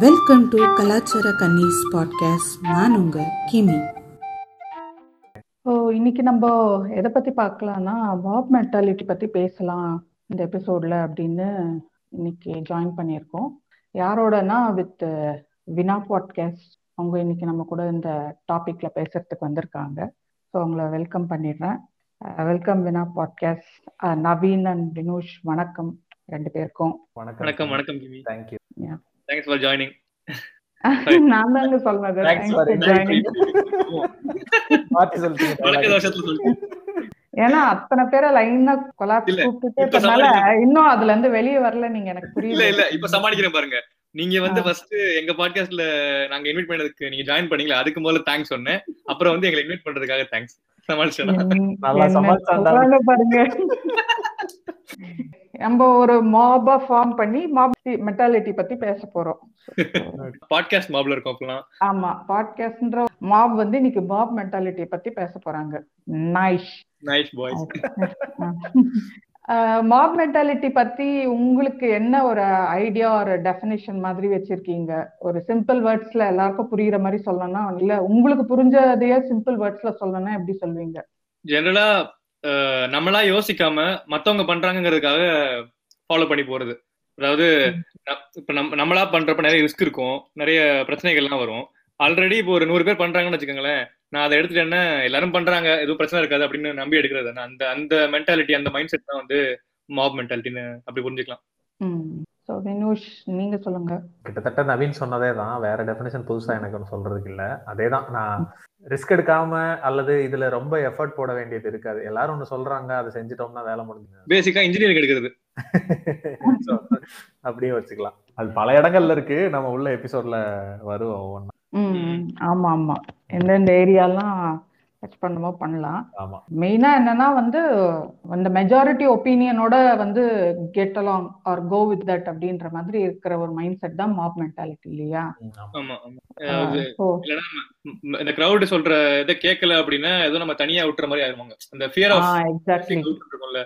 Welcome to கலாச்சார கன்னிஸ் podcast. நான் உங்க கிமி. இன்னைக்கு நம்ம எதை பத்தி பார்க்கலாம்னா வார்ப் மென்டாலிட்டி பத்தி பேசலாம் இந்த எபிசோட்ல அப்படின்னு இன்னைக்கு ஜாயின் பண்ணியிருக்கோம். யாரோடனா வித் வினா பாட்காஸ்ட். அவங்க இன்னைக்கு நம்ம கூட இந்த டாபிக்ல பேசுறதுக்கு வந்திருக்காங்க. ஸோ அவங்கள வெல்கம் பண்ணிடுறேன். வெல்கம் வினா பாட்காஸ்ட். நவீன் அண்ட் வினோஷ், வணக்கம் ரெண்டு பேருக்கும். வணக்கம். வணக்கம் கிமி. Thank you. Thanks for joining. நான் தாங்க சொல்றேன். Thanks for joining. பாத்து சொல்றீங்க. வணக்கம் தோஷத்துல சொல்றீங்க. ஏன்னா அத்தனை பேரை லைனா கொலாப் கூப்பிட்டுட்டே பண்ணால இன்னும் அதுல இருந்து வெளிய வரல. நீங்க எனக்கு புரியல. இல்ல இல்ல இப்ப சமாளிக்கிறேன் பாருங்க. நீங்க ஃபர்ஸ்ட் எங்க பாட்காஸ்ட்ல நாங்க இன்வைட் பண்ணதுக்கு நீங்க ஜாயின் பண்ணீங்களா, அதுக்கு முதல்ல தேங்க்ஸ் சொன்னேன். அப்புறம் எங்களை இன்வைட் பண்றதுக்காக தேங்க்ஸ். சமாளிச்சேன். நல்லா சமாளிச்சாங்க பாருங்க. நம்ம ஒரு மாபா ஃபார்ம் பண்ணி மாப் மென்டாலிட்டி பத்தி பேச போறோம். பாட்காஸ்ட் மாப்ல இருக்கோம் அப்பலாம். ஆமா, பாட்காஸ்ட்ன்ற மாப் இன்னைக்கு மாப் மென்டாலிட்டி பத்தி பேச போறாங்க. Nice nice boys. Mob mentality பத்தி உங்களுக்கு என்ன ஒரு ஐடியா ஒரு டெஃபினேஷன் மாதிரி வச்சிருக்கீங்க? ஒரு சிம்பிள் வேர்ட்ஸ்ல எல்லாருக்கும் புரியுற மாதிரி சொல்லணும்னா, இல்ல உங்களுக்கு புரிஞ்சதையே சிம்பிள் வேர்ட்ஸ்ல சொல்லணும்னா எப்படி சொல்வீங்க? ஜெனரலா நம்மளா யோசிக்காம மத்தவங்க பண்றாங்கிறதுக்காக ஃபாலோ பண்ணி போறது. அதாவது இப்ப நம்மளா பண்றப்ப நிறைய ரிஸ்க் இருக்கும், நிறைய பிரச்சனைகள்லாம் வரும். ஆல்ரெடி இப்போ ஒரு 100 பேர் பண்றாங்கன்னு வச்சுக்கோங்களேன், நான் அதை எடுத்துட்டேன்னா எல்லாரும் பண்றாங்க, எதுவும் பிரச்சனை இருக்காது அப்படின்னு நம்பி எடுக்கிறது. அந்த அந்த மென்டாலிட்டி, அந்த மைண்ட் செட் தான் மாப் மென்டாலிட்டின்னு அப்படி புரிஞ்சுக்கலாம். நீங்க சொல்லுங்க. கிட்டத்தட்ட நவீன் சொன்னதே தான், வேற டெஃபினேஷன் புதுசா எனக்கு ஒன்று சொல்றதுக்கு இல்லை. அதே தான், நான் ரிஸ்க் எடுக்காம அல்லது இதுல ரொம்ப எஃபர்ட் போட வேண்டியது இருக்காது. எல்லாரும் ஒன்று சொல்றாங்க, அதை செஞ்சிட்டோம்னா வேலை முடிஞ்சு. பேசிக்கா இன்ஜினியரிங் எடுக்கிறது அப்படியே வச்சுக்கலாம். அது பல இடங்கள்ல இருக்கு, நம்ம உள்ள எபிசோட்ல வருவோம் ஒவ்வொன்னா. ஆமா ஆமா, எந்தெந்த ஏரியாலாம் டச் பண்ணுமோ பண்ணலாம். மெயினா என்னன்னா அந்த மெஜாரிட்டி ஒப்பீனியனோட get along or go with that அப்படின்ற மாதிரி இருக்கிற ஒரு மைண்ட் செட் தான் மாப் மென்டாலிட்டி இல்லையா? ஆமா. இந்த கிரவுட் சொல்ற இதை கேட்கல அப்படின்னா ஏதோ நம்ம தனியா விட்டுற மாதிரி ஆயிருவாங்க. அந்த ஃபியர் ஆஃப் எக்ஸாக்ட்லி இருக்கும்ல,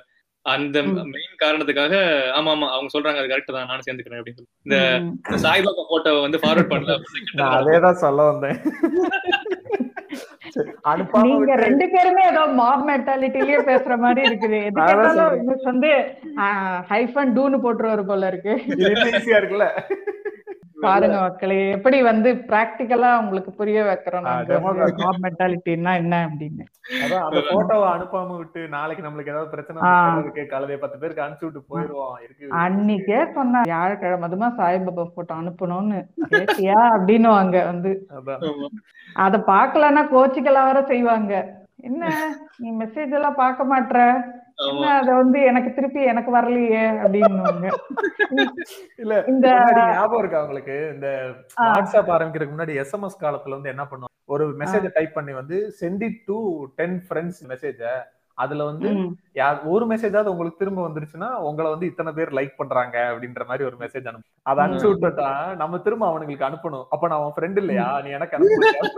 அந்த மெயின் காரணத்துக்காக. ஆமா ஆமா, அவங்க சொல்றாங்க அது கரெக்ட் தான், நானும் சேர்ந்துக்கிறேன் அப்படின்னு சொல்லி இந்த சாய்பாபா போட்டோவை ஃபார்வர்ட் பண்ணல. அதேதான் சொல்ல வந்தேன். நீங்க ரெண்டு பேருமே ஏதோ மாப் மென்டாலிட்டிலயே பேசுற மாதிரி இருக்குது. எதுக்கு ஹைஃபன் டூன்னு போட்டுருவாரு போல இருக்கு. ஈஸியா இருக்குல்ல பாருங்க மக்களே, எப்படி பிராக்டிகலா உங்களுக்கு புரிய வைக்கிறோம் மாப் மென்டாலிட்டின்னா என்ன அப்படின்னு. அந்த போட்டோவை அனுப்பாம விட்டு நாளைக்கு நம்மளுக்கு ஏதாவது பிரச்சனை கலவையை 10 பேருக்கு அனுப்பிச்சு விட்டு போயிருவோம் இருக்கு. அன்னைக்கே சொன்ன வியாழக்கிழமை அதுமா சாய்பாபா போட்டோ அனுப்பணும்னு கேட்டியா அப்படின்னு வாங்க அத பாக்கலன்னா கோச்சிக்கெல்லாம் வர செய்வாங்க. என்ன நீ மெசேஜ் எல்லாம் பாக்க மாட்ற, அத எனக்கு திருப்பி எனக்கு வரலையே அப்படின்னு. இல்ல இந்த ஞாபகம் இருக்கா உங்களுக்கு, இந்த வாட்ஸ்அப் ஆரம்பிக்கிறதுக்கு முன்னாடி எஸ்எம்எஸ் காலத்துல என்ன பண்ணுவோம், ஒரு மெசேஜ டைப் பண்ணி send it to 10 friends message. அதுல ஒரு மெசேஜாவது உங்களுக்கு திரும்ப வந்துருச்சுன்னா உங்களை இத்தனை பேர் லைக் பண்றாங்க அப்படின்ற மாதிரி ஒரு மெசேஜ் அனுப்பு. அதை அனுப்பிச்சு விட்டுட்டா நம்ம திரும்ப அவனுங்களுக்கு அனுப்பணும், அப்ப நான் அவன் ஃப்ரெண்ட் இல்லையா நீ எனக்கு அனுப்ப.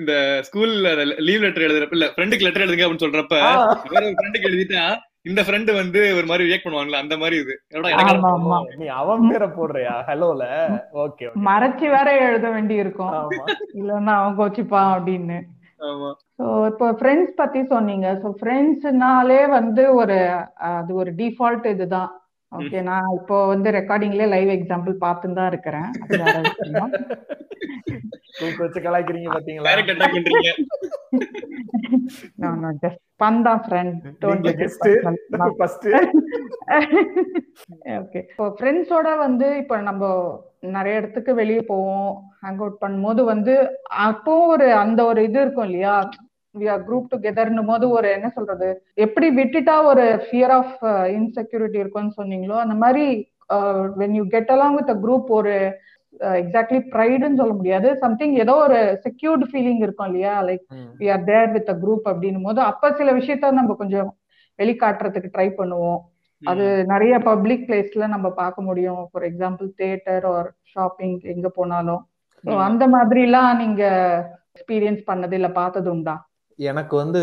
இந்த ஸ்கூல்ல லீவ் லெட்டர் எழுதுறப்ப இல்ல ஃப்ரெண்டுக்கு லெட்டர் எழுதுங்க அப்படின்னு சொல்றப்ப வேற ஒரு ஃப்ரெண்டுக்கு எழுதிட்டா இந்த ஃப்ரெண்ட் ஒரு மாதிரி ரியாக்ட் பண்ணுவாங்கல, அந்த மாதிரி இது. ஆமா ஆமா, நீ அவன் வேற போடுறியா ஹலோல. ஓகே, மறைச்சி வேற எழுத வேண்டி இருக்கும், இல்லன்னா அவன் கோச்சிப்பான் அப்படின்னு. ஆமா. சோ இப்போ ஃப்ரெண்ட்ஸ் பத்தி சொன்னீங்க. சோ ஃப்ரெண்ட்ஸ்னாலே அது ஒரு டிஃபால்ட் இதுதான். ஓகே, நான் இப்போ ரெக்கார்டிங்லயே லைவ் எக்ஸாம்பிள் பார்த்துன்னு தான் இருக்கிறேன். ஃப்ரெண்ட்ஸோட இப்ப நம்ம நிறைய இடத்துக்கு வெளியே போவோம், ஹேங் அவுட் பண்ணும்போது அப்போ ஒரு இது இருக்கும் இல்லையா, we are group together ன்னும் போது ஒரு என்ன சொல்றது, எப்படி விட்டுட்டா ஒரு fear of insecurity இருக்கும்னு சொன்னீங்களோ அந்த மாதிரி when you get along with a group ஒரு exactly pride ன்னு சொல்ல முடியாது, something ஏதோ ஒரு secured feeling இருக்கும் இல்லையா, like we are there with a group அப்படின்னும் போது அப்ப சில விஷயத்த நம்ம கொஞ்சம் வெளிக்காட்டுறதுக்கு ட்ரை பண்ணுவோம். அது நிறைய பப்ளிக் பிளேஸ்ல நம்ம பார்க்க முடியும். For example theatre or shopping எங்க போனாலும். அந்த மாதிரி எல்லாம் நீங்க எக்ஸ்பீரியன்ஸ் பண்ணது இல்ல பார்த்தது உண்டா? எனக்கு வந்து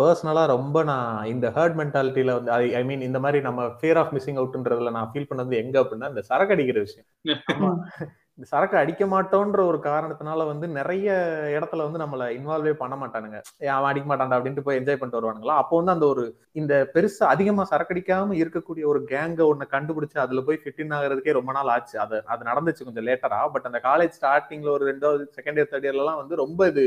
பர்சனலா ரொம்ப நான் இந்த ஹர்ட் மென்டாலிட்டியில வந்து ஐ மீன் இந்த மாதிரி நம்ம ஃபியர் ஆஃப் மிஸ்ஸிங் அவுட்ன்றதுல நான் ஃபீல் பண்ணது எங்க அப்படின்னா இந்த சரக்கு அடிக்கிற விஷயம். இந்த சரக்கு அடிக்க மாட்டோன்ற ஒரு காரணத்தினால வந்து நிறைய இடத்துல வந்து நம்மளை இன்வால்வே பண்ண மாட்டானுங்க. அவன் அடிக்க மாட்டான்டா அப்படின்ட்டு போய் என்ஜாய் பண்ணிட்டு வருவானுங்களா. அப்போ வந்து அந்த ஒரு இந்த பெருசா அதிகமா சரக்கு அடிக்காம இருக்கக்கூடிய ஒரு கேங்கை ஒன்னு கண்டுபிடிச்சு அதுல போய் ஃபிட்டின் ஆகிறதுக்கே ரொம்ப நாள் ஆச்சு. அது நடந்துச்சு கொஞ்சம் லேட்டரா. பட் அந்த காலேஜ் ஸ்டார்டிங்ல ஒரு செகண்ட் இயர் தேர்ட் இயர்லாம் வந்து ரொம்ப இது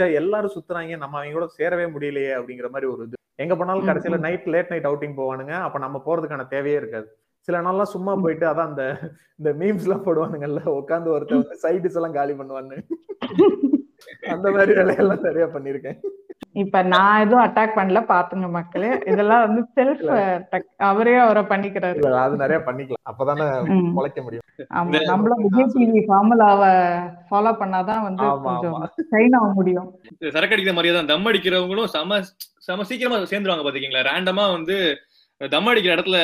சரி எல்லாரும் சுத்துறாங்க நம்ம அவங்க கூட சேரவே முடியலையே அப்படிங்கிற மாதிரி ஒரு இது. எங்க போனாலும் கடைசியில லேட் நைட் அவுட்டிங் போவானுங்க. அப்ப நம்ம போறதுக்கான தேவையே இருக்காது. சில நாள்லாம் சும்மா போயிட்டு அதான் இந்த மீம்ஸ் எல்லாம் போடுவானுங்கல்ல, உட்காந்து ஒருத்தவங்க சைடிஸ் எல்லாம் காலி பண்ணுவானு, அந்த மாதிரி வேலையெல்லாம் சரியா பண்ணிருக்கேன். இப்ப நான் எதுவும் அட்டாக் பண்ணல பாத்துங்க மக்களே, இதெல்லாம் வந்து செல்ஃப் அவரே அவரை பண்ணிக்கிறாரு. அது நிறைய பண்ணிக்கலாம், அப்பதானே உழைக்க முடியும். ஆமா, நம்மள விஜய் ஃபார்முலாவை ஃபாலோ பண்ணாதான் வந்து கொஞ்சம் ஷைன் ஆக முடியும். சரக்கு அடிக்கிற மாதிரியே தான் தம் அடிக்கிறவங்களும் சம சீக்கிரமா சேர்ந்துருவாங்க பாத்தீங்களா. ரேண்டமா வந்து தம் அடிக்கிற இடத்துல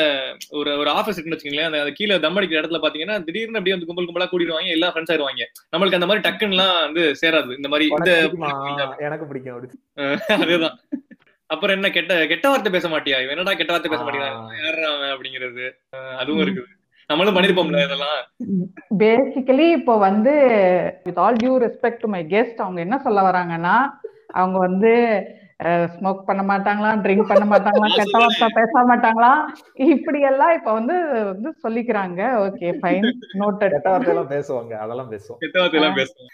ஒரு ஆஃபீஸ் இருக்குன்னு வச்சுக்கோங்களேன், அந்த கீழே தம் அடிக்கிற இடத்துல பாத்தீங்கன்னா திடீர்னு அப்படியே வந்து கும்பலா கூட்டிடுவாங்க, எல்லாம் ஃப்ரெண்ட்ஸ் ஆயிடுவாங்க. நம்மளுக்கு அந்த மாதிரி டக்குன்னுலாம் வந்து சேராது. இந்த மாதிரி இந்த எனக்கு பிடிக்கும் அதுதான். அப்புறம் என்ன கெட்ட வார்த்தை பேச மாட்டியா, என்னடா கெட்ட வார்த்தை பேச மாட்டியா அப்படிங்கிறது அதுவும் இருக்குது. நம்மளும் பண்ணிருப்போம்ல இதெல்லாம். பேசிக்கலி இப்போ வந்து with all due respect to my guest, அவங்க என்ன சொல்ல வராங்கன்னா அவங்க வந்து ஸ்மோக் பண்ண மாட்டாங்களா, ட்ரிங்க் பண்ண மாட்டாங்களா, கெட்ட வார்த்தை பேச மாட்டாங்களா, இப்படி எல்லாம் இப்ப வந்து வந்து சொல்லிக்கிறாங்க. Okay fine, noted. கெட்ட வார்த்தை எல்லாம் பேசுவாங்க, அதெல்லாம் பேசுவோம், கெட்ட வார்த்தை எல்லாம் பேசுவோம்.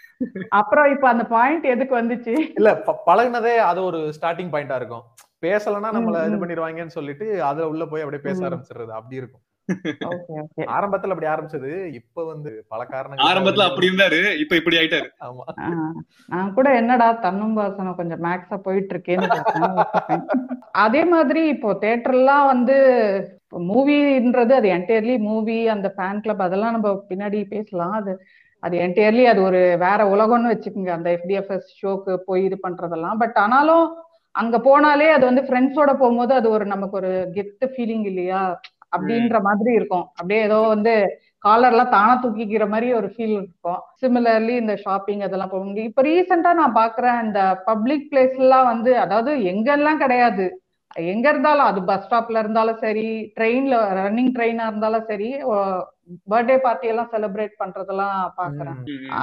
அப்புறம் இப்ப அந்த பாயிண்ட் எதுக்கு வந்துச்சு இல்ல, பழகுனதே அது ஒரு ஸ்டார்டிங் பாயிண்டா இருக்கும். பேசலன்னா நம்மள இது பண்ணிடுவாங்கன்னு சொல்லிட்டு அதுல உள்ள போய் அப்படியே பேச ஆரம்பிச்சிடுறது, அப்படி இருக்கும். ஆரம்பத்துல அப்படி ஆரம்பிச்சது. இப்ப வந்து பல காரணங்கள். ஆரம்பத்துல அப்படி இருந்தாரு, இப்ப இப்படி ஆயிட்டாரு. ஆமா, நான் கூட என்னடா தன்னும் வாசனம் கொஞ்சம் மேக்ஸா போயிட்டு இருக்கேன்னு. அதே மாதிரி இப்போ தியேட்டர்லாம் வந்து மூவின்றது அது என்டையர்லி மூவி, அந்த ஃபேன் கிளப் அதெல்லாம் நம்ம பின்னாடி பேசலாம். அது என்டையர்லி அது ஒரு வேற உலகம்னு வச்சுக்கோங்க, அந்த FDFS ஷோக்கு போய் இது பண்றதெல்லாம். பட் ஆனாலும் அங்க போனாலே அது வந்து ஃப்ரெண்ட்ஸோட போகும்போது அது ஒரு நமக்கு ஒரு கெத்து ஃபீலிங் இல்லையா, அப்படின்ற மாதிரி இருக்கும். அப்படியே ஏதோ வந்து காலர்லாம் தானா தூக்கிக்கிற மாதிரி ஒரு ஃபீல் இருக்கும். சிமிலர்லி இந்த ஷாப்பிங் அதெல்லாம் போக முடியும். இப்ப ரீசெண்டா நான் பாக்குறேன் இந்த பப்ளிக் பிளேஸ் எல்லாம் வந்து, அதாவது எங்கெல்லாம் கிடையாது, எங்க இருந்தாலும் அது பஸ் ஸ்டாப்ல இருந்தாலும் சரி, ட்ரெயின்ல ரன்னிங் ட்ரெயினா இருந்தாலும் சரி, பர்த்டே பார்ட்டி எல்லாம் செலிப்ரேட் பண்றதெல்லாம் பாக்குறேன்.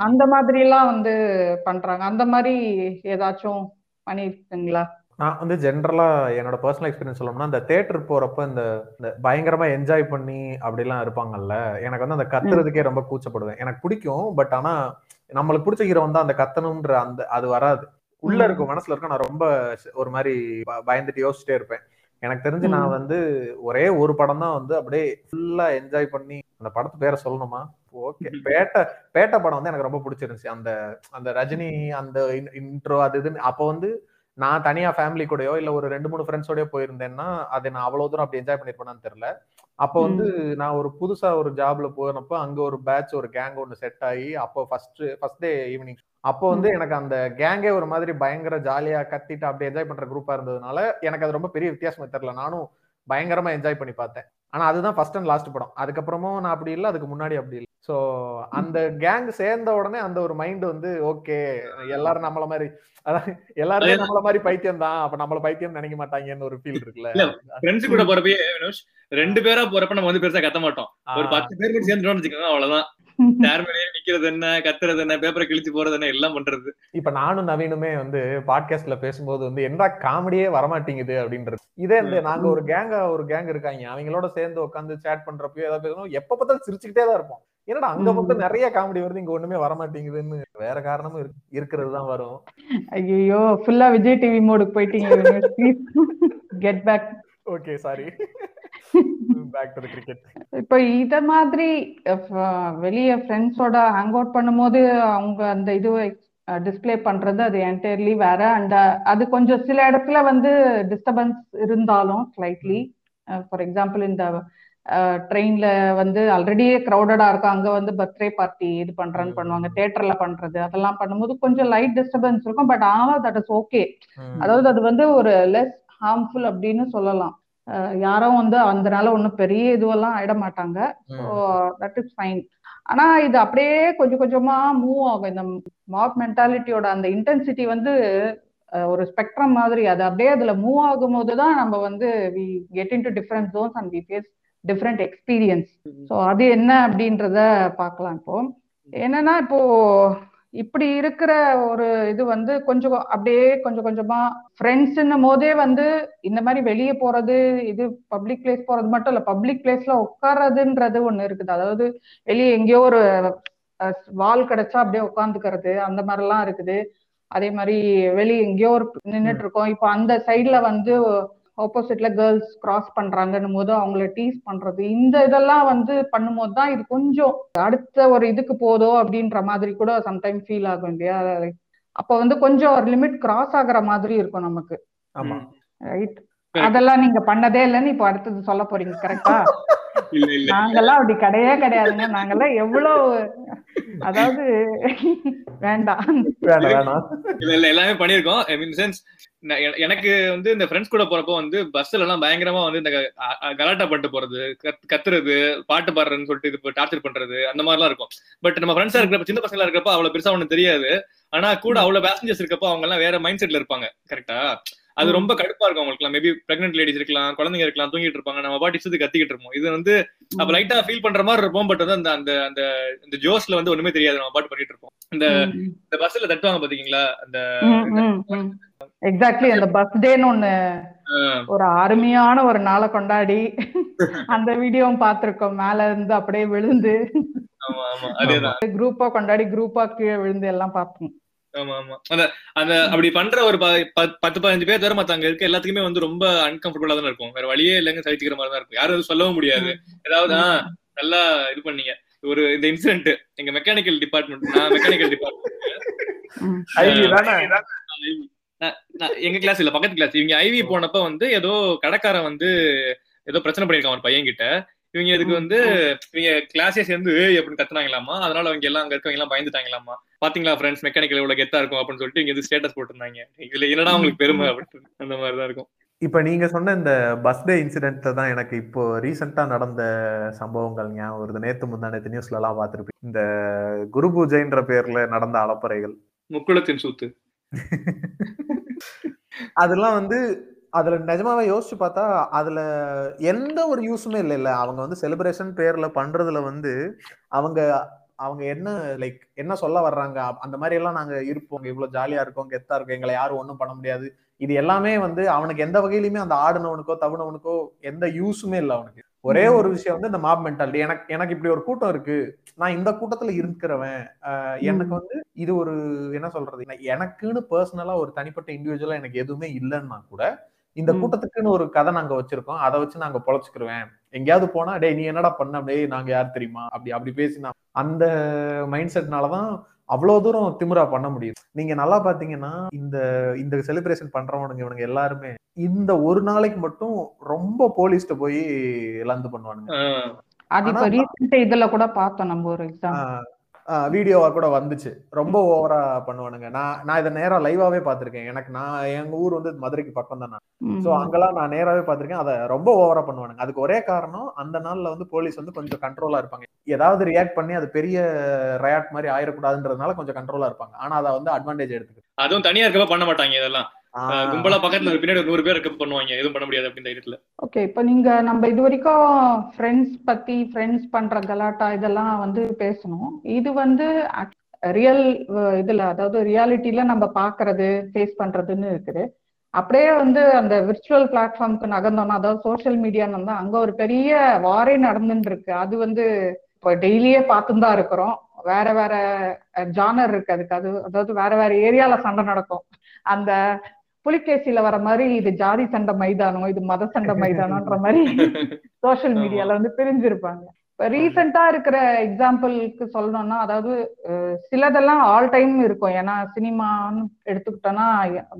அந்த மாதிரி எல்லாம் வந்து பண்றாங்க. அந்த மாதிரி ஏதாச்சும் பண்ணிருக்கீங்களா? நான் வந்து ஜென்ரலா என்னோட பர்சனல் எக்ஸ்பீரியன்ஸ் சொல்லணும்னா, இந்த தேட்டர் போறப்ப இந்த பயங்கரமா என்ஜாய் பண்ணி அப்படிலாம் இருப்பாங்கல்ல, எனக்கு வந்து அந்த கத்துறதுக்கே ரொம்ப கூச்சப்படுவேன். எனக்கு பிடிக்கும், பட் ஆனா நம்மளுக்கு பிடிச்ச ஹீரோ வந்து அந்த கத்தணும்ன்ற அந்த அது வராது, உள்ள இருக்கும், மனசுல இருக்கும். நான் ரொம்ப ஒரு மாதிரி பயந்துட்டு யோசிச்சுட்டே இருப்பேன். எனக்கு தெரிஞ்சு நான் வந்து ஒரே ஒரு படம் தான் வந்து அப்படியே ஃபுல்லா என்ஜாய் பண்ணி, அந்த படத்து பேரை சொல்லணுமா, ஓகே, பேட்ட படம் வந்து எனக்கு ரொம்ப பிடிச்சிருந்துச்சு. அந்த அந்த ரஜினி அந்த இன்ட்ரோ அது இதுன்னு. அப்போ வந்து நான் தனியா ஃபேமிலி கூடயோ இல்ல ஒரு 2-3 ஃப்ரெண்ட்ஸோடய போயிருந்தேன்னா அதை நான் அவ்வளவு தூரம் அப்படி என்ஜாய் பண்ணிருப்பேனான்னு தெரியல. அப்போ வந்து நான் ஒரு புதுசா ஒரு ஜாப்ல போனப்போ அங்க ஒரு பேட்ச் ஒரு கேங் ஒன்று செட் ஆகி, அப்போ ஃபர்ஸ்ட் டே ஈவினிங், அப்போ வந்து எனக்கு அந்த கேங்கே ஒரு மாதிரி பயங்கர ஜாலியா கத்திட்டு அப்படி என்ஜாய் பண்ற குரூப்பா இருந்ததுனால எனக்கு அது ரொம்ப பெரிய வித்தியாசமா தெரியல. நானும் பயங்கரமா என்ஜாய் பண்ணி பார்த்தேன். ஆனா அதுதான் ஃபர்ஸ்ட் அண்ட் லாஸ்ட் படம். அதுக்கப்புறமும் நான் அப்படி இல்லை, அதுக்கு முன்னாடி அப்படி இல்லை. ஸோ அந்த கேங் சேர்ந்த உடனே அந்த ஒரு மைண்ட் வந்து ஓகே, எல்லாரும் நம்மள மாதிரி, அதாவது எல்லாருமே நம்மள மாதிரி பைத்தியம் தான், அப்ப நம்மள பைத்தியம் நினைக்க மாட்டாங்கன்னு ஒரு ஃபீல் இருக்குல்ல. ஃப்ரெண்ட்ஸ் கூட போறப்பே 2 பேரா போறப்ப நம்ம வந்து பெருசா கத்த மாட்டோம். ஒரு 10 பேர் கூட சேர்ந்துட்டோம்னு வச்சுக்கோங்க, அவ்வளவுதான். நிக்கிறது என்ன, கத்துறது என்ன, பேப்பரை கிழிச்சு போறது என்ன, எல்லாம் பண்றது. இப்ப நானும் நவீனுமே வந்து பாட்காஸ்ட்ல பேசும்போது வந்து என்ன காமெடியே வரமாட்டேங்குது அப்படின்றது. இதே வந்து நாங்க ஒரு கேங் இருக்காங்க, அவங்களோட சேர்ந்து உட்காந்து சேட் பண்றப்போ ஏதாவது பேசணும், எப்ப பார்த்தாலும் சிரிச்சுக்கிட்டே தான் இருப்போம். என்னடா அங்க மட்டும் நிறைய காமெடி வருது, இங்க ஒண்ணுமே வரமாட்டேங்குதுன்னு வேற காரணமும் இருக்கிறது தான் வரும். ஐயோ, ஃபுல்லா விஜய் டிவி மோடுக்கு போயிட்டீங்க. Get back. Okay, sorry. இப்ப இத மாதிரி வெளிய ஃப்ரெண்ட்ஸோட ஹேங் அவுட் பண்ணும் போது அவங்க அந்த இது டிஸ்பிளே பண்றது அது என்டையர்லி வேற. அண்ட் அது கொஞ்சம் சில இடத்துல வந்து டிஸ்டர்பன்ஸ் இருந்தாலும் ஸ்லைட்லி, ஃபார் எக்ஸாம்பிள் இந்த ட்ரெயின்ல வந்து ஆல்ரெடியே கிரௌடடா இருக்கும், அங்க வந்து பர்த்டே பார்ட்டி இது பண்றேன்னு பண்ணுவாங்க, தியேட்டர்ல பண்றது அதெல்லாம் பண்ணும்போது கொஞ்சம் லைட் டிஸ்டர்பன்ஸ் இருக்கும். பட் ஆனா தட் இஸ் ஓகே. அதாவது அது வந்து ஒரு லெஸ் ஹார்ம்ஃபுல் அப்படின்னு சொல்லலாம். யாரும் வந்து அதனால ஒன்றும் பெரிய இதுவெல்லாம் ஆயிட மாட்டாங்க. So that is fine. ஆனா இது அப்படியே கொஞ்சம் கொஞ்சமா மூவ் ஆகும். இந்த மாப் மென்டாலிட்டியோட அந்த இன்டென்சிட்டி வந்து ஒரு ஸ்பெக்ட்ரம் மாதிரி. அது அப்படியே அதுல மூவ் ஆகும் போதுதான் நம்ம வந்து we get into different zones and we face different experience. So அது என்ன அப்படின்றத பார்க்கலாம். இப்போ என்னன்னா இப்போ இப்படி இருக்கிற ஒரு இது வந்து கொஞ்சம் அப்படியே கொஞ்சம் கொஞ்சமா ஃப்ரெண்ட்ஸ்ன்னும் போதே வந்து இந்த மாதிரி வெளியே போறது, இது பப்ளிக் பிளேஸ் போறது மட்டும் இல்ல, பப்ளிக் பிளேஸ்ல உட்கார்றதுன்றது ஒண்ணு இருக்குது. அதாவது வெளியே எங்கேயோ ஒரு வால் கிடைச்சா அப்படியே உட்காந்துக்கிறது அந்த மாதிரி எல்லாம் இருக்குது. அதே மாதிரி வெளியே எங்கேயோ ஒரு நின்றுட்டு இருக்கோம், இப்போ அந்த சைட்ல வந்து ஆப்போசிட்ல கேர்ள்ஸ் கிராஸ் பண்றாங்கன்னும் போது அவங்கள டீஸ் பண்றது, இந்த இதெல்லாம் வந்து பண்ணும் போது தான் இது கொஞ்சம் அடுத்த ஒரு இதுக்கு போதோ அப்படின்ற மாதிரி கூட சம்டைம் ஃபீல் ஆகும் இல்லையா. அப்ப வந்து கொஞ்சம் ஒரு லிமிட் கிராஸ் ஆகுற மாதிரி இருக்கும் நமக்கு. ஆமா ரைட், அதெல்லாம் நீங்க பண்ணதே இல்லைன்னு இப்போ அடுத்தது சொல்ல போறீங்க கரெக்டா? நாங்கெல்லாம் அப்படி கிடையவே கிடையாதுங்க, நாங்கெல்லாம் எவ்வளவு அதாவது வேண்டாம் எல்லாமே பண்ணிருக்கோம். எனக்கு வந்து இந்த ஃப்ரெண்ட்ஸ் கூட போறப்போ வந்து பஸ்ல எல்லாம் பயங்கரமா வந்து இந்த கலாட்டா பாட்டு போறது, கத்துறது, பாட்டு பாடுறதுன்னு சொல்லிட்டு இது டார்ச்சர் பண்றது அந்த மாதிரிலாம் இருக்கும். பட் நம்ம ஃப்ரெண்ட்ஸா இருக்கிறப்ப, சின்ன பசங்களா இருக்கிறப்ப அவ்வளவு பெருசா ஒண்ணு தெரியாது. ஆனா கூட அவ்வளவு பேசஞ்சர்ஸ் இருக்கப்போ அவங்க எல்லாம் வேற மைண்ட் செட்ல இருப்பாங்க கரெக்டா. அது ரொம்ப கடுப்பா இருக்கும் அவங்களுக்கு. மேபி பிரெக்னன்ட் லேடிஸ் இருக்கலாம், குழந்தைங்க இருக்கலாம், தூங்கிட்டு இருப்பாங்க, நம்ம பாட்டு இஷ்டத்துக்கு கத்திக்கிட்டு இருப்போம். இது வந்து அப்ப லைட்டா ஃபீல் பண்ற மாதிரி இருப்போம். பட் வந்து அந்த அந்த அந்த இந்த ஜோஸ்ல வந்து ஒண்ணுமே தெரியாது, நம்ம பாட்டு பண்ணிட்டு இருப்போம். இந்த பஸ்ல தட்டுவாங்க பாத்தீங்களா, அந்த எக்ஸாக்ட்லி அந்த பஸ் டேன்னு ஒண்ணு ஒரு அருமையான ஒரு நாளை கொண்டாடி அந்த வீடியோவும் பாத்திருக்கோம். மேல இருந்து அப்படியே விழுந்து குரூப்பா கொண்டாடி குரூப்பா கீழே விழுந்து எல்லாம் பாப்போம். ஆமா ஆமா, அந்த அந்த அப்படி பண்ற ஒரு 10-15 பேர் தவிர மத்த அங்க இருக்க எல்லாத்துக்குமே வந்து ரொம்ப அன்கம்ஃபர்டபுளா தான் இருக்கும். வேற வழியே இல்லைங்க, சகிச்சுக்கிற மாதிரி தான் இருக்கும். யாரும் எதுவும் சொல்லவும் முடியாது. ஏதாவது நல்லா இது பண்ணீங்க. ஒரு இந்த இன்சிடென்ட் எங்க மெக்கானிக்கல் டிபார்ட்மெண்ட், நான் மெக்கானிக்கல் டிபார்ட்மெண்ட், எங்க கிளாஸ் இல்ல பக்கத்து கிளாஸ், இவங்க ஐவி போனப்ப வந்து ஏதோ கடைக்காரன் வந்து ஏதோ பிரச்சனை பண்ணிருக்கான் ஒரு பையன் கிட்ட. இவங்க இதுக்கு வந்து இவங்க கிளாஸே சேர்ந்து அப்படின்னு கத்துனாங்களாமா. அதனால அவங்க எல்லாம் அங்க இருக்கவங்க எல்லாம் பயந்துட்டாங்களாமா. பாத்தீங்களா ஃப்ரெண்ட்ஸ், மெக்கானிக்கல் எவ்வளவு கெத்தா இருக்கும் அப்படின்னு சொல்லிட்டு இங்க ஸ்டேட்டஸ் போட்டிருந்தாங்க. இதுல என்னடா உங்களுக்கு பெருமை அப்படின்னு அந்த மாதிரிதான் இருக்கும். இப்ப நீங்க சொன்ன இந்த பஸ் டே இன்சிடென்ட் தான் எனக்கு இப்போ ரீசெண்டா நடந்த சம்பவங்கள் ஞாபகம் வருது. நேத்து முந்தானத்து நியூஸ்ல எல்லாம் பாத்துருப்பேன். இந்த குரு பூஜைன்ற பேர்ல நடந்த அலப்பறைகள், முக்குளத்தின் சூத்து, அதெல்லாம் வந்து அதுல நிஜமாவே யோசிச்சு பார்த்தா அதுல எந்த ஒரு யூஸுமே இல்லை. இல்லை அவங்க வந்து செலிப்ரேஷன் பேர்ல பண்றதுல வந்து அவங்க அவங்க என்ன லைக் என்ன சொல்ல வர்றாங்க அந்த மாதிரி எல்லாம் நாங்க இருப்போம், இவ்வளவு ஜாலியா இருக்கோம், கெத்தா இருக்கோம், எங்களை யாரும் ஒன்றும் பண்ண முடியாது. இது எல்லாமே வந்து அவனுக்கு எந்த வகையிலுமே அந்த ஆடுனவனுக்கோ தவுனவனுக்கோ எந்த யூஸுமே இல்லை. அவனுக்கு ஒரே ஒரு விஷயம் வந்து இந்த மாப் மென்டாலிட்டி. எனக்கு இப்படி ஒரு கூட்டம் இருக்கு, நான் இந்த கூட்டத்துல இருக்கிறவன், எனக்கு வந்து இது ஒரு என்ன சொல்றது, எனக்குன்னு பர்சனலா ஒரு தனிப்பட்ட இண்டிவிஜுவலா எனக்கு எதுவுமே இல்லைன்னா கூட இந்த கூட்டத்துக்குன்னு ஒரு கதை நாங்க வச்சிருக்கோம், அதை வச்சு நாங்க பொழைச்சுக்கிருவேன். எங்கேயாவது போனா டே நீ என்னடா பண்ண, அப்படியே நாங்க யார் தெரியுமா அப்படி அப்படி பேசினா. அந்த மைண்ட் செட்னாலதான் அவ்வளவு தூரம் திமுறா பண்ண முடியும். நீங்க நல்லா பாத்தீங்கன்னா இந்த இந்த செலிப்ரேஷன் பண்றவனுங்க இவனுங்க எல்லாருமே இந்த ஒரு நாளைக்கு மட்டும் ரொம்ப போலீஸ்ட போய் லந்து பண்ணுவானுங்க. இதுல கூட பார்த்தோம் நம்ம ஒரு வீடியோவா கூட வந்துச்சு, ரொம்ப ஓவரா பண்ணுவானுங்க. நான் இதை நேரா லைவாவே பாத்திருக்கேன். எனக்கு எங்க ஊர் வந்து மதுரைக்கு பக்கம் தானே, சோ அங்கெல்லாம் நான் நேராவே பாத்திருக்கேன். அதை ரொம்ப ஓவரா பண்ணுவானுங்க. அதுக்கு ஒரே காரணம் அந்த நாள்ல வந்து போலீஸ் வந்து கொஞ்சம் கண்ட்ரோலா இருப்பாங்க. ஏதாவது ரியாக்ட் பண்ணி அது பெரிய ரியாக்ட் மாதிரி ஆயிடக்கூடாதுன்றதுனால கொஞ்சம் கண்ட்ரோலா இருப்பாங்க. ஆனா அதை வந்து அட்வான்டேஜ் எடுத்துக்கு, அதுவும் தனியா இருக்கப்ப பண்ண மாட்டாங்க. இதெல்லாம் கும்பலா பக்கத்துல பின்னாடி 100 பேர் இருக்க பண்ணுவாங்க, எதுவும் பண்ண முடியாது அப்படின்ற இடத்துல. ஓகே, இப்போ நீங்க நம்ம இது வரைக்கும் ஃப்ரெண்ட்ஸ் பத்தி, ஃப்ரெண்ட்ஸ் பண்ற கலாட்டா இதெல்லாம் வந்து பேசணும். இது வந்து ரியல் இதுல அதாவது ரியாலிட்டியில நம்ம பாக்குறது, ஃபேஸ் பண்றதுன்னு இருக்குது. அப்படியே வந்து அந்த விர்ச்சுவல் பிளாட்ஃபார்முக்கு நகர்ந்தோம்னா, அதாவது சோசியல் மீடியான்னு தான் அங்க ஒரு பெரிய வாரே நடந்துட்டு இருக்கு. அது வந்து இப்போ டெய்லியே பார்த்துன்னு தான் இருக்கிறோம். வேற வேற ஜானர் இருக்கு அதுக்கு, அதாவது வேற வேற ஏரியால சண்டை நடக்கும். அந்த புலிகேசியில வர மாதிரி இது ஜாதி சண்டை மைதானம், இது மத சண்டை மைதானம்ன்ற மாதிரி சோசியல் மீடியால வந்து பிரிஞ்சிருப்பாங்க. இப்ப ரீசெண்டா இருக்கிற எக்ஸாம்பிளுக்கு சொல்லணும்னா, அதாவது சிலதெல்லாம் ஆல் டைம் இருக்கும். ஏன்னா சினிமான்னு எடுத்துக்கிட்டோம்னா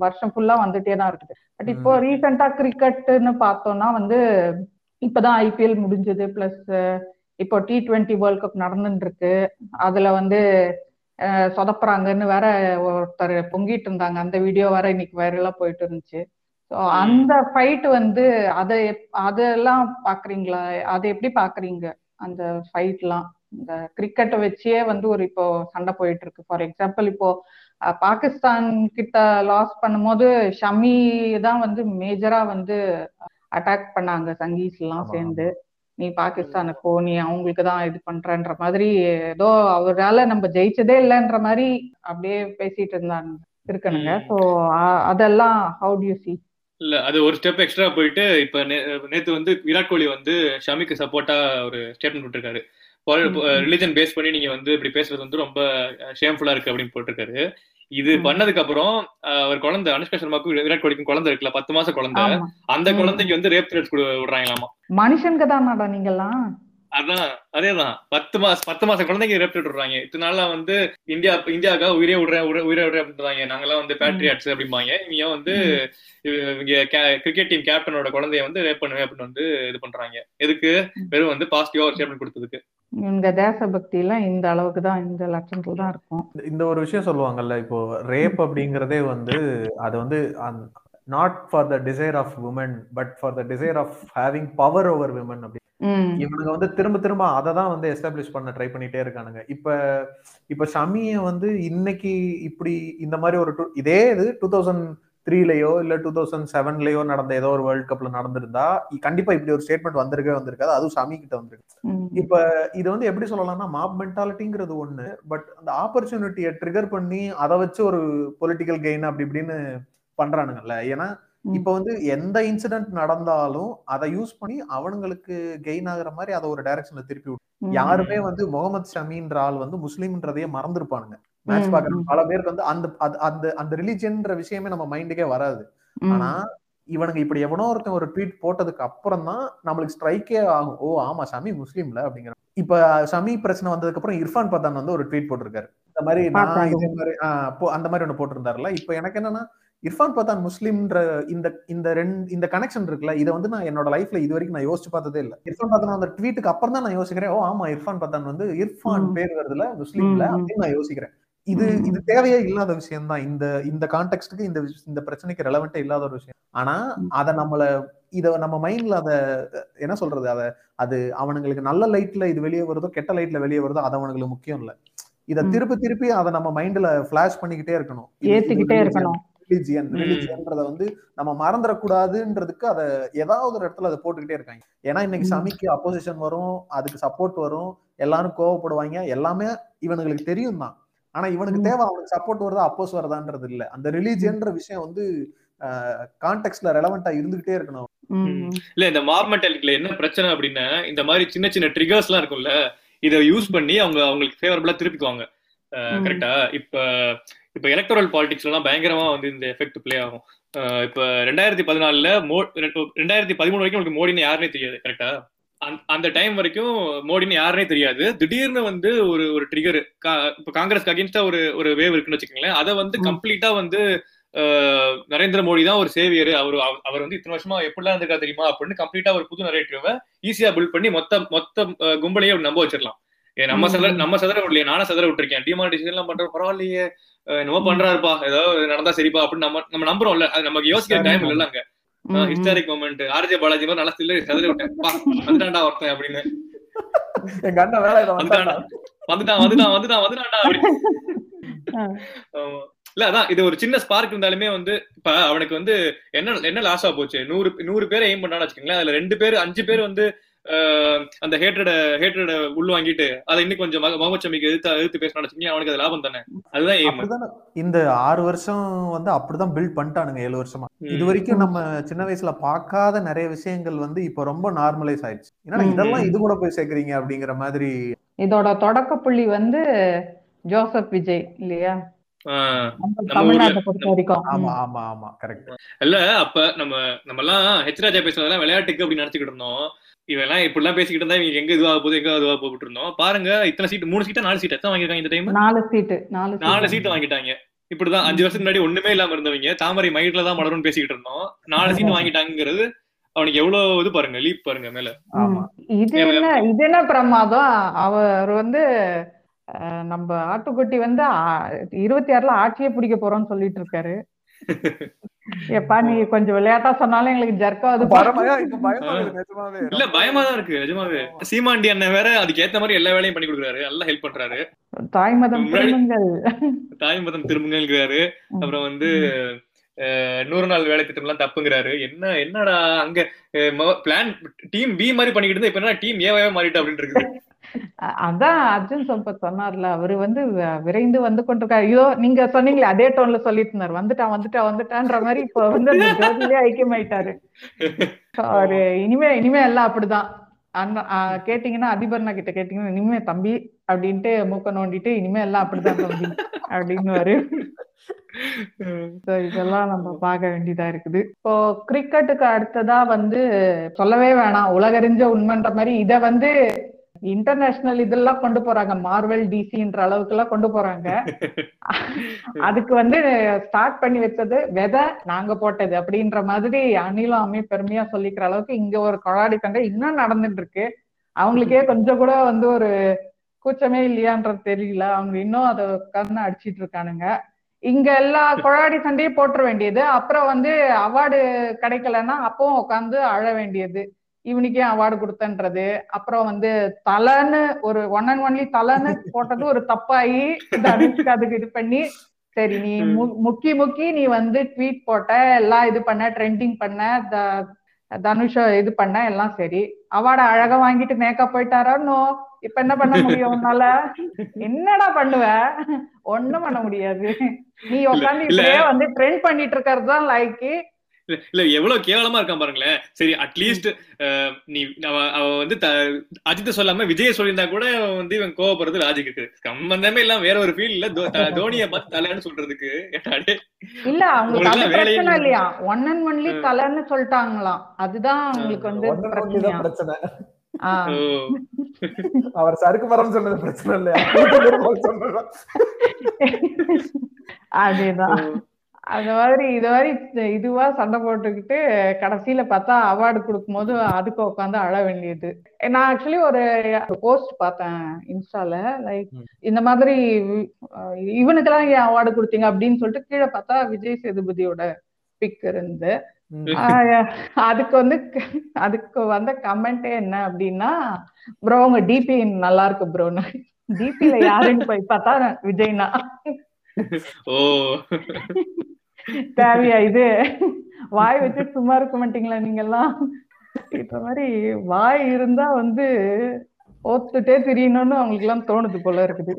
வருஷம் ஃபுல்லா வந்துட்டே தான் இருக்குது. பட் இப்போ ரீசெண்டா கிரிக்கெட்னு பார்த்தோம்னா வந்து இப்பதான் IPL முடிஞ்சது, பிளஸ் இப்போ T20 வேர்ல்ட் கப் நடந்துட்டு இருக்கு. அதுல வந்து சொதப்புறாங்கன்னு வேற ஒருத்தர் பொங்கிட்டு இருந்தாங்க. அந்த வீடியோ வேற இன்னைக்கு வைரலா போயிட்டு இருந்துச்சு. ஸோ அந்த ஃபைட் வந்து அதெல்லாம் பாக்குறீங்களா, அதை எப்படி பாக்குறீங்க அந்த ஃபைட்லாம்? இந்த கிரிக்கெட்டை வச்சே வந்து ஒரு இப்போ சண்டை போயிட்டு இருக்கு. ஃபார் எக்ஸாம்பிள் இப்போ பாகிஸ்தான் கிட்ட லாஸ் பண்ணும் போது ஷமி தான் வந்து மேஜரா வந்து அட்டாக் பண்ணாங்க, சங்கீஸ் எல்லாம் சேர்ந்து நீ பாகிஸ்தானுக்கோ நீ அவங்களுக்கு தான் இது பண்றன்ற மாதிரி ஏதோ அவரால் நம்ம ஜெயிச்சதே இல்லைன்ற மாதிரி அப்படியே பேசிட்டு இருந்தாங்க இருக்கணுங்க. ஸோ அதெல்லாம் ஹவு டு யூ சி? இல்ல அது ஒரு ஸ்டெப் எக்ஸ்ட்ரா போயிட்டு இப்ப நேத்து வந்து விராட் கோலி வந்து ஷமிக்கு சப்போர்ட்டா ஒரு ஸ்டேட்மெண்ட் போட்டிருக்காரு. ரிலிஜன் பேஸ் பண்ணி நீங்க வந்து இப்படி பேசுறது வந்து ரொம்ப ஷேம்ஃபுல்லா இருக்கு அப்படின்னு போட்டிருக்காரு. இது பண்ணதுக்கு அப்புறம் அவர் குழந்தை அனுஷ்கா சர்மாக்கும் விராட் கோலிக்கும் குழந்தை இருக்குல்ல, 10 மாச குழந்தை, அந்த குழந்தைக்கு வந்து ரேப் த்ரெட்ஸ் விடுறாங்களாமா. மனுஷனுக்கு தானாடா நீங்கெல்லாம்? அதான் அதேதான், 10 மாச குழந்தைங்க ரேப் த்ரெட் விடுறாங்க. இதனால வந்து இந்தியாவுக்காக உயிரே விடுறேன் உயிரே விடுறேன் அப்படின்றாங்க. நாங்கெல்லாம் வந்து பேட்ரியாட்ஸ் அப்படிம்பாங்க, இவங்க வந்து கிரிக்கெட் டீம் கேப்டனோட குழந்தைய வந்து ரேப் பண்ணுவேன் அப்படின்னு வந்து இது பண்றாங்க. எதுக்கு? வெறும் வந்து பாசிட்டிவா ஒரு ஸ்டேட்மெண்ட் கொடுத்ததுக்கு. இந்த தேச பக்தி எல்லாம் இந்த அளவுக்கு தான், இந்த லட்சணத்துல தான் இருக்கும். இந்த ஒரு விஷயம் சொல்லுவாங்கல்ல, இப்போ ரேப் அப்படிங்கறதே வந்து அது வந்து not for the desire of women but for the desire of having power over women அப்படின்னு இவனுங்க வந்து திரும்ப அதை தான் வந்து எஸ்டாப்ளிஷ் பண்ண ட்ரை பண்ணிட்டே இருக்கானுங்க. இப்ப ஷமியை வந்து இன்னைக்கு இப்படி இந்த மாதிரி ஒரு இதே இது 2003 இல்ல 2007 நடந்த ஏதோ ஒரு வேர்ல்ட் கப்ல நடந்திருந்தா கண்டிப்பா இப்படி ஒரு ஸ்டேட்மெண்ட் வந்திருக்காது, அதுவும் ஷமி கிட்ட வந்திருக்கு. இப்ப இது வந்து எப்படி சொல்லலாம்னா, மாப் மென்டாலிட்டிங்கிறது ஒண்ணு, பட் அந்த ஆப்பர்ச்சுனிட்டியை ட்ரிகர் பண்ணி அதை வச்சு ஒரு பொலிட்டிக்கல் கெயின் அப்படி இப்படின்னு பண்றானுங்கல்ல. ஏன்னா இப்ப வந்து எந்த இன்சிடென்ட் நடந்தாலும் அதை யூஸ் பண்ணி அவனுங்களுக்கு கெயின் ஆகுற மாதிரி அதை ஒரு டைரக்ஷன்ல திருப்பி விட்டு யாருமே வந்து முகமது ஷமின்ற ஆள் வந்து முஸ்லீம்ன்றதையே மறந்துருப்பானுங்க. மேட்ச் பாக்குற பல பேருக்கு வந்து அந்த ரிலிஜியன்ற விஷயமே நம்ம மைண்டுக்கே வராது. ஆனா இவனுங்க இப்படி எவனோ ஒருத்தன் ஒரு ட்வீட் போட்டதுக்கு அப்புறம் தான் நம்மளுக்கு ஸ்ட்ரைக்கே ஆகும், ஓ ஆமா ஷமி முஸ்லீம்ல அப்படிங்கிற. இப்ப ஷமி பிரச்சனை வந்ததுக்கு அப்புறம் இர்ஃபான் பதான் வந்து ஒரு ட்வீட் போட்டிருக்காரு இந்த மாதிரி, நான் இதே மாதிரி அந்த மாதிரி ஒண்ணு போட்டிருந்தாருல. இப்ப எனக்கு என்னன்னா, இர்ஃபான் பதான் முஸ்லீம்ன்ற இந்த கனெக்ஷன் இருக்குல்ல, இதை வந்து நான் என்னோட லைஃப்ல இது வரைக்கும் நான் யோசிச்சு பார்த்ததே இல்லை. இர்ஃபான் பதான் அந்த ட்வீட்டுக்கு அப்புறம் தான் நான் யோசிக்கிறேன், ஓ ஆமா இர்ஃபான் பதான் வந்து இர்ஃபான் பேர் வருதுல முஸ்லீம்ல அப்படின்னு நான் யோசிக்கிறேன். இது தேவையே இல்லாத விஷயம் தான், இந்த கான்டெக்ஸ்டுக்கு இந்த பிரச்சனைக்கு ரெலவெண்டே இல்லாத ஒரு விஷயம். ஆனா அதை நம்ம மைண்ட்ல அத என்ன சொல்றது, அது அவனுங்களுக்கு நல்ல லைட்ல இது வெளியே வருதோ கெட்ட லைட்ல வெளியே வருதோ அது அவனுங்களுக்கு முக்கியம் இல்ல. இதை திருப்பி அதை நம்ம மைண்ட்ல ஃபிளாஷ் பண்ணிக்கிட்டே இருக்கணும், ஏத்திக்கிட்டே இருக்கணும். ரிலிஜியன்றத வந்து நம்ம மறந்துடக்கூடாதுன்றதுக்கு அதை ஏதாவது ஒரு இடத்துல அதை போட்டுக்கிட்டே இருக்காங்க. ஏன்னா இன்னைக்கு ஷமிக்கு அப்போசிஷன் வரும், அதுக்கு சப்போர்ட் வரும், எல்லாரும் கோவப்படுவாங்க, எல்லாமே இவனுங்களுக்கு தெரியும் தான். ஆனா இவனுக்கு தேவை அவனுக்கு சப்போர்ட் வருதா அப்போஸ் வருதான்றது இல்ல. அந்த ரிலீஜியன்ற விஷயம் வந்து கான்டெக்ஸ்ட்ல ரெலவெண்டா இருந்துகிட்டே இருக்கணும். இல்ல இந்த மாப் மென்டாலிட்டில என்ன பிரச்சனை அப்படின்னா, இந்த மாதிரி சின்ன சின்ன ட்ரிகர்ஸ் எல்லாம் இருக்கும்ல, இதை யூஸ் பண்ணி அவங்களுக்கு ஃபேவரபிளா திருப்பிக்குவாங்க. கரெக்டா? இப்ப எலக்டோரல் பாலிடிக்ஸ்ல எல்லாம் பயங்கரமா வந்து இந்த எஃபெக்ட் பிளே ஆகும். இப்ப 2014 2013 வரைக்கும் உங்களுக்கு மோடின்னு யாருனே தெரியாது. கரெக்டா? அந்த டைம் வரைக்கும் மோடின்னு யாருனே தெரியாது. திடீர்னு வந்து ஒரு ட்ரிகர், இப்ப காங்கிரஸ்க்கு அகேன்ஸ்டா ஒரு வேவ் இருக்குன்னு வச்சுக்கோங்களேன், அதை வந்து கம்ப்ளீட்டா வந்து நரேந்திர மோடி தான் ஒரு சேவியர், அவர் வந்து இத்தனை வருஷமா எப்படிலாம் இருந்திருக்கா தெரியுமா அப்படின்னு கம்ப்ளீட்டா ஒரு புது நரேட்டிவை ஈஸியா பில்ட் பண்ணி மொத்த கும்பலையே நம்ப வச்சிடலாம். நம்ம சதற விடலையே, நானும் சதற விட்டுருக்கேன், டிமானிட்டேஷன் எல்லாம் பண்ற பரவாயில்லையே, என்னமோ பண்றாருப்பா, ஏதாவது நடந்தா சரிப்பா அப்படின்னு நம்ம நம்புறோம்ல. அது நமக்கு யோசிக்கிற டைம் இல்ல. அங்க ஹிஸ்டாரிக் மொமெண்ட், ஆர்ஜே பாலாஜி மாதிரி நல்லா சில்லு சதற விட்டேன்ப்பா வந்துட்டாண்டா ஒருத்தன் அப்படின்னு, எங்க அண்ணா வேலை வந்துட்டான்டா அப்படின்னு. இல்ல அதான், இது ஒரு சின்ன ஸ்பார்க் இருந்தாலுமே வந்து இப்ப அவனுக்கு வந்து என்ன லாஸா போச்சு, 100 பேரை எய்ம் பண்ணான்னு வச்சுக்கோங்களேன், அதுல 5 பேர் வந்து அந்த ஹேட்ரட உள்வாங்கிட்டு அதை இன்னும் கொஞ்சம் முகமது ஷமிக்கு எதிர்த்து பேசணும்னு வச்சுக்கோங்களேன், அவனுக்கு அது லாபம் தானே. அதுதான் எய்ம். இந்த 6 வருஷம் வந்து அப்படிதான் பில்ட் பண்ணிட்டானுங்க, 7 வருஷமா. இது வரைக்கும் நம்ம சின்ன வயசுல பாக்காத நிறைய விஷயங்கள் வந்து இப்ப ரொம்ப நார்மலைஸ் ஆயிடுச்சு. ஏன்னா இதெல்லாம் இது கூட போய் சேர்க்கறீங்க அப்படிங்கிற மாதிரி. இதோட தொடக்க புள்ளி வந்து ஜோசப் விஜய் இல்லையா? விளையாட்டுக்கு அப்படி நினைச்சுக்கிட்டு இருந்தோம், இவெல்லாம் இப்படி எல்லாம் பேசிக்கிட்டு இருந்தா இவங்க எங்க இதுவா போகுது எங்க இதுவா போட்டு இருந்தோம். பாருங்க இத்தனை சீட்டு, 3 சீட்டா 4 சீட்டா தான் வாங்கிருக்காங்க இந்த டைம். 4 சீட்டு வாங்கிட்டாங்க. இப்படிதான் 5 வருஷத்துக்கு முன்னாடி ஒண்ணுமே இல்லாம இருந்தவங்க தாமரை மயிர்ல தான் மலரும் பேசிக்கிட்டு இருந்தோம், 4 சீட்டு வாங்கிட்டாங்கிறது அவனுக்கு எவ்வளவு இது பாருங்க, லீப் பாருங்க மேல. இது என்ன பிரமாதம். அவர் வந்து நம்ம ஆட்டுக்குட்டி வந்து 26ல ஆட்சியே பிடிக்க போறோம்னு சொல்லிட்டு இருக்காரு. எப்பா நீ கொஞ்சம் விளையாட்டா சொன்னாலும் எங்களுக்கு ஜர்க்காவது இல்ல பயமா தான் இருக்கு நிஜமாவே. சீமாண்டி அண்ணன் வேற அதுக்கு ஏத்த மாதிரி எல்லா வேலையும் பண்ணி கொடுக்குறாரு, நல்லா ஹெல்ப் பண்றாரு. தாய்மதம் திரும்புங்கிறாரு. அப்புறம் வந்து 100 நாள் வேலை திட்டம் எல்லாம் தப்புங்கிறாரு. என்னடா அங்க பிளான் டீம் பி மாதிரி பண்ணிக்கிட்டு இருந்தா இப்ப என்ன டீம் ஏவாவே மாறிட்டா அப்படின்னு இருக்கு. அதான் அர்ஜுன் சம்பத் சொன்னார்ல, அவரு வந்து விரைந்து வந்து கொண்டிருக்காரு. ஐயோ நீங்க சொன்னீங்களே அதே டோன்ல சொல்லிட்டு இருந்தாரு, வந்துட்டான்ற மாதிரி இப்ப வந்து ஜோதியிலேயே ஐக்கியமாயிட்டாரு அவரு. இனிமே எல்லாம் அப்படிதான். கேட்டீங்கன்னா அதிபர்னா கிட்ட கேட்டீங்கன்னா இனிமே தம்பி அப்படின்ட்டு மூக்க நோண்டிட்டு இனிமே எல்லாம் அப்படிதான் தம்பி அப்படின்னு. இதெல்லாம் நம்ம பார்க்க வேண்டியதா இருக்குது. இப்போ கிரிக்கெட்டுக்கு அடுத்ததா வந்து சொல்லவே வேணாம், உலகறிஞ்ச உண்மைன்ற மாதிரி இத வந்து இன்டர்நேஷனல் இதெல்லாம் கொண்டு போறாங்க, மார்வெல் டிசின்ற அளவுக்கு எல்லாம் கொண்டு போறாங்க. அதுக்கு வந்து ஸ்டார்ட் பண்ணி வச்சது வெதை நாங்க போட்டது அப்படின்ற மாதிரி அணிலும் அம்மையும் பெருமையா சொல்லிக்கிற அளவுக்கு இங்க ஒரு கொளாடி சண்டை இன்னும் நடந்துட்டு இருக்கு. அவங்களுக்கே கொஞ்சம் கூட வந்து ஒரு கூச்சமே இல்லையான்றது தெரியல. அவங்க இன்னும் அதை உட்கார்ந்து அடிச்சிட்டு இருக்கானுங்க. இங்க எல்லா கொளாடி சண்டையும் போட்டுற வேண்டியது, அப்புறம் வந்து அவார்டு கிடைக்கலன்னா அப்பவும் உட்காந்து அழ வேண்டியது, இவனுக்கே அவார்டு கொடுத்தன்றது. அப்புறம் வந்து தலைன்னு ஒரு 1 and only தலைன்னு போட்டது ஒரு தப்பாயி தனுஷ்க்கு அதுக்கு இது பண்ணி, சரி நீ முக்கி நீ வந்து ட்வீட் போட்ட எல்லாம் இது பண்ண ட்ரெண்டிங் பண்ண தனுஷ இது பண்ண எல்லாம் சரி, அவார்டு அழகா வாங்கிட்டு மேக்கப் போயிட்டாரோ, இப்ப என்ன பண்ண முடியும் உன்னால? என்னடா பண்ணுவ? ஒண்ணும் பண்ண முடியாது. நீ உட்காந்து இப்படியே வந்து ட்ரெண்ட் பண்ணிட்டு இருக்கிறதுதான் லைக்கு. இல்ல எவ்வளவு கேவலமா இருக்கான் பாருங்களேன். சரி அட்லீஸ்ட் நீ அவ வந்து அஜித் சொல்லாம விஜய் சொல்லியிருந்தா கூட வந்து இவன் கோவப்படுறது லாஜிக் இருக்கு. சம்பந்தமே எல்லாம் வேற ஒரு ஃபீல் இல்ல தோனியை பார்த்து தலைன்னு சொல்றதுக்கு. இல்ல அவங்களுக்கு 1 and only தலைன்னு சொல்லிட்டாங்களாம், அதுதான் அவங்களுக்கு வந்து பிரச்சனை. அவர் சறுக்கு மரம் சொன்னது பிரச்சனை இல்லையா? அதேதான். அந்த மாதிரி இது மாதிரி இதுவா சண்டை போட்டுக்கிட்டு கடைசியில பார்த்தா அவார்டு கொடுக்கும் போது அதுக்கு உட்காந்து அழ வேண்டியது. நான் ஆக்சுவலி ஒரு போஸ்ட் பார்த்தேன் இன்ஸ்டால, லைக் இந்த மாதிரி இவனுக்குலாம் ஏன் அவார்டு கொடுத்தீங்க அப்படின்னு சொல்லிட்டு கீழே பார்த்தா விஜய் சேதுபதியோட பிக் இருந்து, அதுக்கு வந்த கமெண்டே என்ன அப்படின்னா, ப்ரோ உங்க டிபி நல்லா இருக்கு ப்ரோன்னு. டிபில யாருன்னு போய் பார்த்தா விஜய்னா. தேவையா இது? வாய் வச்சு சும்மா இருக்க மாட்டீங்களா நீங்க எல்லாம்? இப்ப மாதிரி வாய் இருந்தா வந்து ஒத்துட்டே தெரியணும்னு அவங்களுக்கு எல்லாம் தோணுது போல இருக்குது.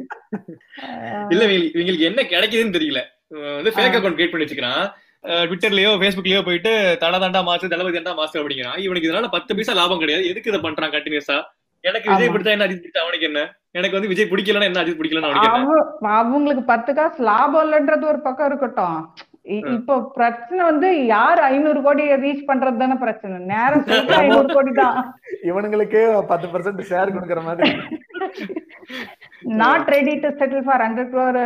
இல்ல இவங்களுக்கு என்ன கிடைக்குதுன்னு தெரியல. வந்து ஃபேக் அக்கவுண்ட் கிரியேட் பண்ணி வச்சுக்கிறான் ட்விட்டர்லயோ பேஸ்புக்லயோ, போயிட்டு தடை தாண்டா மாசு தளபதி தாண்டா மாசு அப்படிங்கிறான். இவனுக்கு இதனால 10 பைசா லாபம் கிடையாது. எதுக்கு இதை பண்றான் கண்டினியூஸா? எனக்கு விஜய் பிடிச்சா என்ன, அஜித் பிடிச்சா அவனுக்கு என்ன? எனக்கு வந்து விஜய் பிடிக்கலன்னா என்ன, அஜித் பிடிக்கலன்னா? அவங்களுக்கு 10 காசு லாபம் இல்லன்றது ஒரு பக்கம் இருக்கட்டும். இப்போ பிரச்சனை வந்து யார் 500 கோடியை ரீச் பண்றது தானே பிரச்சனை. நேரம் 500 கோடி தான் இவனுங்களுக்கே 10% ஷேர் கொடுக்கற மாதிரி. Not ready to settle for 100 crore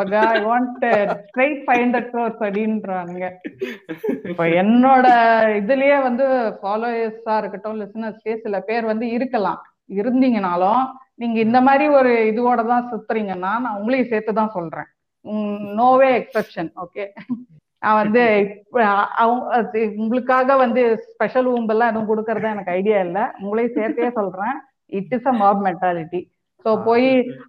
பகா, ஐ வாண்ட் ஸ்ட்ரைட் 500 crore அப்படின்றாங்க. இப்போ என்னோட இதுலயே வந்து ஃபாலோயர்ஸா இருக்கட்டும் லிசனர்ஸ்லயே சில பேர் வந்து இருக்கலாம், இருந்தீங்கனாலும் நீங்க இந்த மாதிரி ஒரு இதுவோட தான் சுத்துறீங்கன்னா நான் உங்களையும் சேர்த்துதான் சொல்றேன், நோவே எக்ஸப்ஷன். ஓகே வந்து உங்களுக்காக வந்து ஸ்பெஷல் ஊம்பெல்லாம் எதுவும் கொடுக்கறதா எனக்கு ஐடியா இல்லை, உங்களையும் சேர்த்தே சொல்றேன். It is a mob mentality. So போய்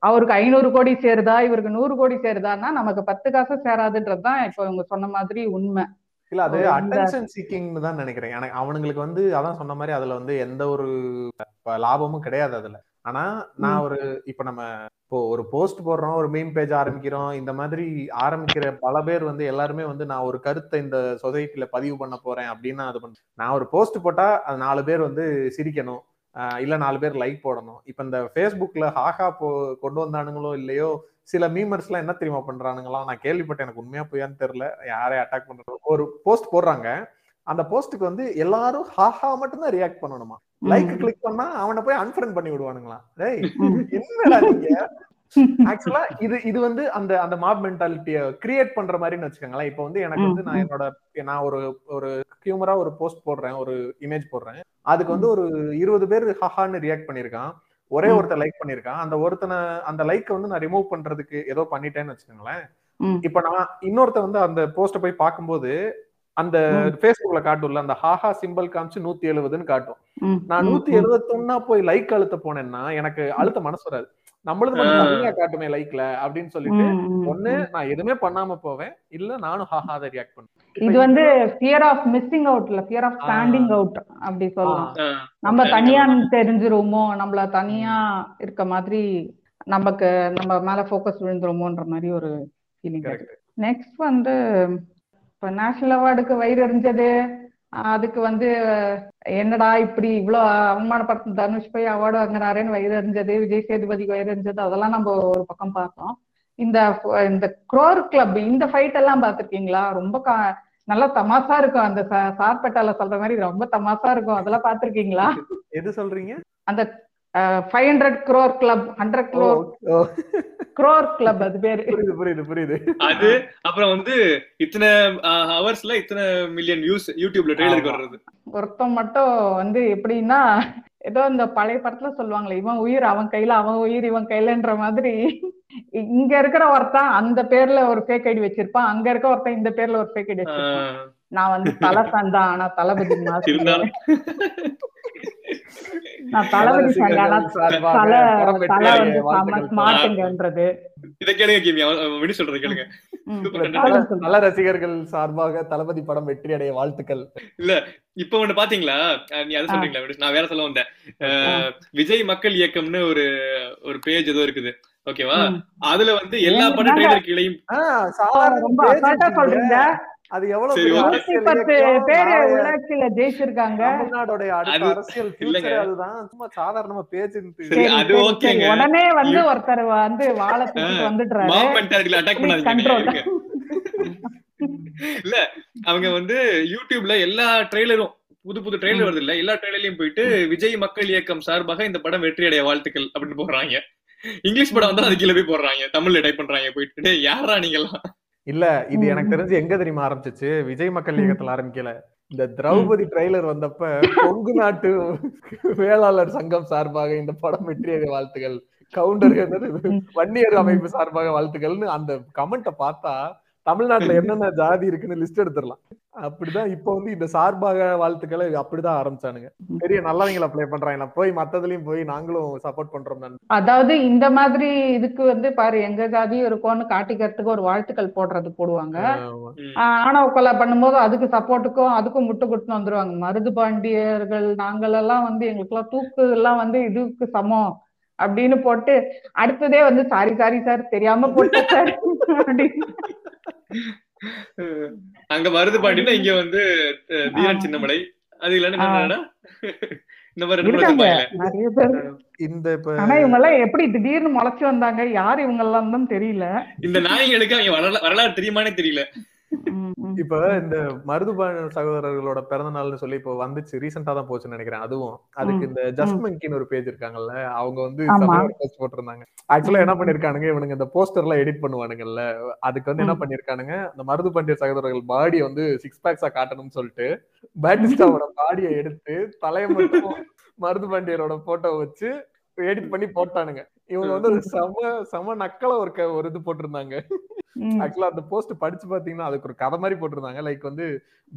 அவருக்கு 500 கோடி சேருதா இவருக்கு 100 கோடி சேருதான்னா நமக்கு 10 காசு சேராதுன்றது தான் இப்போ இவங்க சொன்ன மாதிரி உண்மை. இல்ல அது அட்டென்ஷன் சீக்கிங்னு தான் நினைக்கிறேன். எனக்கு அவனுங்களுக்கு வந்து அதான் சொன்ன மாதிரி அதுல வந்து எந்த ஒரு லாபமும் கிடையாது அதுல. ஆனா நான் ஒரு இப்ப நம்ம இப்போ ஒரு போஸ்ட் போடுறோம், ஒரு மீம் பேஜ் ஆரம்பிக்கிறோம், இந்த மாதிரி ஆரம்பிக்கிற பல பேர் வந்து எல்லாருமே வந்து நான் ஒரு கருத்தை இந்த சொசைட்டில பதிவு பண்ண போறேன் அப்படின்னா அது பண்ண. நான் ஒரு போஸ்ட் போட்டா அது 4 பேர் வந்து சிரிக்கணும், இல்ல 4 பேர் லைக் போடணும். இப்ப இந்த ஃபேஸ்புக்ல ஹாஹா கொண்டு வந்தானுங்களோ இல்லையோ, சில மீமர்ஸ் எல்லாம் என்ன தெரியுமா பண்றானுங்களாம், நான் கேள்விப்பட்டேன், எனக்கு உண்மையா போயான்னு தெரியல, யாரே அட்டாக் பண்ற ஒரு போஸ்ட் போடுறாங்க, அந்த போஸ்டுக்கு வந்து எல்லாரும் ஹாஹா மட்டும் தான் ரியாக்ட் பண்ணணுமா, லைக் கிளிக் பண்ணா அவனை போய் அன்ஃப்ரெண்ட் பண்ணி விடுவானுங்களா? என்னடா நீங்க ஆக்சுவலா இது வந்து அந்த அந்த மாப் மென்டாலிட்டியை கிரியேட் பண்ற மாதிரின்னு வச்சுக்கோங்களேன். இப்ப வந்து எனக்கு வந்து நான் நான் ஒரு ஹியூமரா ஒரு போஸ்ட் போடுறேன், ஒரு இமேஜ் போடுறேன், அதுக்கு வந்து ஒரு 20 பேர் ஹஹான்னு ரியாக்ட் பண்ணிருக்கான், ஒரே ஒருத்தர் லைக் பண்ணிருக்கான். அந்த ஒருத்தனை அந்த லைக்கை வந்து நான் ரிமூவ் பண்றதுக்கு ஏதோ பண்ணிட்டேன்னு வச்சுக்கோங்களேன். இப்ப நான் இன்னொருத்த வந்து அந்த போஸ்ட போய் பார்க்கும்போது அந்த பேஸ்புக்ல காட்டும்ல அந்த ஹாஹா சிம்பிள் காமிச்சு 170ன்னு காட்டும். நான் 171 போய் லைக் அழுத்த போனேன்னா எனக்கு அழுத்த மனசு வராது. நம்மளது மட்டும் தனியா காட்டுமே லைக்ல அப்படின்னு சொல்லிட்டு ஒண்ணு நான் எதுவுமே பண்ணாம போவேன், இல்ல நானும் ஹாஹா அதை ரியாக்ட் பண்ணுவேன். இது வந்து ஃபியர் ஆஃப் மிஸ்ஸிங் அவுட்ல ஃபியர் ஆஃப் ஸ்டாண்டிங் அவுட் அப்படி சொல்லலாம். நம்ம தனியா தெரிஞ்சிருவோமோ, நம்மள தனியா இருக்க மாதிரி, நமக்கு நம்ம மேல போக்கஸ் விழுந்துருமோன்ற மாதிரி ஒரு ஃபீலிங். நெக்ஸ்ட் வந்து இப்ப நேஷனல் அவார்டுக்கு வயிறு எறிஞ்சது, அதுக்கு வந்து என்னடா இப்படி இவ்வளவு அவமானப்படுத்த தனுஷ் போய் அவார்டு வாங்கினாரேன்னு வயிறு எறிஞ்சது, விஜய் சேதுபதிக்கு வயிறு எறிஞ்சது, அதெல்லாம் நம்ம ஒரு பக்கம் பார்த்தோம். இந்த குரோர் கிளப் இந்த ஃபைட் எல்லாம் பாத்திருக்கீங்களா? ரொம்ப நல்லா தமாசா இருக்கும். அந்த சார்பேட்டால சொல்ற மாதிரி ரொம்ப தமாசா இருக்கும். அதெல்லாம் பாத்திருக்கீங்களா? எது சொல்றீங்க? அந்த 500 crore club, 100 crore club அது பேரு. புரியுது புரியுது புரியுது. அது அப்புறம் வந்து இத்தனை ஹவர்ஸ்ல இத்தனை மில்லியன் வியூஸ் யூடியூப்ல ட்ரெய்லருக்கு வர்றது. ஒருத்தம் மட்டும் வந்து எப்படின்னா ஏதோ இந்த பழைய படத்துல சொல்லுவாங்களே, இவன் உயிர் அவன் கையில, அவன் உயிர் இவன் கையிலன்ற மாதிரி, இங்க இருக்கிற ஒருத்தன் அந்த பேர்ல ஒரு ஃபேக் ஐடி வச்சிருப்பான், அங்க இருக்க ஒருத்தன் இந்த பேர்ல ஒரு ஃபேக் ஐடி வச்சிருப்பான். நான் வந்து தலை சந்தா ஆனா தளபதி மாதிரி, நான் தளபதி சந்தானா தலை வந்து மாட்டுங்கன்றது. இதை கேளுங்க, சொல்றது கேளுங்க. நல்ல ரசிகர்கள் சார்பாக தளபதி படம் வெற்றி அடைய வாழ்த்துக்கள். இல்ல இப்ப ஒண்ணு பாத்தீங்களா, நீ அதை சொல்றீங்களா, நான் வேற சொல்ல வந்தேன். விஜய் மக்கள் இயக்கம்னு ஒரு பேஜ் ஏதோ இருக்குது, ஓகேவா? அதுல வந்து எல்லா படம் ட்ரெய்லர் கீழையும் சொல்றீங்க. அது இல்ல, அவங்க வந்து யூடியூப்ல எல்லா ட்ரெய்லரும் புது புது ட்ரெய்லர் வருது இல்ல, எல்லா ட்ரெய்லர்லயும் போயிட்டு விஜய் மக்கள் இயக்கம் சார்பாக இந்த படம் வெற்றி அடைய வாழ்த்துக்கள் அப்படின்னு போடுறாங்க. இங்கிலீஷ் படம் வந்து அதுக்குள்ள போய் போடுறாங்க, தமிழ்ல டைப் பண்றாங்க போயிட்டு. யாரா நீங்கலாம்? இல்ல இது எனக்கு தெரிஞ்சு எங்க தெரியுமா ஆரம்பிச்சிச்சு, விஜய் மக்கள் இயக்கத்துல ஆரம்பிக்கல. இந்த திரௌபதி ட்ரெய்லர் வந்தப்ப கொங்கு நாட்டு வேளாளர் சங்கம் சார்பாக இந்த படம் வெற்றியடைய வாழ்த்துக்கள், கவுண்டர் வன்னியர் அமைப்பு சார்பாக வாழ்த்துக்கள்னு அந்த கமெண்ட்டை பார்த்தா தமிழ்நாட்டுல என்னென்ன ஜாதி இருக்குன்னு லிஸ்ட் எடுத்துடலாம். அப்படிதான் இப்ப வந்து இந்த சார்பாக வாழ்த்துக்களை அப்படிதான் ஆரம்பிச்சானுங்க. பெரிய நல்லவங்களை அப்ளை பண்றாங்க, போய் மத்ததுலயும் போய் நாங்களும் சப்போர்ட் பண்றோம். அதாவது இந்த மாதிரி இதுக்கு வந்து பாரு எங்க ஜாதியும் இருக்கோம்னு காட்டிக்கிறதுக்கு ஒரு வாழ்த்துக்கள் போடுறது போடுவாங்க. ஆனா கொலை பண்ணும்போது அதுக்கு சப்போர்ட்டுக்கும் அதுக்கும் முட்டு கொடுத்துன்னு வந்துருவாங்க. மருது பாண்டியர்கள் நாங்களெல்லாம் வந்து எங்களுக்கெல்லாம் தூக்கு எல்லாம் வந்து இதுக்கு சமம் அப்படின்னு போட்டு, அடுத்ததே வந்து சாரி சாரி சார் தெரியாம போட்டு சார் அப்படின்னு. அங்க மருது பாண்டினா இங்க வந்து தீரன் சின்னமலை, அது இல்லன்னா இந்த மாதிரி எப்படி திடீர்னு முளைச்சு வந்தாங்க, யார் இவங்க எல்லாம் தெரியல. இந்த நாய்களுக்கு அவங்க வரலாறு தெரியுமானே தெரியல. இப்ப இந்த மருதுபாண்டிய சகோதரர்களோட பிறந்த நாள்னு சொல்லி இப்போ வந்துச்சு, ரீசெண்டா தான் போச்சுன்னு நினைக்கிறேன். அதுவும் அதுக்கு இந்த ஜஸ்ட் மங்கின்னு ஒரு பேஜ் இருக்காங்கல்ல, அவங்க வந்து போஸ்ட் போட்டிருந்தாங்க. ஆக்சுவலா என்ன பண்ணிருக்கானுங்க இவனுங்க, இந்த போஸ்டர் எல்லாம் எடிட் பண்ணுவானுங்கல்ல, அதுக்கு வந்து என்ன பண்ணிருக்கானுங்க, இந்த மருதுபாண்டிய சகோதரர்கள் பாடியை வந்து 6 packs காட்டணும்னு சொல்லிட்டு பேட்டிஸ்டாவோட பாடியை எடுத்து தலைய மட்டும் மருதுபாண்டியரோட போட்டோ வச்சு எடிட் பண்ணி போட்டானுங்க. இவங்க வந்து சம நக்கல ஒரு இது போட்டிருந்தாங்க. ஆக்சுவலா அந்த போஸ்ட் படிச்சு பாத்தீங்கன்னா அதுக்கு ஒரு கதை மாதிரி போட்டிருந்தாங்க. லைக் வந்து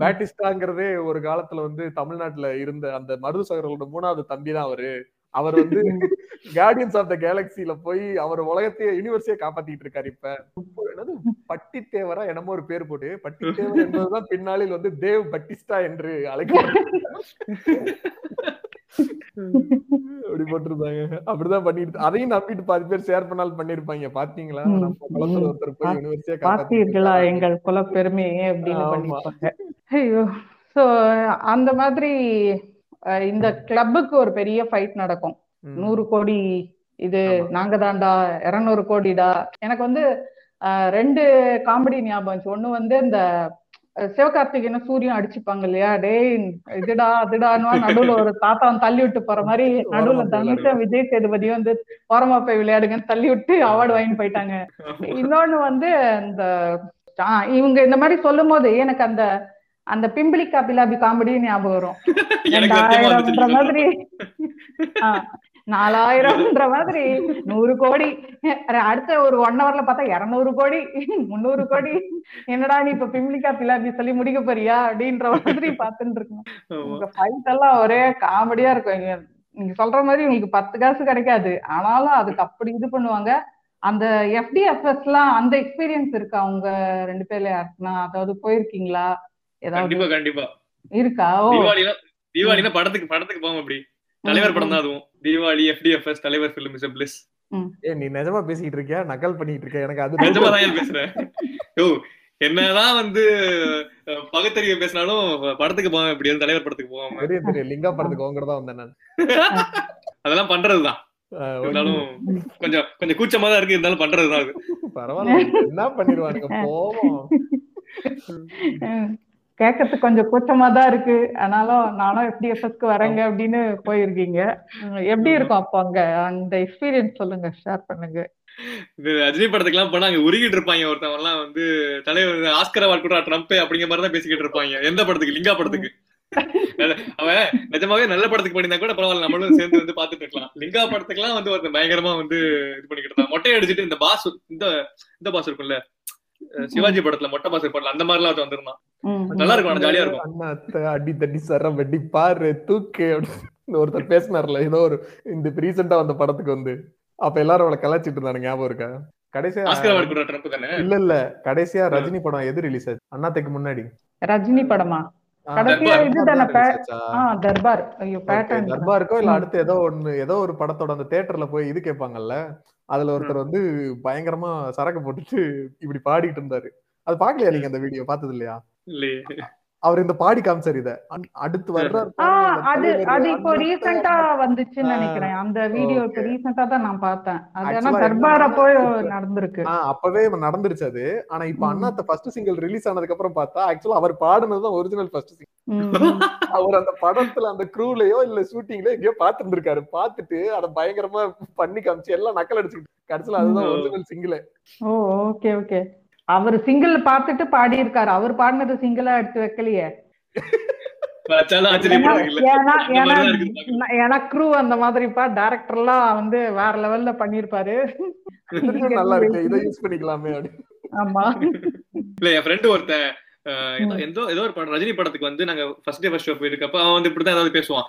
பேட்டிஸ்டாங்கிறதே ஒரு காலத்துல வந்து தமிழ்நாட்டுல இருந்த அந்த மருது சகோதரர்களோட 3வது தம்பி தான் அவரு. அவர் வந்து கார்டியன்ஸ் ஆஃப் த கேலக்சில போய் அவர் உலகத்தையே யூனிவர்ஸையே காப்பாத்திட்டு இருக்காரு. இப்ப என்னது பட்டி தேவரா என்னமோ ஒரு பேர் போட்டு, பட்டி தேவர் என்பதுதான் பின்னாளில் வந்து தேவ் பட்டிஸ்டா என்று அழைக்க அப்படி போட்டிருந்தாங்க. அப்படிதான் பண்ணிட்டு அதையும் நம்பிட்டு பாதி பேர் ஷேர் பண்ணாலும் பண்ணிருப்பாங்க. பாத்தீங்களா ஒருத்தர் போய் யூனிவர்சிட்டியா பார்த்தீர்களா எங்கள் குல பெருமையே அப்படின்னு பண்ணிருப்பாங்க. ஐயோ, சோ அந்த மாதிரி இந்த கிளப்புக்கு ஒரு பெரிய ஃபைட் நடக்கும். 100 கோடி இது நாங்க தாண்டா, 200 கோடிடா. எனக்கு வந்து 2 காமெடி ஞாபகம் இருந்துச்சு. ஒண்ணு வந்து இந்த சிவகார்த்திகேயன சூரியன் அடிச்சுப்பாங்க இல்லையா, டே இதுடா அதுடான்னு நடுவுல ஒரு தாத்தாவை தள்ளி விட்டு போற மாதிரி நடுவுல தனுஷன் விஜய் சேதுபதியும் வந்து ஓரமா போய் விளையாடுங்கன்னு தள்ளி விட்டு அவார்டு வாங்கிட்டு போயிட்டாங்க. இன்னொன்னு வந்து இந்த இவங்க இந்த மாதிரி சொல்லும் போது எனக்கு அந்த அந்த பிம்பிளி காபிலாபி காமெடியும் ஞாபகம் வரும். 2000ன்ற மாதிரி 4000ன்ற மாதிரி 100 கோடி, அடுத்த ஒரு 1 ஹவர்ல பார்த்தா 200 கோடி 300 கோடி. என்னடா நீ இப்ப பிம்லிக்கா பிலாபி சொல்லி முடிக்க போறியா அப்படின்ற மாதிரி பாத்துட்டு இருக்கணும். உங்க ஃபைட் எல்லாம் ஒரே காமெடியா இருக்கும். நீங்க சொல்ற மாதிரி உங்களுக்கு 10 காசு கிடைக்காது, ஆனாலும் அதுக்கு அப்படி இது பண்ணுவாங்க. அந்த FDFS எல்லாம் அந்த எக்ஸ்பீரியன்ஸ் இருக்கா உங்க 2 பேர்ல யாருக்குன்னா? அதாவது போயிருக்கீங்களா ஏதாவது? கண்டிப்பா இருக்கா? தீபாவளினா படத்துக்கு போவோம். அப்படி தலைவர் படம் தான், அதுவும் தீபாவளி FDFS தலைவர் ஃபிலிம் இஸ் எ பிளிஸ். நீ நிஜமா பேசிட்டு இருக்கியா நகல் பண்ணிட்டு இருக்க? எனக்கு அது நிஜமா தான் பேசுறேன். என்னதான் பகுத்தறிவு பேசினாலும் படத்துக்கு போவேன். இப்படி தலைவர் படத்துக்கு போவோம், லிங்கா படத்துக்கு போங்கிறதா வந்தேன் நான். அதெல்லாம் பண்றதுதான், கொஞ்சம் கொஞ்சம் கூச்சமா தான் இருக்கு, இருந்தாலும் பண்றதுதான் அது. பரவாயில்ல, என்ன பண்ணிடுவானுங்க போவோம். கேட்கறதுக்கு கொஞ்சம் கூச்சமா தான் இருக்கு, ஆனாலும் நானும் FDFSக்கு வரேங்க அப்படின்னு போயிருக்கீங்க. எப்படி இருக்கும் அப்போ அங்க அந்த எக்ஸ்பீரியன்ஸ்? சொல்லுங்க, ஷேர் பண்ணுங்க. இது அஜினி படத்துக்கு எல்லாம் போனா அங்க உருகிட்டு இருப்பாங்க ஒருத்தவங்க எல்லாம். தலைவர் ஆஸ்கர் அவார்ட் கூட ட்ரம்ப் அப்படிங்கிற மாதிரி தான் பேசிக்கிட்டு இருப்பாங்க. எந்த படத்துக்கு? லிங்கா படத்துக்கு. அவன் நிஜமாவே நல்ல படத்துக்கு பண்ணியிருந்தா கூட பரவாயில்ல, நம்மளும் சேர்ந்து பாத்துட்டு இருக்கலாம். லிங்கா படத்துக்கு எல்லாம் ஒருத்தன் பயங்கரமா இது பண்ணிக்கிட்டு இருந்தான், மொட்டை அடிச்சுட்டு. இந்த பாஸ், இந்த பாஸ் இருக்கும்ல சிவாஜி படத்துல மொட்டை பாஸ் இருப்பான்ல, அந்த மாதிரி எல்லாம் வந்துருந்தான். நல்லா இருக்கும், ஜாலியா இருக்கும். அடி தட்டி சர வெட்டி பாரு தூக்கு ஒருத்தர் பேசினார்ல, ஏதோ ஒரு இந்த ரீசெண்டா வந்த படத்துக்கு அப்ப எல்லாரும் அவளை கலாச்சிட்டு இருந்தாங்க, ஞாபகம் இருக்கா? கடைசியா இல்ல இல்ல கடைசியா ரஜினி படம் எது ரிலீஸ் ஆச்சு? அண்ணாத்தைக்கு முன்னாடி ரஜினி படமா? கடைசியா இதுதானே தர்பார். ஐயோ, தர்பாருக்கோ இல்ல அடுத்து ஏதோ ஒண்ணு, ஏதோ ஒரு படத்தோட அந்த தியேட்டர்ல போய் இது கேட்பாங்கல்ல, அதுல ஒருத்தர் பயங்கரமா சரக்கு போட்டுட்டு இப்படி பாடிட்டு இருந்தாரு. அது பாக்கலையா நீங்க? அந்த வீடியோ பார்த்தது இல்லையா? அவர் இந்த பாடி காமிச்சார். இத அடுத்து வர்றாரு. அது இப்போ ரீசன்ட்டா வந்துச்சுன்னு நினைக்கிறேன். அந்த வீடியோ இப்போ ரீசன்ட்டா தான் நான் பார்த்தேன். அதனா தர்பார போய் நடந்துருக்கு. அப்பவே நடந்துருச்சு அது. ஆனா இப்போ அண்ணாத்த ஃபர்ஸ்ட் சிங்கிள் ரிலீஸ் ஆனதுக்கு அப்புறம் பார்த்தா ஆக்சுவலா அவர் பாடுனது தான் ஒரிஜினல் ஃபர்ஸ்ட் சிங்கிள். அவர் அந்த படத்துல அந்த க்ரூலயோ இல்ல ஷூட்டிங்லயோ எங்கேயோ பாத்துருந்துருக்காரு. பாத்துட்டு அதை பயங்கரமா பண்ணி காமிச்சு எல்லாம் நக்கல் அடிச்சுக்கிட்டு கடைசியில அதுதான் original single. Oh, okay okay. அவர் சிங்கிள் பார்த்துட்டு பாடி இருக்காரு. அவர் பாடினது சிங்கிளா எடுத்து வைக்கலையே. ஏன்னா க்ரூ அந்த மாதிரிப்பா டைரக்டர்லாம் வேற லெவல்ல பண்ணிருப்பாரு. நல்லா இருக்கு, இதை யூஸ் பண்ணிக்கலாமே. ஆமா, இல்ல என் ஃப்ரெண்ட் ஒருத்தன் ஏதோ ஒரு படம் ரஜினி படத்துக்கு நாங்க ஃபர்ஸ்ட் ஷோ போயிருக்கப்ப அவன் இப்படிதான் ஏதாவது பேசுவான்.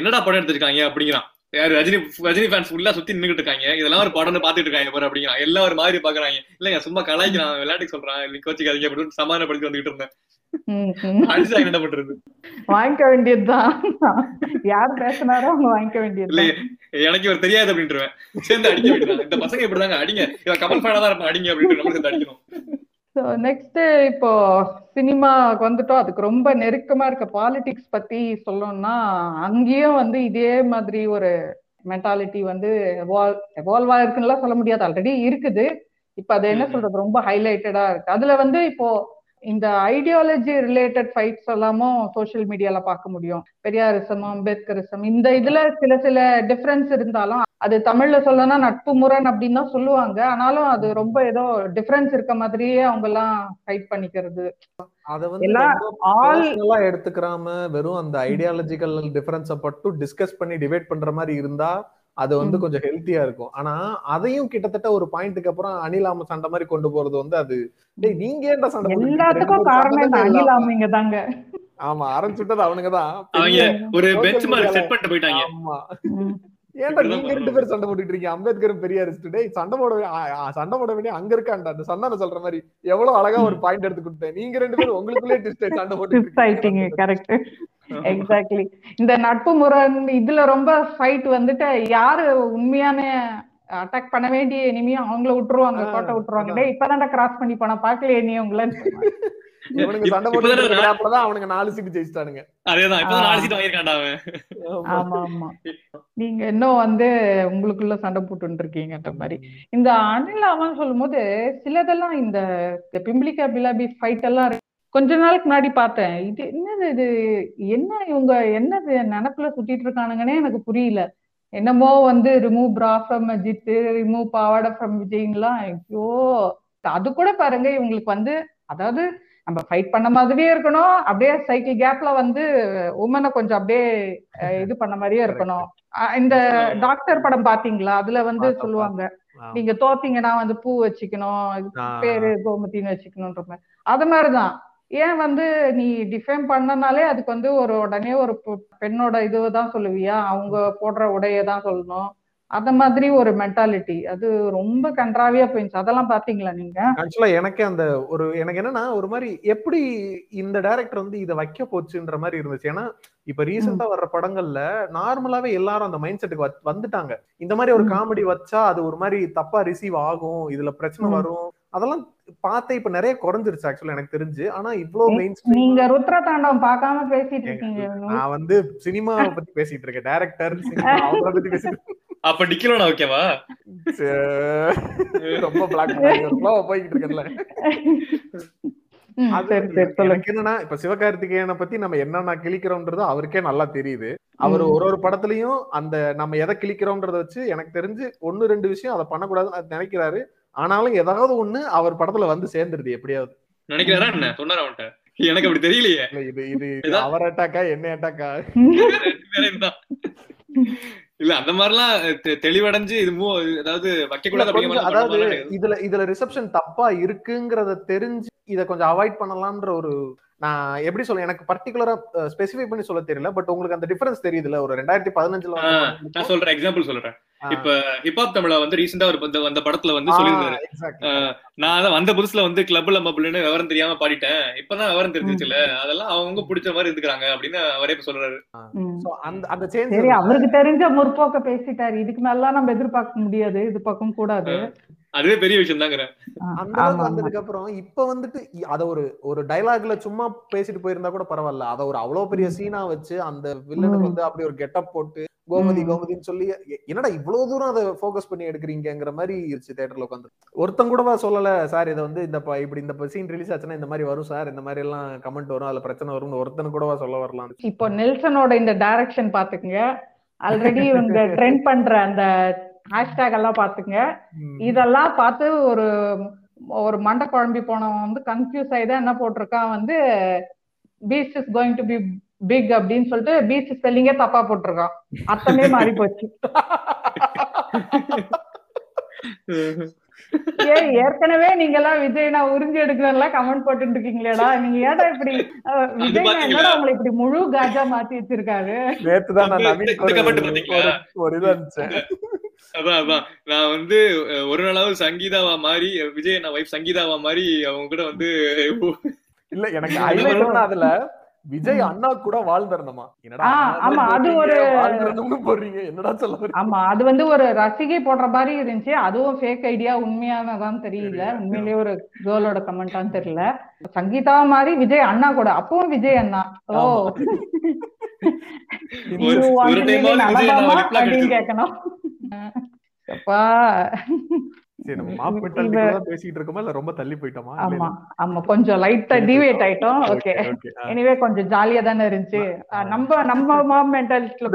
என்னடா படம் எடுத்துருக்காங்க அப்படிங்கிறான். யாரு? ரஜினி ஃபேன்ஸ் ஃபுல்லா சுத்தி நின்றுட்டு இருக்காங்க, இதெல்லாம் ஒரு படம்னு பாத்துட்டு இருக்காங்க பாரு அப்படிங்கிறான். எல்லாம் ஒரு மாதிரி பாக்குறாங்க. இல்ல சும்மா கலாய்க்கிறான், விளையாட்டுக்கு சொல்றான், கோச்சிக்கு அதிக அப்படின்னு சமாதானப்படுத்தி வந்துகிட்டு இருந்தேன். என்ன பண்றது? வாங்கிக்க வேண்டியதுதான். யார் பேசினாரோ அவங்க வாங்கிக்க வேண்டியது. இல்ல எனக்கு இவர் தெரியாது அப்படின்றவன் சேர்ந்து அடிக்க வேண்டியதான். இந்த பசங்க இப்படிதாங்க அடிங்க, இவன் கமல் ஃபேனா தான் இருப்பான், அடிங்க அப்படின்னு நம்ம சேர்ந்து அடிக்கணும். ஸோ நெக்ஸ்ட் இப்போ சினிமாவுக்கு வந்துட்டோம். அதுக்கு ரொம்ப நெருக்கமா இருக்க பாலிடிக்ஸ் பத்தி சொல்லணும்னா அங்கேயும் இதே மாதிரி ஒரு மென்டாலிட்டி எவால்வ் ஆயிருக்குன்னுலாம் சொல்ல முடியாது, ஆல்ரெடி இருக்குது. இப்போ அது என்ன சொல்றது, ரொம்ப ஹைலைட்டடா இருக்கு. அதுல இப்போ இந்த ஐடியாலஜி ரிலேட்டட் ஃபைட்ஸ் எல்லாமும் சோசியல் மீடியால பார்க்க முடியும். பெரியாரிசம், அம்பேத்கரிசம், இந்த இதுல சில சில டிஃபரன்ஸ் இருந்தாலும் அது தமிழ்ல சொல்லனா நட்பு முரண் அப்படின்னு தான் சொல்லுவாங்க. ஆனாலும் அது ரொம்ப ஏதோ டிஃபரன்ஸ் இருக்க மாதிரியே அவங்க எல்லாம் ஃபைட் பண்ணிக்கிறது. அத ஆல் எடுத்துக்கிறாம வெறும் அந்த ஐடியாலஜிக்கல் டிஃபரன்ஸை மட்டும் டிஸ்கஸ் பண்ணி டிபேட் பண்ற மாதிரி இருந்தா அது கொஞ்சம் ஹெல்த்தியா இருக்கும். ஆனா அதையும் கிட்டத்தட்ட ஒரு பாயிண்ட்டுக்கு அப்புறம் அனிலாம சண்டை மாதிரி கொண்டு போறது அது நீங்க ஏன்டா சண்டை? எல்லாத்துக்கும் காரணம் அனிலாமங்க தாங்க. ஆமா, ஆரம்பிச்சுட்டது அவனுங்க தான். ஒரு பெஞ்ச் மார்க் செட் பண்ணிட்டு போயிட்டாங்க. ஆமா, ஏன்டா நீங்க 2 பேர் சண்டை போட்டுட்டு இருக்கீங்க? அம்பேத்கரும் பெரியாரிஸ்டுடே சண்டை போட வேண்டிய அங்க இருக்காண்டா. அந்த சந்தான சொல்ற மாதிரி எவ்வளவு அழகா ஒரு பாயிண்ட் எடுத்து கொடுத்தேன். நீங்க 2 பேரும் உங்களுக்குள்ளே டிஸ்டன்ஸ் சண்டை போட்டுட்டீங்க. Correct, exactly. இந்த நட்பு முறை இதுல ரொம்ப ஃபைட் யாரு உண்மையான அட்டாக் பண்ண வேண்டிய இனிமையும் அவங்கள விட்டுருவாங்க, கோட்டை விட்டுருவாங்க. இப்பதான்டா கிராஸ் பண்ணி போனா பாக்கலையே நீ உங்களை. உங்களுக்குள்ள சண்டை போட்டு இருக்கீங்கன்ற மாதிரி இந்த அனிலாமன் சொல்லும் போது சிலதெல்லாம் இந்த பிம்பிளிகா பிலாபி ஃபைட் எல்லாம் கொஞ்ச நாளுக்கு முன்னாடி பார்த்தேன். இது என்னது, இது என்ன இவங்க என்னது நினப்புல சுட்டிட்டு இருக்கானுங்கன்னே எனக்கு புரியல. என்னமோ remove bra from Ajith, remove பாவாடை ஃப்ரம் விஜய்லாம். ஐயோ, அது கூட பாருங்க இவங்களுக்கு அதாவது நம்ம ஃபைட் பண்ண மாதிரியே இருக்கணும், அப்படியே சைக்கிள் கேப்ல வந்து உமனை கொஞ்சம் அப்படியே இது பண்ண மாதிரியே இருக்கணும். இந்த டாக்டர் படம் பாத்தீங்களா, அதுல வந்து சொல்லுவாங்க நீங்க தோத்தீங்கன்னா வந்து பூ வச்சுக்கணும், பேரு கோமத்தின்னு வச்சுக்கணும்ன்ற மாதிரி. அது மாதிரிதான் ஏன் வந்து நீ டிஃபைன் பண்ணனாலே அதுக்கு வந்து ஒரு உடனே ஒரு பெண்ணோட இதுதான் சொல்லுவியா, அவங்க போடுற உடையதான் சொல்லணும், அத மாதிரி ஒரு மென்டாலிட்டி. அது ரொம்ப கன்றாவியா போயிடுச்சு. அதெல்லாம் பாத்தீங்களா நீங்க? ஆக்சுவலா எனக்கு அந்த ஒரு எனக்கு என்னன்னா ஒரு மாதிரி எப்படி இந்த டைரக்டர் வந்து இதை வைக்க போச்சுன்ற மாதிரி இருந்துச்சு. ஏன்னா இப்ப ரீசெண்டா வர்ற படங்கள்ல நார்மலாவே எல்லாரும் அந்த மைண்ட் செட்டுக்கு வந்துட்டாங்க. இந்த மாதிரி ஒரு காமெடி வச்சா அது ஒரு மாதிரி தப்பா ரிசீவ் ஆகும், இதுல பிரச்சனை வரும், அதெல்லாம் பார்த்தே இப்ப நிறைய குறைஞ்சிருச்சு ஆக்சுவலா எனக்கு தெரிஞ்சு. ஆனா இவ்வளவு மெயின் ஸ்ட்ரீம் நீங்க ருத்ர தாண்டவம் பார்க்காம பேசிட்டு இருக்கீங்க. நான் வந்து சினிமாவை பத்தி பேசிட்டு இருக்கேன், டைரக்டர் சினிமா அவங்கள பத்தி பேசிட்டு. அப்ப டிக்கலோனா ஓகேவா? ரொம்ப பிளாக் பண்ணிட்டோம் போயிட்டு இருக்கேன்ல. என்னன்னா இப்ப சிவகார்த்திகேயனை பத்தி நம்ம என்னன்னா கிளிக்கிறோம்ன்றது அவருக்கே நல்லா தெரியுது. அவர் ஒரு ஒரு படத்துலயும் அந்த நம்ம எதை கிளிக்கிறோம்ன்றத வச்சு எனக்கு தெரிஞ்சு ஒன்னு ரெண்டு விஷயம் அதை பண்ணக்கூடாதுன்னு நினைக்கிறாரு. ஆனாலும் ஏதாவது ஒண்ணு அவர் படத்துல வந்து சேர்ந்துருது எப்படியாவது. நினைக்கிறாரா என்ன சொன்னாரா அவன்கிட்ட? எனக்கு அப்படி தெரியலையே. இது அவர் அட்டாக்கா என்ன அட்டாக்கா இல்ல அந்த மாதிரிலாம் தெளிவடைஞ்சு அதாவது இதுல இதுல ரிசப்ஷன் தப்பா இருக்குங்கிறத தெரிஞ்சு இதை கொஞ்சம் அவாய்ட் பண்ணலாம்ன்ற ஒரு, நான் எப்படி சொல்ல எனக்கு பர்டிகுலரா ஸ்பெசிஃபை பண்ணி சொல்ல தெரியல, பட் உங்களுக்கு அந்த டிஃபரன்ஸ் தெரியுதுல ஒரு 2015 நான் சொல்றேன் எக்ஸாம்பிள் சொல்றேன். இப்ப தமிழா வந்து ரீசெண்டா ஒரு அந்த படத்துல வந்து சொல்லியிருந்தாரு, நான் வந்த புதுசுல வந்து கிளப்ல மப்பிள்ளைன்னு விவரம் தெரியாம பாடிட்டேன், இப்பதான் விவரம் தெரிஞ்சிச்சுல, அதெல்லாம் அவங்க பிடிச்ச மாதிரி இருந்துக்கிறாங்க அப்படின்னு அவரே சொல்றாரு. அவருக்கு தெரிஞ்ச முற்போக்க பேசிட்டாரு, இதுக்கு மேல நம்ம எதிர்பார்க்க முடியாது, இது பக்கம் கூடாது, அதுவே பெரிய விஷயம் தாங்கிறேன். வந்ததுக்கு அப்புறம் இப்ப வந்துட்டு அத ஒரு டைலாக்ல சும்மா பேசிட்டு போயிருந்தா கூட பரவாயில்ல, அத ஒரு அவ்வளவு பெரிய சீனா வச்சு அந்த வில்லனுக்கு வந்து அப்படி ஒரு கெட்டப் போட்டு கோமதி கோமதின்னு சொல்லி என்னடா இவ்வளவு தூரம் அதை போக்கஸ் பண்ணி எடுக்கிறீங்கிற மாதிரி இருந்துச்சு. தியேட்டர்ல உட்காந்து ஒருத்தன் கூடவா சொல்லல சார் இதை வந்து இந்த இப்படி இந்த சீன் ரிலீஸ் ஆச்சுன்னா இந்த மாதிரி வரும் சார், இந்த மாதிரி எல்லாம் கமெண்ட் வரும், அதுல பிரச்சனை வரும்னு ஒருத்தன் கூடவா சொல்ல வரலாம். இப்போ நெல்சனோட இந்த டைரக்ஷன் பாத்துக்குங்க, ஆல்ரெடி இவங்க ட்ரெண்ட் பண்ற அந்த ஹேஷ்டாக் எல்லாம் பாத்துங்க, இதெல்லாம் பார்த்து ஒரு ஒரு மண்டை குழம்பி போனவன் வந்து கன்ஃபியூஸ் ஆகிதான் என்ன போட்டிருக்கான் வந்து beach is going to be big அப்படின்னு சொல்லிட்டு பீச் ஸ்பெல்லிங்கே தப்பா போட்டிருக்கான். அர்த்தமே மாறி போச்சு. ஏற்கனவே நீங்க எல்லாம் விஜய்னா உறிஞ்சி எடுக்கிறா கமெண்ட் போட்டு இருக்கீங்களேடா, நீங்க ஏடா இப்படி விஜய்னா என்னடா உங்களை இப்படி முழு காஜா மாத்தி வச்சிருக்காரு. அதான் நான் வந்து ஒரு நாளாவது சங்கீதாவா மாதிரி விஜய் நான் வைஃப் சங்கீதாவா மாதிரி அவங்க கூட வந்து இல்ல எனக்கு அதுல விஜய் அண்ணா கூட வாழ்ந்தரணுமா என்னடா ஒரு ரசிகை போடுற மாதிரி இருந்துச்சு. அதுவும் ஃபேக் ஐடியா உண்மையானதான் தெரியல, உண்மையிலேயே ஒரு கேர்ளோட கமெண்டான்னு தெரியல. சங்கீதா மாதிரி விஜய் அண்ணா கூட, அப்பவும் விஜய் அண்ணா ஓ அப்படின்னு கேட்கணும். ஜாலியா தானே இருந்துச்சு. நம்ம நம்ம மாப் மென்டாலிட்டில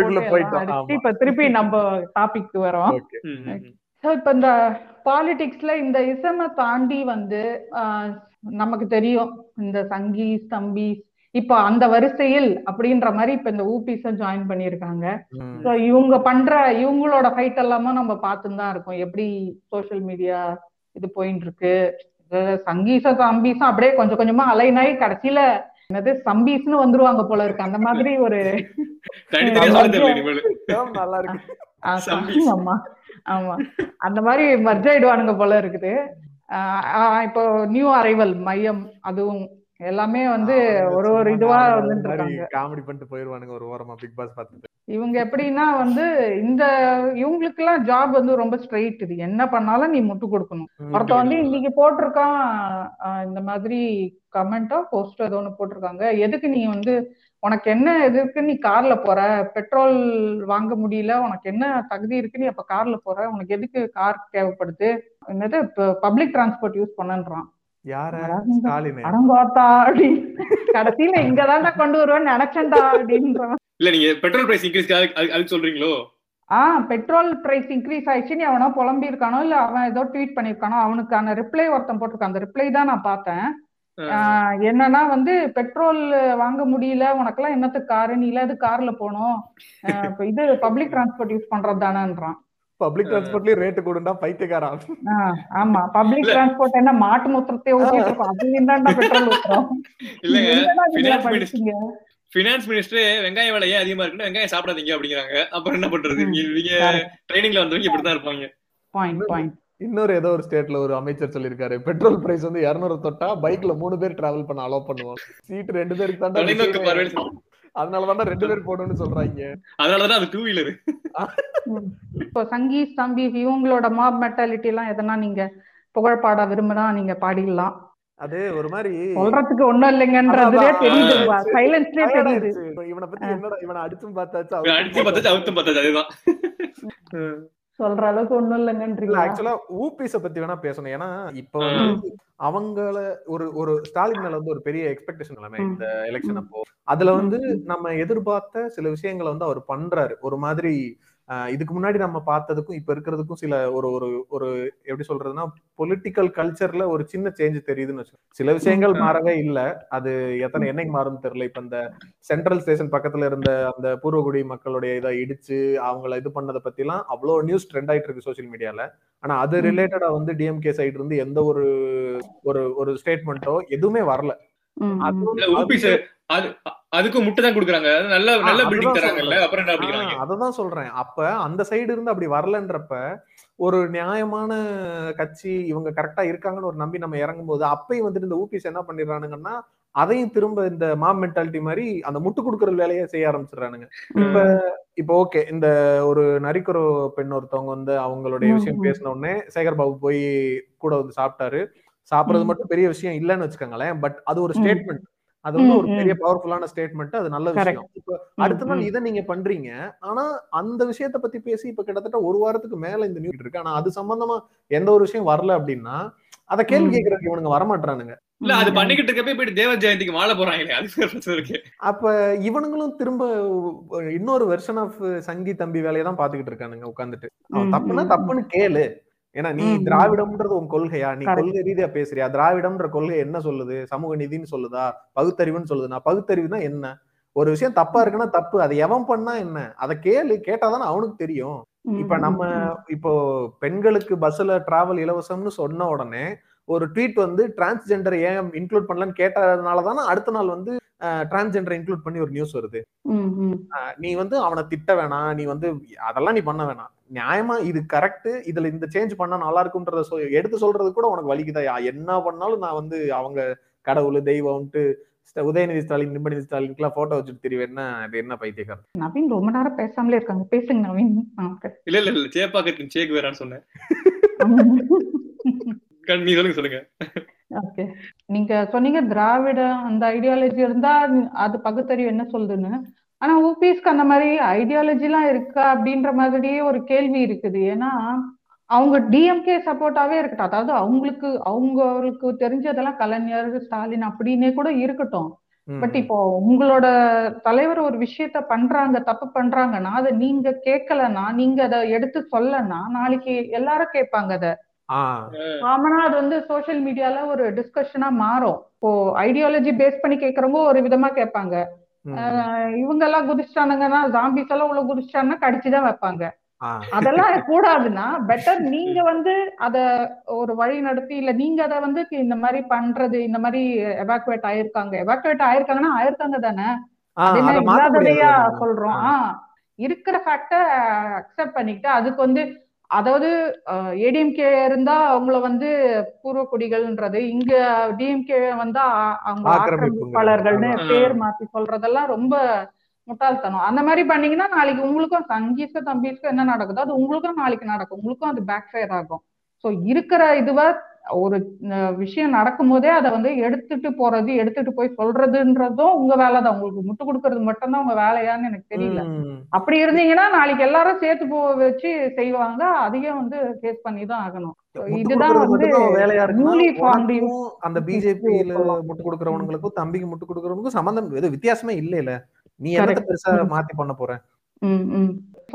இப்ப திருப்பி நம்ம டாபிக் வரோம். இப்ப இந்த பாலிடிக்ஸ்ல இந்த இசமை தாண்டி வந்து நமக்கு தெரியும் இந்த சங்கி தம்பி இப்ப அந்த வரிசையில் அப்படின்ற மாதிரி இப்ப இந்த ஊபிஸ ஜாயின் பண்ணியிருக்காங்க. சோ இவங்க பண்ற இவங்களோட ஃபைட் எல்லாமே நம்ம பார்த்துதான் இருக்கோம், எப்படி சோசியல் மீடியா இது போயிட்டு இருக்கு. சங்கீச தம்பீஸும் அப்படியே கொஞ்சம் கொஞ்சமா அலைனாயி கடைசியில என்னது சம்பீஸ்ன்னு வந்துருவாங்க போல இருக்கு. அந்த மாதிரி ஒரு நல்லா இருக்கு. ஆமா ஆமா அந்த மாதிரி மர்ஜ் ஆயிடுவானுங்க போல இருக்குது. இப்போ நியூ அரைவல் மையம் அதுவும் எல்லாமே வந்து ஒரு ஒரு இதுவா வந்துட்டு காமெடி பண்ணிட்டு போயிருவானுங்க ஒரு ஓரமா பிக் பாஸ் பார்த்துட்டு. இவங்க எப்படின்னா வந்து இந்த இவங்களுக்கு எல்லாம் ஜாப் வந்து ரொம்ப ஸ்ட்ரெயிட், இது என்ன பண்ணாலும் நீ முட்டு கொடுக்கணும். ஒருத்த வந்து இன்னைக்கு போட்டிருக்கான் இந்த மாதிரி கமெண்டோ போஸ்டோ ஏதோ ஒண்ணு போட்டிருக்காங்க, எதுக்கு நீ வந்து உனக்கு என்ன எதுக்கு நீ கார்ல போற, பெட்ரோல் வாங்க முடியல உனக்கு என்ன தகுதி இருக்கு நீ அப்ப கார்ல போற, உனக்கு எதுக்கு கார் தேவைப்படுது, என்னது பப்ளிக் டிரான்ஸ்போர்ட் யூஸ் பண்ணுன்றான். கடைசியில இங்கதான்டா கொண்டு வருவான்னு நினைச்சேன்டா அப்படின்ற. இல்ல நீங்க பெட்ரோல் பிரைஸ் இன்க்ரீஸ் அது சொல்றீங்களோ? பெட்ரோல் பிரைஸ் இன்க்ரீஸ் ஆயிடுச்சு நீ அவனோ புலம்பி இருக்கானோ இல்ல அவன் ஏதோ ட்வீட் பண்ணிருக்கானோ, அவனுக்கான ரிப்ளை ஒருத்தன் போட்டிருக்கான். அந்த ரிப்ளை தான் நான் பார்த்தேன். என்னன்னா வந்து பெட்ரோல் வாங்க முடியல உனக்கெல்லாம் என்னத்து காரு, நீ இல்லாது கார்ல போனோம், இது பப்ளிக் டிரான்ஸ்போர்ட் யூஸ் பண்றது தானான்றான். பப்ளிக் டிரான்ஸ்போர்ட்லயே ரேட் கூடுண்டா பைத்தியக்காரா. ஆமா, பப்ளிக் டிரான்ஸ்போர்ட் என்ன மாட்டு மூத்திரத்தையே ஊத்திட்டு இருக்கோம், அதுலயும் தான் பெட்ரோல் ஊத்துறோம். இல்லங்க, பினான்ஸ் மினிஸ்டர் வெங்காய விலை ஏன் அதிகமா இருக்குன்னு வெங்காயம் சாப்பிடாதீங்க அப்படிங்கிறாங்க. அப்புறம் என்ன பண்றது, இவங்க ட்ரைனிங்ல வந்தவங்க இப்படிதான் இருப்பாங்க. Point point. இன்னொரு ஏதோ ஒரு ஸ்டேட்ல ஒரு அமைச்சர் சொல்லியிருக்காரு, பெட்ரோல் பிரைஸ் வந்து 200 தொட்டா பைக்ல 3 பேர் டிராவல் பண்ண அலோ பண்ணுவோம். சீட் 2 பேருக்கு தான், அதனாலதான் 2 பேர் போடணும்னு சொல்றாங்க. அதனாலதான் அது 2 வீலர். இப்போ சங்கி தம்பி இவங்களோட மாப் மென்டாலிட்டி எல்லாம் எதனா நீங்க புகழ்பாடா விரும்பினா நீங்க பாடிடலாம். அது ஒரு மாதிரி சொல்றதுக்கு ஒண்ணும் இல்லைங்கன்றதுலயே தெரியுது, சைலன்ஸ்லயே தெரியுது. இவனை பத்தி என்னடா, இவனை அடிச்சும் பார்த்தாச்சு அடிச்சும் பார்த்தாச்சு அவுத்தும் பார்த்தாச்சு, அதுதான் சொல்ற அளவுக்கு ஒண்ணும் இல்லைங்கன்றீங்களா? ஆக்சுவலா ஊபிஸ பத்தி வேணா பேசணும். ஏன்னா இப்ப அவங்கள ஒரு ஒரு ஸ்டாலின் மேல வந்து ஒரு பெரிய எக்ஸ்பெக்டேஷன் எல்லாமே இந்த எலெக்ஷன். அப்போ அதுல வந்து நம்ம எதிர்பார்த்த சில விஷயங்களை வந்து அவர் பண்றாரு. ஒரு மாதிரி இதுக்கு முன்னாடி நம்ம பார்த்ததுக்கும் இப்ப இருக்கிறதுக்கும் சில ஒரு ஒரு எப்படி சொல்றதுன்னா பொலிட்டிக்கல் கல்ச்சர்ல ஒரு சின்ன சேஞ்ச் தெரியுதுன்னு வச்சுக்கோங்க. சில விஷயங்கள் மாறவே இல்லை. அது எத்தனை என்னைக்கு மாறும் தெரியல. இப்ப இந்த சென்ட்ரல் ஸ்டேஷன் பக்கத்துல இருந்த அந்த பூர்வகுடி மக்களுடைய இதை இடிச்சு அவங்கள இது பண்ணதை பத்தி எல்லாம் அவ்வளோ நியூஸ் ட்ரெண்ட் ஆயிட்டு இருக்கு சோசியல் மீடியால. ஆனா அது ரிலேட்டடா வந்து டிஎம்கே சைடு இருந்து எந்த ஒரு ஒரு ஸ்டேட்மெண்ட்டோ எதுவுமே வரல. அதுக்கும் முட்டை தான் குடுக்குறாங்க. அததான் சொல்றேன். அப்ப அந்த சைடு இருந்து அப்படி வரலன்றப்ப ஒரு நியாயமான கட்சி இவங்க கரெக்டா இருக்காங்கன்னு ஒரு நம்பி நம்ம இறங்கும் போது அப்பயும் வந்துட்டு இந்த ஊபிஸ் என்ன பண்ணிடுறானுங்கன்னா அதையும் திரும்ப இந்த மாம் மென்டாலிட்டி மாதிரி அந்த முட்டு கொடுக்குற வேலையை செய்ய ஆரம்பிச்சிடறானுங்க. இப்ப ஓகே, இந்த ஒரு நரிக்குறோ பெண் ஒருத்தவங்க வந்து அவங்களுடைய விஷயம் பேசின உடனே சேகர்பாபு போய் கூட வந்து சாப்பிட்டாரு. சாப்பிடறது மட்டும் பெரிய விஷயம் இல்லைன்னு வச்சுக்கோங்களேன். பட் அது ஒரு ஸ்டேட்மெண்ட், அது வந்து ஒரு பெரிய பவர்ஃபுல்லான ஸ்டேட்மெண்ட், அது நல்ல விஷயம். இப்ப அடுத்த நாள் இதை நீங்க பண்றீங்க. ஆனா அந்த விஷயத்த பத்தி பேசி இப்ப கிட்டத்தட்ட ஒரு வாரத்துக்கு மேல இந்த நியூஸ் இருக்கு. ஆனா அது சம்பந்தமா எந்த ஒரு விஷயம் வரல அப்படின்னா அதை கேள்வி கேட்கறதுக்கு இவனுங்க வரமாட்டானுங்க. இல்ல அது பண்ணிக்கிட்டு இருக்கப்ப போயிட்டு தேவ ஜெயந்திக்கு மாலை போறாங்களே. அப்ப இவனுங்களும் திரும்ப இன்னொரு வெர்ஷன் ஆஃப் சங்கி தம்பி வேலையை தான் பாத்துக்கிட்டு இருக்கானுங்க உட்காந்துட்டு. அவன் தப்புன்னா தப்புன்னு கேளு. ஏன்னா நீ திராவிடம்ன்றது உன் கொள்கையா, நீ கொள்கை ரீதியா பேசுறியா? திராவிடம்ன்ற கொள்கை என்ன சொல்லுது? சமூக நீதினு சொல்லுதா? பகுத்தறிவுன்னு சொல்லுதுன்னா பகுத்தறிவுனா என்ன? ஒரு விஷயம் தப்பா இருக்குன்னா தப்பு, அதை எவன் பண்ணா என்ன, அதை கேளு. கேட்டாதானே அவனுக்கு தெரியும். இப்ப நம்ம இப்போ பெண்களுக்கு பஸ்ல டிராவல் இலவசம்னு சொன்ன உடனே ஒரு ட்வீட் வந்து டிரான்ஸ்ஜெண்டர் ஏன் இன்க்ளூட் பண்ணலன்னு கேட்டதுனாலதானே அடுத்த நாள் வந்து டிரான்ஸ்ஜெண்டர் இன்க்ளூட் பண்ணி ஒரு நியூஸ் வருது. நீ வந்து அவனை திட்ட வேணாம், நீ வந்து அதெல்லாம் நீ பண்ண வேணாம். நியாயமா இது கரெக்ட், இதுல இந்த சேஞ்ச் பண்ணா நல்லா இருக்கும்ன்றத எடுத்து சொல்றது கூட உனக்கு வலிக்குதா? என்ன பண்ணாலும் நான் வந்து அவங்க கடவுள் தெய்வம்ட்டு உதயநிதி ஸ்டாலின் நிம்மதி ஸ்டாலின்க்குலாம் போட்டோ வச்சுட்டு தெரியுவேன்னா அது என்ன பைத்தியக்காரன். நவீன் ரொம்ப நேரம் பேசாமலே இருக்காங்க, பேசுங்க நவீன். இல்ல இல்ல இல்ல சேப்பாக்கத்தின் சேக் வேறான்னு சொன்னேன். நீ சொல்லுங்க சொல்லுங்க. ஓகே, நீங்க சொன்னீங்க திராவிட அந்த ஐடியாலஜி இருந்தா அது பகுத்தறிவு என்ன சொல்லுதுன்னு. ஆனா ஊபிஸ்க்கு அந்த மாதிரி ஐடியாலஜி எல்லாம் இருக்கா அப்படின்ற மாதிரியே ஒரு கேள்வி இருக்குது. ஏன்னா அவங்க டிஎம்கே சப்போர்ட்டாவே இருக்கட்டும், அதாவது அவங்களுக்கு தெரிஞ்சதெல்லாம் கலைஞர் ஸ்டாலின் அப்படின்னே கூட இருக்கட்டும். பட் இப்போ உங்களோட தலைவர் ஒரு விஷயத்த பண்றாங்க, தப்பு பண்றாங்கன்னா அதை நீங்க கேட்கலன்னா, நீங்க அதை எடுத்து சொல்லனா நாளைக்கு எல்லாரும் கேட்பாங்க. அதை ஆமானா அது வந்து சோசியல் மீடியால ஒரு டிஸ்கஷனா மாறும். இப்போ ஐடியாலஜி பேஸ் பண்ணி கேட்கறவங்க ஒரு விதமா கேட்பாங்க, இவங்க எல்லாம் குதிச்சிட்டானுங்கன்னா ஜாம்பிஸ் எல்லாம் உள்ள குதிச்சிட்டாங்கன்னா கடிச்சுதான் வைப்பாங்க. அதெல்லாம் கூடாதுன்னா பெட்டர் நீங்க வந்து அத ஒரு வழி நடத்தி, இல்ல நீங்க அதை வந்து இந்த மாதிரி பண்றது, இந்த மாதிரி எவாக்குவேட் ஆயிருக்காங்க, எவாக்குவேட் ஆயிருக்காங்கன்னா ஆயிருக்காங்க தானே, இல்லாததையா சொல்றோம். இருக்கிற ஃபேக்ட அக்செப்ட் பண்ணிக்கிட்டு அதுக்கு வந்து அதாவது ஏடிஎம்கே இருந்தா அவங்கள வந்து பூர்வக்குடிகள்ன்றது, இங்க டிஎம்கே வந்தா அவங்க ஆக்கிரமிப்பாளர்கள்னு பேர் மாத்தி சொல்றதெல்லாம் ரொம்ப முட்டாள்தனம். அந்த மாதிரி பண்ணீங்கன்னா நாளைக்கு உங்களுக்கும் சங்கீஸ்க்கும் தம்பிஸ்க்கும் என்ன நடக்குதோ அது உங்களுக்கும் நாளைக்கு நடக்கும், உங்களுக்கும் அது பேக் ஃபயர் ஆகும். ஸோ இருக்கிற இதுவா ஒரு விஷயம் நடக்கும் போதே அதை வந்து எடுத்துட்டு போறது, எடுத்துட்டு போய் சொல்றதுன்றதும் உங்க வேலைதான். உங்களுக்கு முட்டு கொடுக்கறது மட்டும்தான் உங்க வேலையான்னு எனக்கு தெரியல. அப்படி இருந்தீங்கன்னா நாளைக்கு எல்லாரும் சேர்த்து போக வச்சு செய்வாங்க, அதையும் வந்து ஃபேஸ் பண்ணி தான் ஆகணும். இதுதான் வந்து அந்த பிஜேபியில முட்டு கொடுக்கறவங்களுக்கும் தம்பிக்கு முட்டு கொடுக்கறவங்களுக்கும் சம்பந்தம் எதுவும் வித்தியாசமே இல்லையில. நீ எல்லாம் பெருசா மாத்தி பண்ண போற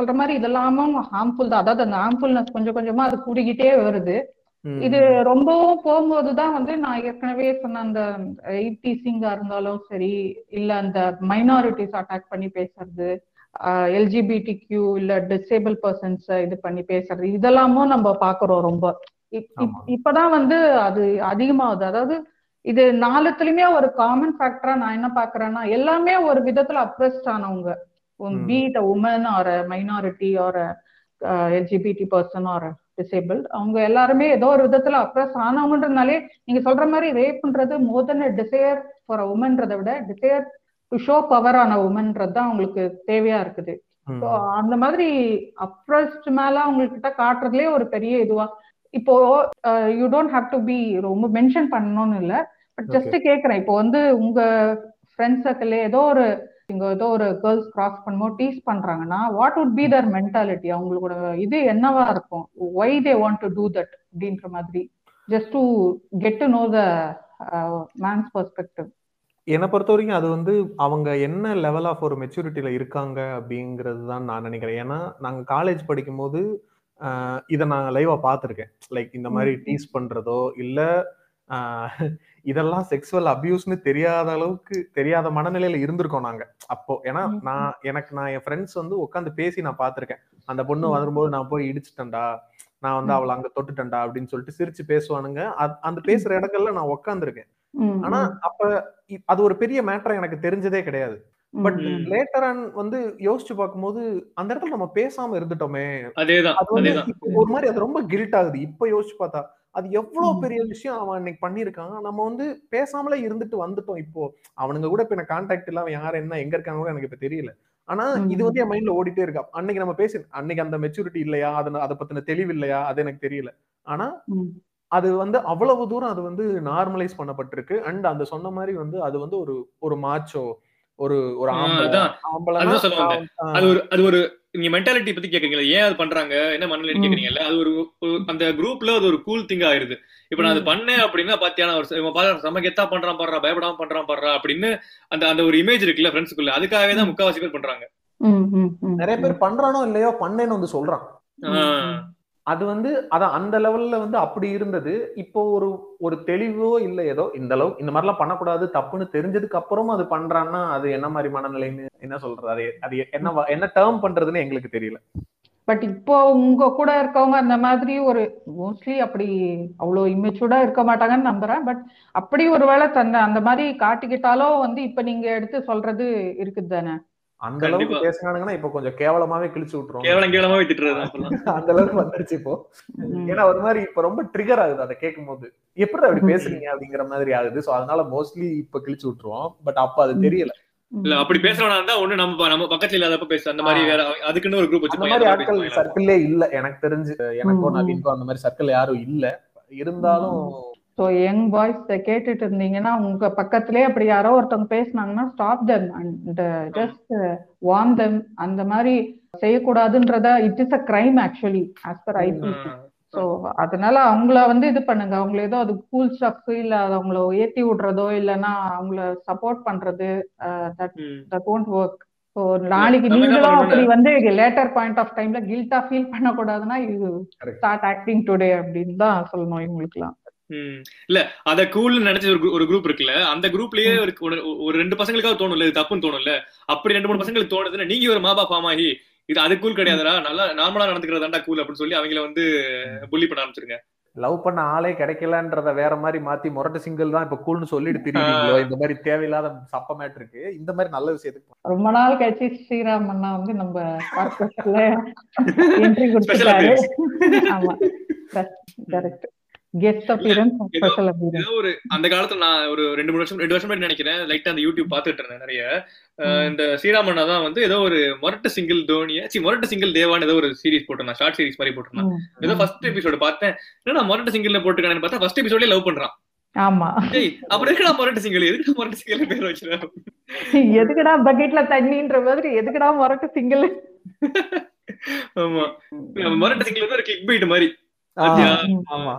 சொல்ற மாதிரி இதெல்லாமும் ஹார்ம்ஃபுல் தான். அதாவது அந்த ஹார்ம்ஃபுல்னஸ் கொஞ்சம் கொஞ்சமா அது கூடிக்கிட்டே வருது. இது ரொம்பவும் போகும்போதுதான் நான் ஏற்கனவே சொன்ன அந்த எய்டிஸிங்கா இருந்தாலும் சரி, இல்ல அந்த மைனாரிட்டிஸ் அட்டாக் பண்ணி பேசுறது, எல்ஜிபிடி கியூ இல்ல டிசேபிள் பர்சன்ஸ் இது பண்ணி பேசுறது, இதெல்லாமும் நம்ம பாக்குறோம். ரொம்ப இப்பதான் அது அதிகமாகுது. அதாவது இது நாலுலயுமே ஒரு காமன் ஃபேக்டரா நான் என்ன பாக்குறேன்னா, எல்லாமே ஒரு விதத்துல அப்ரெஸ்ட் ஆனவங்க, be it woman or minority or LGBT person or disable, அவங்க எல்லாருமே ஏதோ ஒரு விதத்துல அப்ரெஸ் ஆனவங்கன்றதுனாலே நீங்க சொல்ற மாதிரி ரேப்ன்றது மோர் தென் டிசையர் ஃபார் உமன்றதை விட டிசையர் டு ஷோ பவர் ஆன உமன்றது தான் அவங்களுக்கு தேவையா இருக்குது. ஸோ அந்த மாதிரி அப்ரெஸ்ட் மேல அவங்ககிட்ட காட்டுறதுலயே ஒரு பெரிய இதுவா இப்போ you don't have to be ரொம்ப மென்ஷன் பண்ணணும்னு இல்லை, பட் ஜஸ்ட் கேட்கறேன். இப்போ உங்க ஃப்ரெண்ட்ஸ் சர்க்கிள் ஏதோ ஒரு ஏதோ ஒரு கேர்ள்ஸ் கிராஸ் பண்ணும்போது டீஸ் பண்றாங்கன்னா what would be their mentality, அவங்களோட இது என்னவா இருக்கும், why they want to do that அப்படின்ற மாதிரி just to get to know the man's perspective. என்னை பொறுத்த வரைக்கும் அது அவங்க என்ன லெவல் ஆஃப் ஒரு மெச்சூரிட்டியில இருக்காங்க அப்படிங்கிறது தான் நான் நினைக்கிறேன். ஏன்னா நாங்கள் காலேஜ் படிக்கும் போது இதை நான் லைவா பார்த்துருக்கேன். லைக் இந்த மாதிரி டீஸ் பண்றதோ இல்லை இதெல்லாம் செக்ஸுவல் அபியூஸ்னு தெரியாத அளவுக்கு தெரியாத மனநிலையில இருந்திருக்கோம் நாங்க அப்போ. ஏன்னா நான் என் ஃப்ரெண்ட்ஸ் உட்காந்து பேசி நான் பார்த்திருக்கேன். அந்த பொண்ணு வரும்போது நான் போய் இடிச்சுட்டேன்டா, நான் அவளை அங்க தொட்டுட்டேன்டா அப்படின்னு சொல்லிட்டு சிரிச்சு பேசுவானுங்க. அந்த பேசுற இடங்கள்ல நான் உட்காந்துருக்கேன். ஆனா அப்ப அது ஒரு பெரிய மேட்டரா எனக்கு தெரிஞ்சதே கிடையாது. பட் லேட்டர் ஆன் யோசிச்சு பார்க்கும்போது அந்த இடத்துல நம்ம பேசாம இருந்துட்டோமே, ஒரு மாதிரி அது ரொம்ப கில்ட் ஆகுது. இப்ப யோசிச்சு பார்த்தா அது எவ்வளவு பெரிய விஷயம் அவன் இன்னைக்கு பண்ணிருக்கான், நம்ம பேசாமலே இருந்துட்டு வந்துட்டோம். இப்போ அவனுங்க கூட இப்ப எனக்கு கான்டாக்ட் இல்லாம யார் என்ன எங்க இருக்காங்க கூட எனக்கு இப்ப தெரியல. ஆனா இது என் மைண்ட்ல ஓடிட்டே இருக்கா. அன்னைக்கு நம்ம பேச அன்னைக்கு அந்த மெச்சூரிட்டி இல்லையா, அதை பத்தின தெளிவு இல்லையா, அது எனக்கு தெரியல. ஆனா அது அவ்வளவு தூரம் அது நார்மலைஸ் பண்ணப்பட்டிருக்கு. அண்ட் அந்த சொன்ன மாதிரி அது ஒரு மாச்சோ ஒரு ஒரு மென்டாலிட்டி பத்தி கேக்குறீங்களா, ஏன் அது பண்றாங்க, என்ன மனநிலைன்னு கேக்குறீங்கல்ல, அது ஒரு அந்த குரூப்ல அது ஒரு கூல் திங் ஆயிருது. இப்ப நான் அது பண்ணேன் அப்படின்னா பாத்தியான சம கெத்தா பண்றான் பயப்படாம பண்றான் அப்படின்னு அந்த அந்த ஒரு இமேஜ் இருக்குல்ல ஃப்ரெண்ட்ஸுக்குள்ள, அதுக்காகவே தான் முக்காவாசி பேர் பண்றாங்க. நிறைய பேர் பண்றானோ இல்லையோ பண்ணேன்னு சொல்றான். அது அதான் அந்த லெவல்ல அப்படி இருந்தது. இப்போ ஒரு ஒரு தெளிவோ இல்லை ஏதோ இந்த அளவு இந்த மாதிரிலாம் பண்ணக்கூடாது தப்புன்னு தெரிஞ்சதுக்கு அப்புறமும் அது பண்றான்னா அது என்ன மாதிரி மனநிலைன்னு என்ன சொல்றது, அது என்ன டேர்ம் பண்றதுன்னு எங்களுக்கு தெரியல. பட் இப்போ உங்க கூட இருக்கவங்க அந்த மாதிரி ஒரு மோஸ்ட்லி அப்படி அவ்வளோ இம்மெச்சூர்டா இருக்க மாட்டாங்கன்னு நம்புறேன். பட் அப்படி ஒருவேளை தன்னை அந்த மாதிரி காட்டிக்கிட்டாலும் இப்ப நீங்க எடுத்து சொல்றது இருக்குது தானே, அந்த அளவுக்கு பேசினானுங்கன்னா இப்ப கொஞ்சம் கேவலமாவே கிழிச்சு விட்டுருவோம். அந்த அளவுக்கு வந்துருச்சு இப்போ. ஏன்னா ஒரு மாதிரி இப்ப ரொம்ப ட்ரிகர் ஆகுது அதை கேட்கும் போது, எப்படி அப்படி பேசுறீங்க அப்படிங்கிற மாதிரி ஆகுது. சோ அதனால மோஸ்ட்லி இப்ப கிழிச்சு விட்டுருவோம். பட் அப்ப அது தெரியல இல்ல, அப்படி பேசுறவனா இருந்தா ஒண்ணு நம்ம பக்கத்துல இல்லாதப்ப பேசு, அந்த மாதிரி வேற அதுக்குன்னு ஒரு குரூப் வச்சு. அந்த மாதிரி ஆட்கள் சர்க்கிளே இல்ல எனக்கு தெரிஞ்சு, எனக்கும் நவீனுக்கும் அந்த மாதிரி சர்க்கிள் யாரும் இல்ல. இருந்தாலும் ஸோ யங் பாய்ஸ் கேட்டுட்டு இருந்தீங்கன்னா உங்க பக்கத்திலே அப்படி யாரோ ஒருத்தவங்க பேசினாங்கன்னா stop them and just warn them. அந்த மாதிரி செய்யக்கூடாதுன்றத it is a crime actually as per IPC. So அதனால அவங்கள இது பண்ணுங்க, அவங்கள ஏதோ அது கூல் ஸ்டஃப் இல்ல அவங்கள ஏத்தி விடுறதோ இல்லைன்னா அவங்கள சப்போர்ட் பண்றது தட் டோன்ட் ஒர்க். ஸோ நாளைக்கு நீங்களும் அப்படி லேட்டர் பாயிண்ட் ஆஃப் டைம்ல கில்ட்டா ஃபீல் பண்ணக்கூடாதுன்னா இது ஸ்டார்ட் ஆக்டிங் டுடே அப்படின்னு தான் சொல்லணும் இவங்களுக்குலாம். இல்ல அத கூல் நினைச்ச ஒரு குரூப் இருக்குல்ல, அந்த குரூப்லயே ஒரு ரெண்டு பசங்களுக்காக தோணும்ல இது தப்புன்னு தோணும்ல, அப்படி ரெண்டு மூணு பசங்களுக்கு தோணுதுன்னா நீங்க ஒரு மாபா பாமாகி இது அது கூல் கிடையாதுடா, நல்லா நார்மலா நடந்துக்கிறதாண்டா கூல் அப்படின்னு சொல்லி அவங்கள புள்ளி பண்ண ஆரம்பிச்சிருங்க. லவ் பண்ண ஆளே கிடைக்கலன்றத வேற மாதிரி மாத்தி மொரட்டு சிங்கிள் தான் இப்ப கூல்னு சொல்லிட்டு தெரியுங்களோ, இந்த மாதிரி தேவையில்லாத சப்ப மேட்டர் இருக்கு. இந்த மாதிரி நல்ல விஷயத்துக்கு ரொம்ப நாள் கழிச்சு ஸ்ரீராம் அண்ணா நம்ம பாட்காஸ்ட்ல என்ட்ரி கொடுத்தாரு. ஆமா கரெக்ட். அந்த காலத்துல நான் ஒரு ரெண்டு வருஷம் நினைக்கிறேன் லைட்டா அந்த யூடியூப் பாத்துட்டு இருந்தேன் நிறைய. இந்த ஸ்ரீராமண்ணா தான் ஏதோ ஒரு மொரட்டு சிங்கிள் தோனியை மொரட்டு சிங்கிள் தேவான்னு ஏதோ ஒரு சீரிஸ் போட்டிருந்தான், ஷார்ட் சீரிஸ் மாதிரி போட்டிருந்தான். ஏதோ ஃபர்ஸ்ட் எபிசோடு பார்த்தேன், ஏன்னா மொரட்டு சிங்கிள்ல போட்டுருக்கானு பார்த்தா ஃபர்ஸ்ட் எபிசோட்லயே லவ் பண்றான். ஆமா அப்புறம் எதுக்குடா மொரட்டு சிங்கிள், எதுக்குடா மொரட்டு சிங்கிள் பேர் வச்சிருக்கா, எதுக்குடா பக்கெட்ல தண்ணின்ற மாதிரி எதுக்குடா மொரட்டு சிங்கிள். ஆமா மொரட்டு சிங்கிள் ஒரு கிளிக் பைட் மாதிரி. ஆமா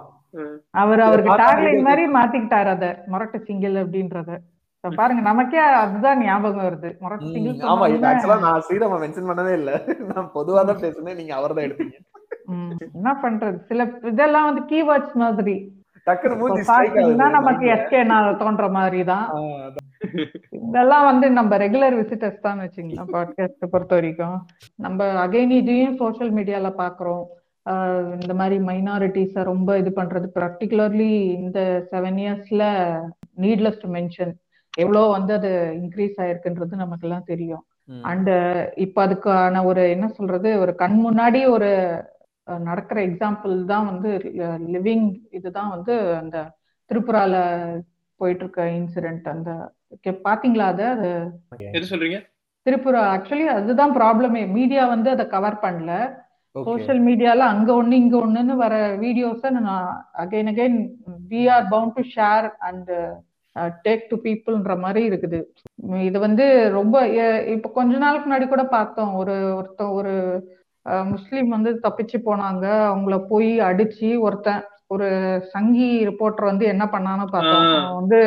அவர் அவருக்கு டாக்லைன் மாதிரி மாத்திக்கிட்டாரு அத மொரட்டு சிங்கிள் அப்படின்றத பாருங்க. நமக்கே அதுதான் ஞாபகம் வருது மொரட்டு சிங்கிள். ஆமா இது ஆக்சுவலா நான் சீரமா மென்ஷன் பண்ணவே இல்ல, நான் பொதுவா தான் பேசுனேன், நீங்க அவர்தான் எடுத்தீங்க. என்ன பண்றது, சில இதெல்லாம் வந்து கீவேர்ட்ஸ் மாதிரி நமக்கு எஸ்கேனா தோன்ற மாதிரி தான். இதெல்லாம் வந்து நம்ம ரெகுலர் விசிட்டர்ஸ் தான் வச்சுங்களா பாட்காஸ்ட் பொறுத்த வரைக்கும். நம்ம அகைன் இதையும் சோசியல் மீடியால பாக்குறோம். இந்த மாதிரி மைனாரிட்டிஸ ரொம்ப இது பண்றது, பர்டிகுலர்லி இந்த 7 இயர்ஸ்ல நீட்லெஸ் டு மென்ஷன் எவ்வளோ வந்து அது இன்க்ரீஸ் ஆயிருக்குன்றது நமக்கு எல்லாம் தெரியும். அண்ட் இப்ப அதுக்கான ஒரு என்ன சொல்றது, ஒரு கண் முன்னாடி ஒரு நடக்கிற எக்ஸாம்பிள் தான் வந்து லிவிங் இதுதான் வந்து அந்த திரிபுரால போயிட்டு இருக்க இன்சிடென்ட். அந்த பாத்தீங்களா அது என்ன சொல்றீங்க திரிபுரா? ஆக்சுவலி அதுதான் ப்ராப்ளமே. மீடியா வந்து அதை கவர் பண்ணல. சோசியல் மீடியால அங்க ஒண்ணு இங்க ஒண்ணுன்னு வர வீடியோஸ நான் again again we are bound to share and take to பீப்புள்ன்ற மாதிரி இருக்குது. இது வந்து ரொம்ப இப்ப கொஞ்ச நாளுக்கு முன்னாடி கூட பார்த்தோம், ஒரு முஸ்லீம் வந்து தப்பிச்சு போனாங்க, அவங்கள போய் அடிச்சு ஒரு சங்கி ரிப்போர்ட்டர் வந்து என்ன பண்ணான்னு பார்த்தோம், வந்து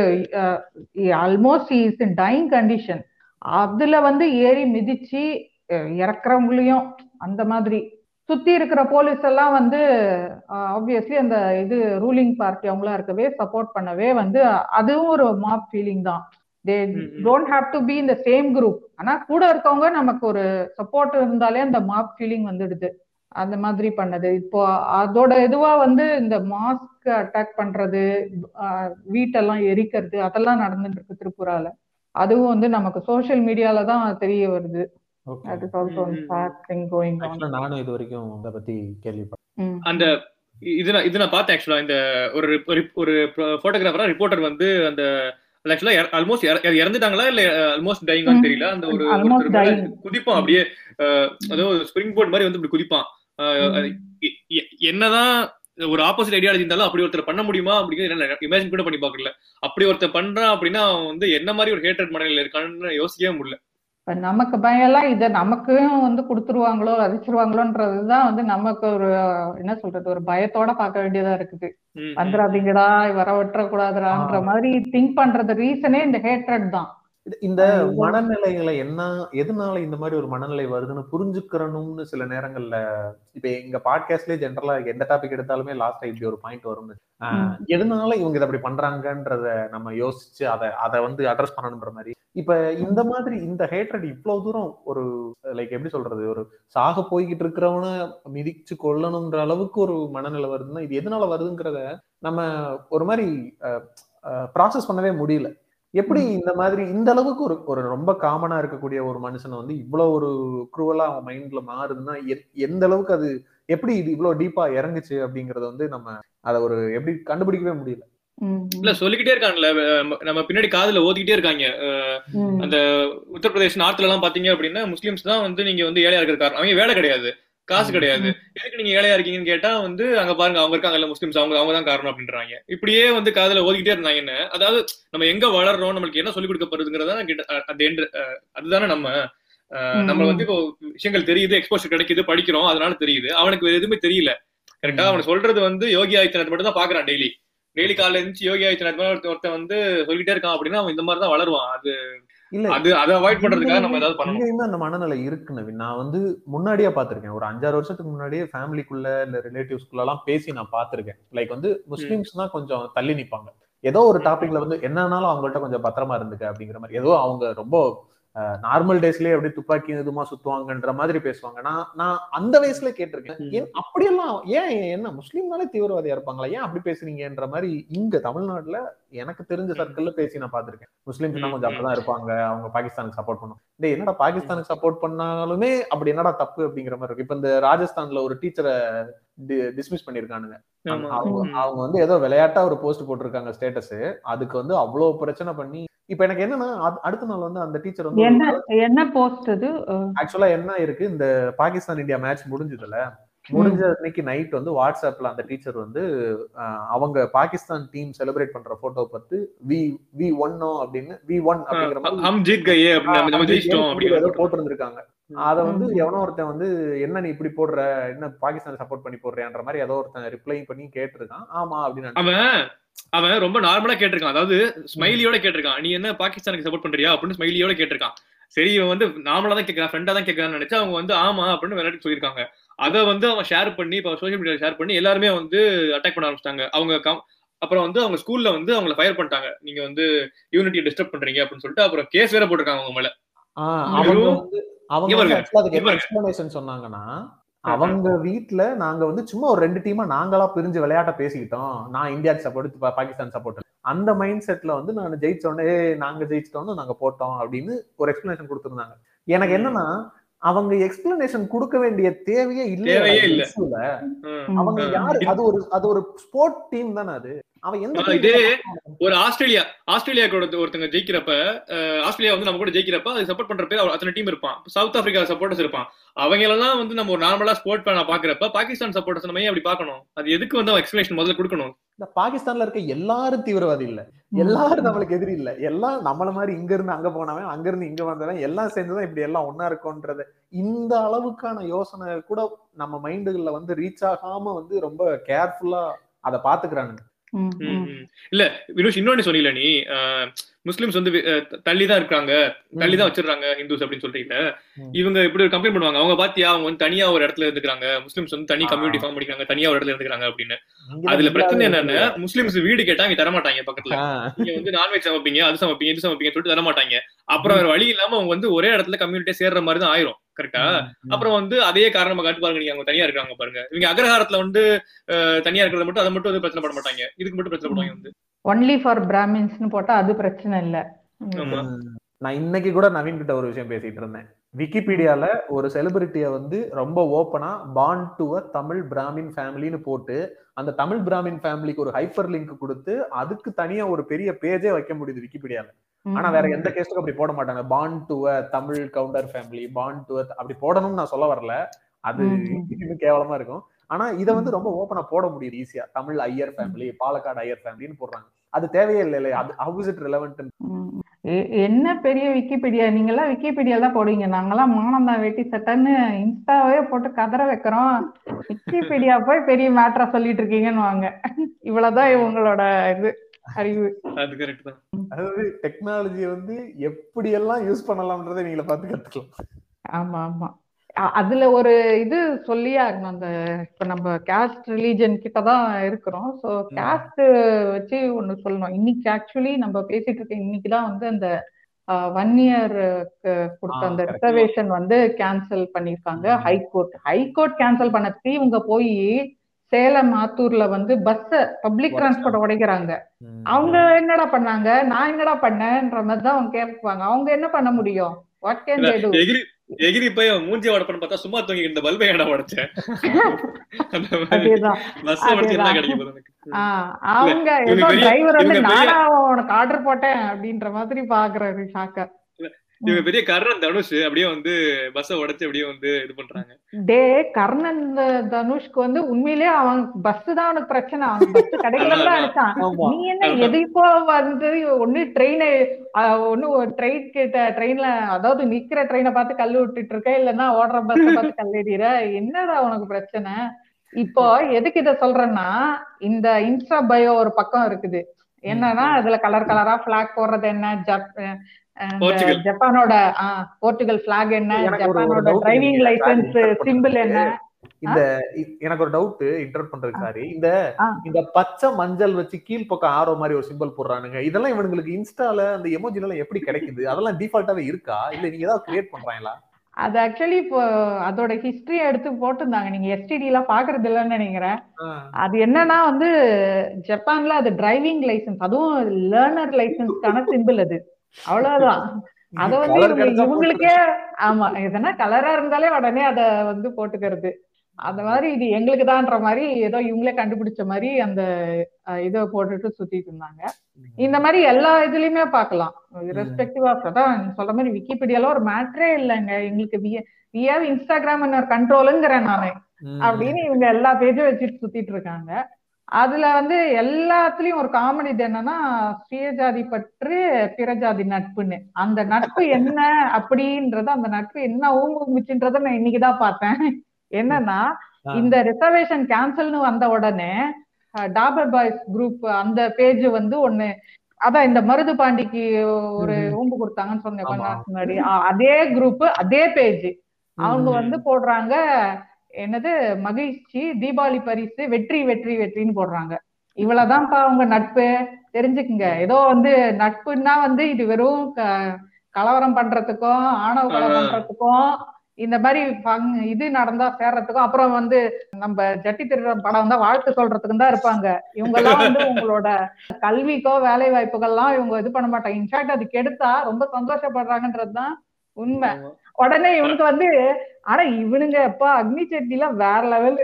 almost he is in dying condition. அதுல வந்து ஏறி மிதிச்சு இறக்குறவங்களையும் அந்த மாதிரி சுத்தி இருக்கிற போலீஸ் எல்லாம் வந்து ஆப்வியஸ்லி அந்த இது ரூலிங் பார்ட்டி அவங்களா இருக்கவே சப்போர்ட் பண்ணவே வந்து அதுவும் ஒரு மாப் ஃபீலிங் தான். They don't have to be in the same group, ஆனா கூட இருக்கவங்க நமக்கு ஒரு சப்போர்ட் இருந்தாலே அந்த மாப் ஃபீலிங் வந்துடுது. அந்த மாதிரி பண்ணது இப்போ அதோட இதுவா வந்து இந்த மாஸ்க் அட்டாக் பண்றது, வீட்டெல்லாம் எரிக்கிறது, அதெல்லாம் நடந்துட்டு இருக்கு திரிபுரால. அதுவும் வந்து நமக்கு சோசியல் மீடியால தான் தெரிய வருது. நானும் இது வரைக்கும் அதை பத்தி கேள்விப்பட்டேன். அந்த இது நான் பார்த்தேன் ஆக்சுவலா. இந்த ஒரு போட்டோகிராஃபரா ரிப்போர்ட்டர் வந்து அந்த ஆக்சுவலா ஆல்மோஸ்ட் இறந்துட்டாங்களா இல்ல ஆல்மோஸ்ட் டையிங்கான்னு தெரியல. அந்த ஒரு குதிப்பான் அப்படியே, அதாவது ஸ்பிரிங் போர்ட் மாதிரி வந்து இப்படி குதிப்பான். என்னதான் ஒரு ஆப்போசிட் ஐடியாலஜி இருந்தாலும் அப்படி ஒருத்தர் பண்ண முடியுமா அப்படிங்கிறது இமேஜின் கூட பண்ணி பாக்கல. அப்படி ஒருத்தர் பண்றான் அப்படின்னா அவன் வந்து என்ன மாதிரி ஒரு ஹேட்ரட் மனநிலையில இருக்கான்னு யோசிக்கவே முடியல. இப்போ நமக்கு பயம்லாம் இதை நமக்கும் வந்து கொடுத்துருவாங்களோ அழிச்சிருவாங்களோன்றதுதான் வந்து நமக்கு ஒரு என்ன சொல்றது, ஒரு பயத்தோட பார்க்க வேண்டியதா இருக்குது. வந்துடாதீங்கடா, வர விட்டுறக்கூடாதுடான்ற மாதிரி திங்க் பண்றது ரீசனே இந்த ஹேட்ரட் தான். இந்த மனநிலைகளை என்ன எதனால இந்த மாதிரி ஒரு மனநிலை வருதுன்னு புரிஞ்சுக்கிறணும்னு சில நேரங்கள்ல இப்ப எங்க பாட்காஸ்ட்லயே ஜென்ரலா எந்த டாபிக் எடுத்தாலுமே லாஸ்ட் இப்படி ஒரு பாயிண்ட் வரும்னு எதனால இவங்க இதை அப்படி பண்றாங்கன்றத நம்ம யோசிச்சு அதை வந்து அட்ரஸ் பண்ணணும்ன்ற மாதிரி. இப்ப இந்த மாதிரி இந்த ஹேட்ரட் இவ்வளவு தூரம் ஒரு லைக் எப்படி சொல்றது, ஒரு சாக போய்கிட்டு இருக்கிறவன மிதிச்சு கொள்ளணும்ன்ற அளவுக்கு ஒரு மனநிலை வருதுன்னா இது எதனால வருதுங்கிறத நம்ம ஒரு மாதிரி ப்ராசஸ் பண்ணவே முடியல. எப்படி இந்த மாதிரி இந்த அளவுக்கு ஒரு ரொம்ப காமனா இருக்கக்கூடிய ஒரு மனுஷனை வந்து இவ்வளவு ஒரு குரூவலா அவன் மைண்ட்ல மாறுதுன்னா எந்த அளவுக்கு அது எப்படி இது இவ்வளவு டீப்பா இறங்குச்சு அப்படிங்கறத வந்து நம்ம அதை ஒரு எப்படி கண்டுபிடிக்கவே முடியல. இல்ல சொல்லிக்கிட்டே இருக்காங்கல்ல, நம்ம பின்னாடி காதுல ஓதிக்கிட்டே இருக்காங்க. அந்த உத்தரப்பிரதேஷ் நார்த்ல எல்லாம் பாத்தீங்க அப்படின்னா முஸ்லிம்ஸ் தான் வந்து நீங்க வந்து ஏழையா இருக்கிற காரணம் அவங்க வேலை கிடையாது, காசு கிடையாது, எதுக்கு நீங்க ஏழையா இருக்கீங்கன்னு கேட்டா வந்து அங்க பாருங்க அவங்க இருக்காங்கல்ல முஸ்லிம்ஸ், அவங்க தான் காரணம் அப்படின்றாங்க. இப்படியே வந்து காதுல ஓதிக்கிட்டே இருந்தாங்கன்னு, அதாவது நம்ம எங்க வளர்றோம், நம்மளுக்கு என்ன சொல்லிக் கொடுக்கப்படுதுங்கிறதா அதுதானே. நம்ம வந்து இப்போ விஷயங்கள் தெரியுது, எக்ஸ்போஷர் கிடைக்குது, படிக்கிறோம், அதனால தெரியுது. அவனுக்கு எதுவுமே தெரியல கரெக்டா. அவனுக்கு சொல்றது வந்து யோகி ஆதித்யநாத் மட்டும் தான் பாக்குறான். டெய்லி காலையில இருந்துச்சு யோகி ஆதித்யநாத் ஒருத்தன் வந்து சொல்லிட்டே இருக்கான் அப்படின்னா அவன் இந்த மாதிரிதான் வளருவான். அந்த மனநிலை இருக்குன்னு நான் வந்து முன்னாடியே பாத்திருக்கேன். ஒரு 5-6 வருஷத்துக்கு முன்னாடியே ஃபேமிலிக்குள்ள இல்ல ரிலேட்டிவ்ஸ்குள்ள எல்லாம் பேசி நான் பாத்திருக்கேன். லைக் வந்து முஸ்லிம்ஸ்னா கொஞ்சம் தள்ளி நிப்பாங்க, ஏதோ ஒரு டாபிக்ல வந்து என்னன்னாலும் அவங்கள்ட்ட கொஞ்சம் பத்திரமா இருந்துக்க அப்படிங்கிற மாதிரி. ஏதோ அவங்க ரொம்ப நார்மல் டேஸ்லயே அப்படியே துப்பாக்கி இதுமா சுத்துவாங்கன்ற மாதிரி பேசுவாங்க. நான் அந்த வயசுல கேட்டிருக்கேன். அப்படியெல்லாம் ஏன் என்ன முஸ்லீம்னாலே தீவிரவாதியா இருப்பாங்களா, ஏன் அப்படி பேசுறீங்கன்ற மாதிரி இங்க தமிழ்நாட்டுல எனக்கு தெரிஞ்ச சர்க்கிள்ல பேசி நான் பாத்திருக்கேன். முஸ்லீம்ஸ்னா கொஞ்சம் அப்படிதான் இருப்பாங்க, அவங்க பாகிஸ்தானுக்கு சப்போர்ட் பண்ணுவாங்க. என்னடா பாகிஸ்தானுக்கு சப்போர்ட் பண்ணாலுமே அப்படி என்னடா தப்பு அப்படிங்கிற மாதிரி இருக்கு. இப்ப இந்த ராஜஸ்தான்ல ஒரு டீச்சரை டிஸ்மிஸ் பண்ணிருக்கானுங்க. அவங்க வந்து ஏதோ விளையாட்டா ஒரு போஸ்ட் போட்டிருக்காங்க ஸ்டேட்டஸ், அதுக்கு வந்து அவ்வளவு பிரச்சனை பண்ணி. இப்ப எனக்கு என்னன்னா அடுத்த நாள் வந்து அந்த டீச்சர் வந்து என்ன போஸ்ட் அது ஆக்சுவலா என்ன இருக்கு, இந்த பாகிஸ்தான் இந்தியா மேட்ச் முடிஞ்சதுல முடிஞ்ச நைட் வந்து வாட்ஸ்அப்ல அந்த டீச்சர் வந்து அவங்க பாகிஸ்தான் டீம் செலிப்ரேட் பண்ற போட்டோ பார்த்து வி ஒன்னோ அப்படின்னு அப்படிங்கிற மாதிரி போட்டு இருந்திருக்காங்க. அதை வந்து எவனோ ஒருத்தன் வந்து என்ன நீ இப்படி போடுற, என்ன பாகிஸ்தான் சப்போர்ட் பண்ணி போடுறேன்ற மாதிரி ஏதோ ஒருத்தன் ரிப்ளை பண்ணி கேட்டிருக்கான். ஆமா அப்படின்னு அவன் ரொம்ப நார்மலா கேட்டிருக்கான், அதாவது ஸ்மைலியோட கேட்டிருக்கான், நீ என்ன பாகிஸ்தானுக்கு சப்போர்ட் பண்றியா அப்படின்னு ஸ்மைலியோட கேட்டிருக்கான். சரி இவன் வந்து நார்மலா தான் கேட்கறான், ஃப்ரெண்டா தான் கேட்கறான்னு நினைச்சா அவங்க வந்து ஆமா அப்படின்னு விளையாட்டு சொல்லியிருக்காங்க. அதை வந்து அவன் ஷேர் பண்ணி இப்போ சோஷியல் மீடியாவில் ஷேர் பண்ணி எல்லாருமே வந்து அட்டாக் பண்ண ஆரம்பிச்சிட்டாங்க. அவங்க அப்புறம் வந்து அவங்க ஸ்கூல்ல வந்து அவங்களை ஃபயர் பண்ணிட்டாங்க, நீங்க வந்து யூனிட்டியை டிஸ்டர்ப் பண்றீங்க அப்படின்னு சொல்லிட்டு. அப்புறம் கேஸ் வேற போட்டிருக்காங்க அவங்க மேல. அவங்க வீட்டுல நாங்க வந்து சும்மா ஒரு 2 டீமா நாங்களா பிரிஞ்சு விளையாட்ட பேசிக்கிட்டோம், நான் இந்தியாவுக்கு சப்போர்ட், பாகிஸ்தான் சப்போர்ட். அந்த மைண்ட் செட்ல வந்து நான் ஜெயிச்சோடனே நாங்க ஜெயிச்சிட்டோம்னு நாங்க போட்டோம் அப்படின்னு ஒரு எக்ஸ்பிளனேஷன் கொடுத்துருந்தாங்க. எனக்கு என்னன்னா அவங்க எக்ஸ்பிளனேஷன் கொடுக்க வேண்டிய தேவையே இல்ல. அவங்க யாரு, அது ஒரு ஸ்போர்ட் டீம் தானே. அது ஒரு ஆஸ்திரேலியா கூட ஒருத்தங்க ஜெயிக்கிறப்ப, ஆஸ்திரேலியா வந்து நம்ம கூட ஜெயிக்கிறப்ப அது சப்போர்ட் பண்ற பேர் அத்தனை டீம் இருப்பான். சவுத் ஆப்பிரிக்கா சப்போர்ட்டர்ஸ் இருப்பான். அவங்க எல்லாம் வந்து நம்ம ஒரு நார்மலா ஸ்போர்ட் பண்ண பாக்குறப்ப பாகிஸ்தான் சப்போர்ட்டர்ஸ் நம்ம அப்படி பாக்கணும். அது எதுக்கு வந்து அவன் எக்ஸ்பிளனேஷன் முதல்ல கொடுக்கணும். பாகிஸ்தான்ல இருக்க எல்லாரும் தீவிரவாதி இல்ல, எல்லாரும் நம்மளுக்கு எதிரி இல்ல, எல்லாம் நம்மள மாதிரி இங்க இருந்து அங்க போனவன், அங்க இருந்து இங்க வந்தவன் எல்லாம் சேர்ந்துதான் இப்படி எல்லாம் ஒன்னா இருக்கும்ன்றது இந்த அளவுக்கான யோசனை கூட நம்ம மைண்டுகள்ல வந்து ரீச் ஆகாம வந்து ரொம்ப கேர்ஃபுல்லா அதை பாத்துக்கிறானுங்க. இல்ல வினோஷ், இன்னொன்னு சொன்னீங்களா நீ, முஸ்லிம்ஸ் வந்து தள்ளிதான் இருக்காங்க, தள்ளிதான் வச்சிருக்காங்க ஹிந்துஸ் அப்படின்னு சொல்றீங்க. இவங்க இப்படி ஒரு கம்ப்ளைண்ட் பண்ணுவாங்க, அவங்க பாத்தியா அவங்க வந்து தனியா ஒரு இடத்துல இருந்துக்கிறாங்க, முஸ்லிம்ஸ் வந்து தனி கம்யூனிட்டி ஃபார்ம் பண்ணிக்கிறாங்க, தனியா ஒரு இடத்துல இருந்துக்கிறாங்க அப்படின்னு. அதுல பிரச்சனை என்னன்னு, முஸ்லிம்ஸ் வீடு கேட்டா அவங்க தரமாட்டாங்க, பக்கத்துல நீங்க வந்து நான்வெஜ் சமைப்பீங்க, அது சமைப்பீங்க, இது சமைப்பீங்கன்னு சொல்லிட்டு தரமாட்டாங்க. அப்புறம் வேற வழி இல்லாம அவங்க வந்து ஒரே இடத்துல கம்யூனிட்டியா சேர்ற மாதிரி தான் ஆயிரும். கரெக்டா? அப்புறம் வந்து அதே காரணமா காட்டு பாருங்க, நீங்க அவங்க தனியா இருக்காங்க பாருங்க, இவங்க அக்ரஹாரத்துல வந்து தனியா இருக்கிறத மட்டும் அதை மட்டும் வந்து பிரச்சனை பண்ண மாட்டாங்க, இதுக்கு மட்டும் பிரச்சனை பண்ணுவாங்க. வந்து ஒன்லி ஃபார் பிராமின்ஸ்னு போட்டா அது பிரச்சனை இல்ல. நான் இன்னைக்கு கூட நவீன் கிட்ட ஒரு விஷயம் பேசிட்டு இருந்தேன். விக்கிபீடியால ஒரு செலிபிரிட்டிய வந்து ரொம்ப ஓப்பனா bond to a Tamil Brahmin ஃபேமிலின்னு போட்டு அந்த தமிழ் பிராமின் ஃபேமிலிக்கு ஒரு ஹைப்பர் லிங்க் கொடுத்து அதுக்கு தனியா ஒரு பெரிய பேஜே வைக்க முடியுது விக்கிபீடியால. ஆனா வேற எந்த கேஸுக்கும் அப்படி போட மாட்டாங்க. Bond to a Tamil Gounder family, bond to a, அப்படி போடணும்னு நான் சொல்ல வரல, அது இன்னும் கேவலமா இருக்கும். ஆனா இதை வந்து ரொம்ப ஓப்பனா போட முடியுது ஈஸியா. தமிழ் ஐயர் ஃபேமிலி, பாலக்காடு ஐயர் ஃபேமிலின்னு போடுறாங்க. அது தேவையே இல்லை. அது ஹவ் இஸ் இட் ரெலவென்ட்? என்ன பெரிய விக்கிபீடியா, நீங்க எல்லாம் விக்கிபீடியா தான் போடுவீங்க, நாங்கெல்லாம் மானந்தா வேட்டி சட்டன்னு இன்ஸ்டாவே போட்டு கதற வைக்கிறோம். விக்கிபீடியா போய் பெரிய மேட்டரா சொல்லிட்டு இருக்கீங்கன்னு வாங்க. இவ்வளவுதான் இவங்களோட இது அறிவு. அது கரெக்ட் தான். அதாவது டெக்னாலஜி வந்து எப்படி எல்லாம் யூஸ் பண்ணலாம்ன்றதை நீங்களே பார்த்து கத்துக்கலாம். ஆமா ஆமா, அதுல ஒரு இது சொல்லியா இருக்கணும். அந்த இப்ப நம்ம கேஸ்ட் ரிலீஜன் கிட்டதான் இருக்கிறோம். ஸோ கேஸ்ட் வச்சு ஒண்ணு சொல்லணும். இன்னைக்கு ஆக்சுவலி நம்ம பேசிட்டு இருக்க இன்னைக்குதான் வந்து அந்த 1 இயருக்கு கொடுத்த அந்த ரிசர்வேஷன் வந்து கேன்சல் பண்ணிருக்காங்க. ஹைகோர்ட் கேன்சல் பண்ணதுக்கு இவங்க போய் சேலம் ஆத்தூர்ல வந்து பஸ், பப்ளிக் டிரான்ஸ்போர்ட் உடைக்கிறாங்க. அவங்க என்னடா பண்ணாங்க, நான் என்னடா பண்ணேன்ற மாதிரிதான் அவங்க கேட்பாங்க. அவங்க என்ன பண்ண முடியும்? What can they do? எகிரி போய் மூஞ்சி உடப்பன்னு பார்த்தா சும்மா தூங்கி இந்த பல்பை ஏடா உடைச்சேன். அவங்க ஏதோ டிரைவர் வந்து நானா உனக்கு ஆர்டர் போட்டேன் அப்படின்ற மாதிரி பாக்குறாரு. ஷாக்கா இவங்க பெரிய கர்ணன் தனுஷ் அப்படியே வந்து பஸ் உடைச்சு அப்படியே வந்து இது பண்றாங்க. டே கர்ணன் தனுஷ்க்கு வந்து உண்மையிலேயே அவன் பஸ் தான் அவனுக்கு பிரச்சனை. அவன் பஸ் கிடைக்கிறதா இருக்கான். நீ என்ன எதுப்போ வந்து ட்ரெயின் கிட்ட ட்ரெயின்ல, அதாவது நிக்கிற ட்ரெயினை பார்த்து கல்லு விட்டுட்டு இருக்க, இல்லைன்னா ஓடுற பஸ் பார்த்து கல்லெறிற, என்னடா உனக்கு பிரச்சனை? இப்போ எதுக்கு இதை சொல்றேன்னா, இந்த இன்ஸ்டா பயோ ஒரு பக்கம் இருக்குது. என்னன்னா அதுல கலர் கலரா பிளாக் போடுறது என்ன, ஜப்பானோட போர்ச்சுகல் பிளாக் என்ன, ஜப்பானோட டிரைவிங் லைசன்ஸ் சிம்பிள் என்ன. இந்த எனக்கு ஒரு டவுட் இன்டர் பண்றதுக்காரி, இந்த பச்சை மஞ்சள் வச்சு கீழ் பக்கம் ஆரோ மாதிரி ஒரு சிம்பிள் போடுறானுங்க. இதெல்லாம் இவங்களுக்கு இன்ஸ்டால அந்த எமோஜினெல்லாம் எப்படி கிடைக்குது? அதெல்லாம் டிஃபால்ட்டாவே இருக்கா இல்ல நீங்க ஏதாவது கிரியேட் பண்றாங்களா? அது ஆக்சுவலி இப்போ அதோட ஹிஸ்டரி எடுத்து போட்டிருந்தாங்க. நீங்க எஸ்டிடி எல்லாம் பாக்குறது இல்லைன்னு நினைக்கிறேன். அது என்னன்னா வந்து ஜப்பான்ல அது டிரைவிங் லைசன்ஸ், அதுவும் லேர்னர் லைசன்ஸ்க்கான சிம்பிள் அது, அவ்வளவுதான். அத வந்து இவங்களுக்கே, ஆமா, எதனா கலரா இருந்தாலே உடனே அத வந்து போட்டுக்கிறது. அந்த மாதிரி இது எங்களுக்குதான்ற மாதிரி ஏதோ இவங்களே கண்டுபிடிச்ச மாதிரி அந்த இதை போட்டுட்டு சுத்திட்டு இருந்தாங்க. இந்த மாதிரி எல்லா இதுலயுமே பாக்கலாம். ரெஸ்பெக்டிவா அதான் சொல்ற மாதிரி விக்கிபீடியால ஒரு மேட்டரே இல்லைங்க. எங்களுக்கு விஆர் இன்ஸ்டாகிராம் ஒரு கண்ட்ரோலுங்கிறேன் நானே அப்படின்னு இவங்க எல்லா பேஜும் வச்சுட்டு சுத்திட்டு இருக்காங்க. அதுல வந்து எல்லாத்துலயும் ஒரு காமெடி இது என்னன்னா, சுயஜாதி பற்று பிறஜாதி நட்புன்னு. அந்த நட்பு என்ன அப்படின்றது, அந்த நட்பு என்ன ஊங்குச்சுன்றத நான் இன்னைக்குதான் பார்த்தேன். என்னன்னா இந்த ரிசர்வேஷன் கேன்சல்னு வந்த உடனே டாபர் பாய்ஸ் குரூப் அந்த பேஜ் வந்து ஒண்ணு, அதான் இந்த மருது பாண்டிக்கு ஒரு ஊம்பு கொடுத்தாங்கன்னு சொன்னேன் முன்னாடி, அதே குரூப் அதே பேஜ் அவங்க வந்து போடுறாங்க, என்னது மகிழ்ச்சி, தீபாவளி பரிசு, வெற்றி வெற்றி வெற்றின்னு போடுறாங்க. இவ்வளவுதான்ப்பா உங்க நட்பு, தெரிஞ்சுக்குங்க. ஏதோ வந்து நட்புன்னா வந்து இது வெறும் கலவரம் பண்றதுக்கும் ஆணவ கலவரம் பண்றதுக்கும் இந்த மாதிரி இது நடந்தா சேர்றதுக்கும் அப்புறம் வந்து நம்ம ஜட்டி திருவிழா படம் தான் வாழ்த்து சொல்றதுக்கும் தான் இருப்பாங்க. இவங்க எல்லாம் வந்து உங்களோட கல்விக்கோ வேலை வாய்ப்புகள்லாம் இவங்க இது பண்ண மாட்டாங்க. இன்ஃபேக்ட் அதுக்கு எடுத்தா ரொம்ப சந்தோஷப்படுறாங்கன்றதுதான் உண்மை. உடனே இவனுக்கு வந்து ஆனா இவனுங்க எப்ப அக்னி சட்னி எல்லாம் வேற லெவல்.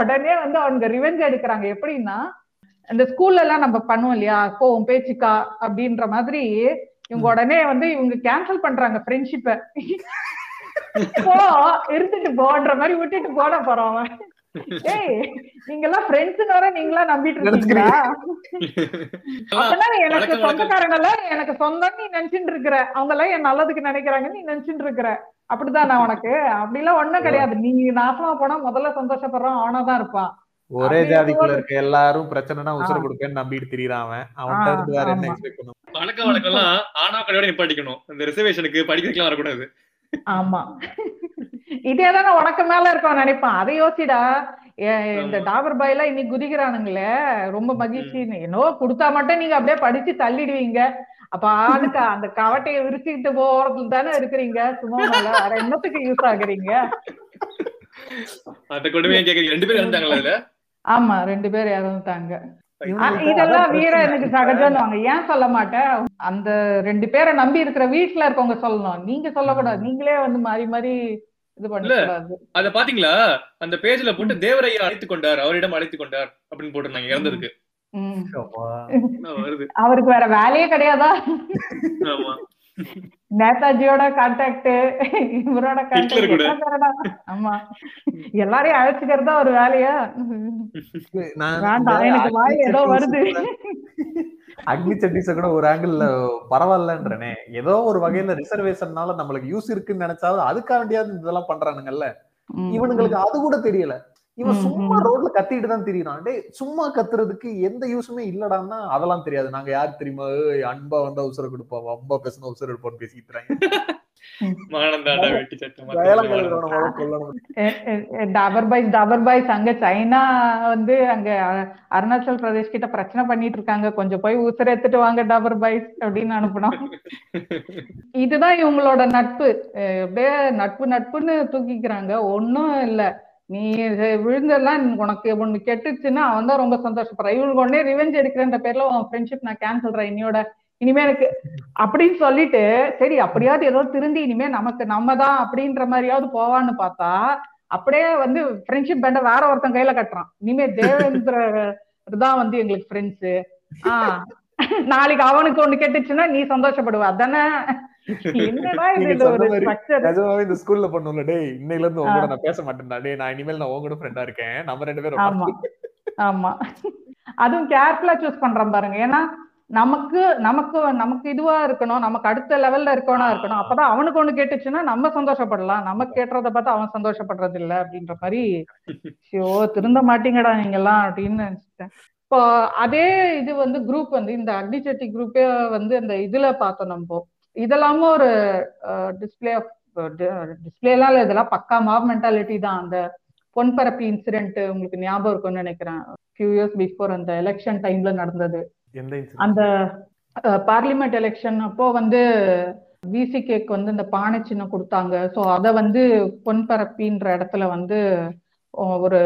உடனே வந்து அவனுக்கு ரிவெஞ்ச் எடுக்கிறாங்க. எப்படின்னா இந்த ஸ்கூல்ல எல்லாம் நம்ம பண்ணுவோம் இல்லையா, கோவம் பேச்சுக்கா அப்படின்ற மாதிரி இவங்க உடனே வந்து இவங்க கேன்சல் பண்றாங்க ஃப்ரெண்ட்ஷிப்ப. போ இருந்துட்டு போன்ற மாதிரி விட்டுட்டு போட போறோம். ஏய் நீங்க எல்லாம் ஃப்ரெண்ட்ஸ் வர நீங்களா நம்பிட்டு இருக்கீங்களா? அப்பதான் எனக்கு சொந்தக்காரங்கள எனக்கு சொந்தம் நீ நினைச்சுட்டு இருக்கிற, அவங்க எல்லாம் என் நல்லதுக்கு நினைக்கிறாங்க நீ நினைச்சுட்டு இருக்கிற, அப்படிதான் நான் உனக்கு அப்படிலாம் ஒண்ணும் கிடையாது. நீங்க நாசமா போனா முதல்ல சந்தோஷப்படுறோம் அவனாதான் இருப்பான். ஒரே ஜாதிக்குள்ள இருக்க எல்லாரும் பிரச்சனைனா உசுர கொடுப்பேன்னு நம்பிட்டு திரியறான். அவன்கிட்ட இருந்து வேற என்ன எக்ஸ்பெக்ட் பண்ணும்? பழக்க வழக்கெல்லாம் ஆனா கடையோட நிப்பாட்டிக்கணும். இந்த ரிசர்வேஷனுக்கு படிக்கிறதுக்குலாம் வரக்கூடாது. ஆமா, இதே தானே உனக்கு மேல இருக்கும் நினைப்பான். அதை யோசிடா. இந்த டாபர் பாய் எல்லாம் இன்னைக்கு குதிக்கிறானுங்களே ரொம்ப மகிழ்ச்சின்னு என்னோ கொடுத்தா மட்டும் நீங்க அப்படியே படிச்சு தள்ளிடுவீங்க. அப்ப ஆளுக்கு அந்த கவட்டையை விரிச்சுக்கிட்டு போறதுல தானே இருக்கிறீங்க. சும்மா வேற என்னத்துக்கு யூஸ் ஆகுறீங்க? ஆமா, 2 பேர் இறந்துட்டாங்க. இதெல்லாம் வீர எனக்கு சகஜம்னு வாங்க, ஏன் சொல்ல மாட்டேன். அந்த 2 பேரை நம்பி இருக்கிற வீட்டுல இருக்கவங்க சொல்லணும், நீங்க சொல்லக்கூடாது. நீங்களே வந்து மாறி மாறி இது பண்ணக்கூடாது. அத பாத்தீங்களா அந்த பேஜ்ல போட்டு தேவரையா அழைத்துக் கொண்டார், அவரிடம் அழைத்துக் கொண்டார் அப்படின்னு போட்டுருந்தாங்க இறந்ததுக்கு. அவருக்கு வேற வேலையே கிடையாதா? நேதாஜியோட கான்டாக்ட், இவரோட கான்டாக்ட், ஆமா எல்லாரையும் அழைச்சுக்கிறதா ஒரு வேலையா? வேண்டாம், எனக்கு வாய் ஏதோ வருது. அக்னி சட்டீஸ கூட ஒரு ஆங்கிள் பரவாயில்லன்றனே, ஏதோ ஒரு வகையில ரிசர்வேஷன்னால நம்மளுக்கு யூஸ் இருக்குன்னு நினைச்சாலும் அதுக்காக வேண்டியாவது இதெல்லாம் பண்றானுங்கல்ல. இவனுங்களுக்கு அது கூட தெரியல. இவன் சும்மா ரோட்ல கத்திட்டு தான் தெரியுறான். டே சும்மா கத்துறதுக்கு எந்த யூஸுமே இல்லடான்னா அதெல்லாம் தெரியாது. நாங்க யாரு தெரியுமா, அன்பா வந்தா உசுர கொடுப்போம், அன்பா பேசணும் உசுர எடுப்போம்னு பேசிக்கிறாங்க. அங்க சைனா வந்து அங்க அருணாச்சல் பிரதேஷ் கிட்ட பிரச்சனை பண்ணிட்டு இருக்காங்க, கொஞ்சம் போய் உசுர எடுத்துட்டு வாங்க டாபர் பாய்ஸ் அப்படின்னு அனுப்பணும். இதுதான் இவங்களோட நட்பு. அப்படியே நட்பு நட்புன்னு தூக்கிக்கிறாங்க. ஒன்னும் இல்ல, நீ விழுந்தெல்லாம் உனக்கு ஒண்ணு கெட்டுச்சுன்னா அவன் தான் ரொம்ப சந்தோஷப்படுற. இவளுக்கு உடனே ரிவெஞ்ச் எடுக்கிறன்ற பேர்ல உன் ஃப்ரெண்ட்ஷிப் நான் கேன்சல்றேன் என்னோட இனிமே எனக்கு அப்படின்னு சொல்லிட்டு, சரி அப்படியாவது ஏதோ திருந்தி இனிமே நமக்கு நம்ம தான் அப்படின்ற மாதிரியாவது போவான்னு பார்த்தா அப்படியே வந்து ஃப்ரெண்ட்ஷிப் பேண்ட வேற ஒருத்தன் கையில கட்டுறான். இனிமே தேவேந்திர தான் வந்து எங்களுக்கு ஃப்ரெண்ட்ஸு, நாளைக்கு அவனுக்கு ஒண்ணு கெட்டுச்சுன்னா நீ சந்தோஷப்படுவ அதானே. என்னடா இது ஒரு ஸ்ட்ரக்சர். அதுவே இந்த ஸ்கூல்ல பண்ணும்ல, டேய் இன்னையில இருந்து உங்க கூட நான் பேச மாட்டேன்டா, டேய் நான் இனிமேல் நான் உங்க கூட ஃப்ரெண்டா இருக்கேன், நம்ம 2 பேரும். ஆமா ஆமா, அதுவும் கேர்ஃபுல்லா சூஸ் பண்றோம் பாருங்க. ஏன்னா நமக்கு நமக்கு நமக்கு இதுவா இருக்கணும், நமக்கு அடுத்த லெவல்ல இருக்கணும். அப்பதான் அவனுக்கு ஒண்ணு கேட்டுச்சுன்னா நம்ம சந்தோஷப்படலாம், நமக்கு கேட்டுறத பார்த்து அவன் சந்தோஷப்படுறது இல்ல அப்படின்ற மாதிரி. ஐயோ திருந்த மாட்டீங்கடா நீங்க எல்லாம் அப்படின்னு நினைச்சிட்டேன். இப்போ அதே இது வந்து குரூப் வந்து இந்த அக்னிசட்டி குரூப்பே வந்து அந்த இதுல பார்த்தோம் நம்ம. இதெல்லாமும் ஒரு டிஸ்பிளேலாம் இல்லை, இதெல்லாம் பக்கா மாப் மென்டாலிட்டி தான். அந்த பொன்பரப்பி இன்சிடென்ட் உங்களுக்கு ஞாபகம் இருக்கும்னு நினைக்கிறேன், ஃபியூ இயர்ஸ் பிஃபோர் அந்த எலெக்ஷன் டைம்ல நடந்தது. அந்த பார்லிமெண்ட் எலெக்ஷன் அப்போ வந்து விசிகேக்கு வந்து இந்த பானை சின்னம் கொடுத்தாங்க. ஸோ அதை வந்து பொன்பரப்பின்ற இடத்துல வந்து ஒரு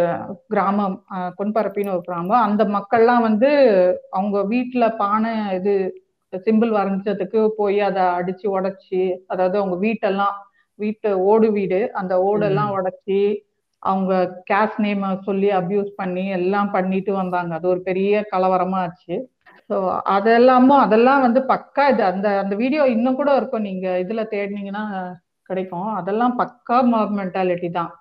கிராமம், பொன்பரப்பின்னு ஒரு கிராமம், அந்த மக்கள்லாம் வந்து அவங்க வீட்டுல பானை இது சிம்பிள் வரைஞ்சதுக்கு போய் அதை அடிச்சு உடைச்சி, அதாவது அவங்க வீட்டெல்லாம் வீட்டு ஓடு வீடு அந்த ஓடெல்லாம் உடைச்சி அவங்க கேஸ் நேம் சொல்லி அபியூஸ் பண்ணி எல்லாம் பண்ணிட்டு வந்தாங்க. அது ஒரு பெரிய கலவரமா ஆச்சு. ஸோ அதெல்லாம் வந்து பக்கா இது. அந்த அந்த வீடியோ இன்னும் கூட இருக்கும், நீங்க இதுல தேடினீங்கன்னா கிடைக்கும். அதெல்லாம் பக்கா மாப் மென்டாலிட்டி தான்.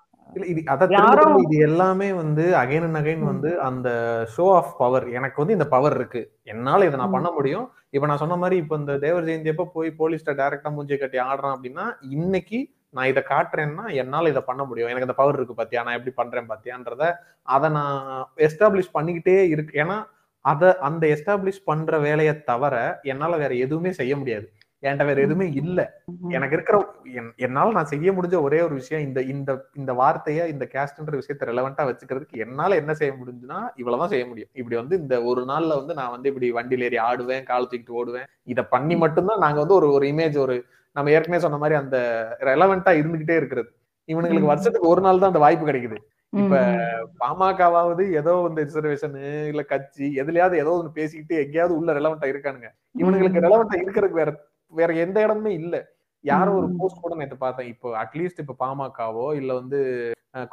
இது எல்லாமே வந்து அகைன் அண்ட் அகைன் வந்து அந்த ஷோ ஆஃப் பவர். எனக்கு வந்து இந்த பவர் இருக்கு, என்னால இதை நான் பண்ண முடியும். இப்ப நான் சொன்ன மாதிரி இப்ப இந்த தேவர் ஜெயந்தி அப்ப போய் போலீஸ்ட டைரக்டா மூஞ்சி கட்டி ஆடுறான் அப்படின்னா, இன்னைக்கு நான் இதை காட்டுறேன்னா என்னால இதை பண்ண முடியும், எனக்கு இந்த பவர் இருக்கு பாத்தியா, நான் எப்படி பண்றேன் பாத்தியான்றத அதை நான் எஸ்டாப்ளிஷ் பண்ணிக்கிட்டே இருக்கு. ஏன்னா அதை அந்த எஸ்டாப்ளிஷ் பண்ற வேலையை தவிர என்னால வேற எதுவுமே செய்ய முடியாது. என்கிட்ட வேற எதுவுமே இல்லை. எனக்கு இருக்கிற என்னால நான் செய்ய முடிஞ்ச ஒரே ஒரு விஷயம் இந்த இந்த இந்த வார்த்தையை இந்த கேஸ்ட்ன்ற விஷயத்த ரெலவெண்டா வச்சுக்கிறதுக்கு என்னால என்ன செய்ய முடிஞ்சுன்னா இவ்வளவுதான் செய்ய முடியும். இப்படி வந்து இந்த ஒரு நாள்ல வந்து நான் வந்து இப்படி வண்டியில ஏறி ஆடுவேன், கால் தூக்கிட்டு ஓடுவேன், இதை பண்ணி மட்டும்தான் நாங்க வந்து ஒரு இமேஜ் ஒரு நம்ம ஏற்கனவே சொன்ன மாதிரி அந்த ரெலவெண்டா இருந்துகிட்டே இருக்கிறது. இவனுங்களுக்கு வருஷத்துக்கு ஒரு நாள் தான் அந்த வாய்ப்பு கிடைக்குது. இப்ப பாமகவாவது ஏதோ இந்த ரிசர்வேஷன் இல்ல கட்சி எதுலயாவது ஏதோ ஒண்ணு பேசிக்கிட்டு எங்கேயாவது உள்ள ரெலவெண்டா இருக்கானுங்க. இவனுங்களுக்கு ரெலவெண்டா இருக்கிறதுக்கு வேற எந்த இடமுமே இல்ல. யாரும் ஒரு போஸ்ட் கூட நேற்று பார்த்தேன், இப்போ அட்லீஸ்ட் இப்ப பாமகவோ இல்ல வந்து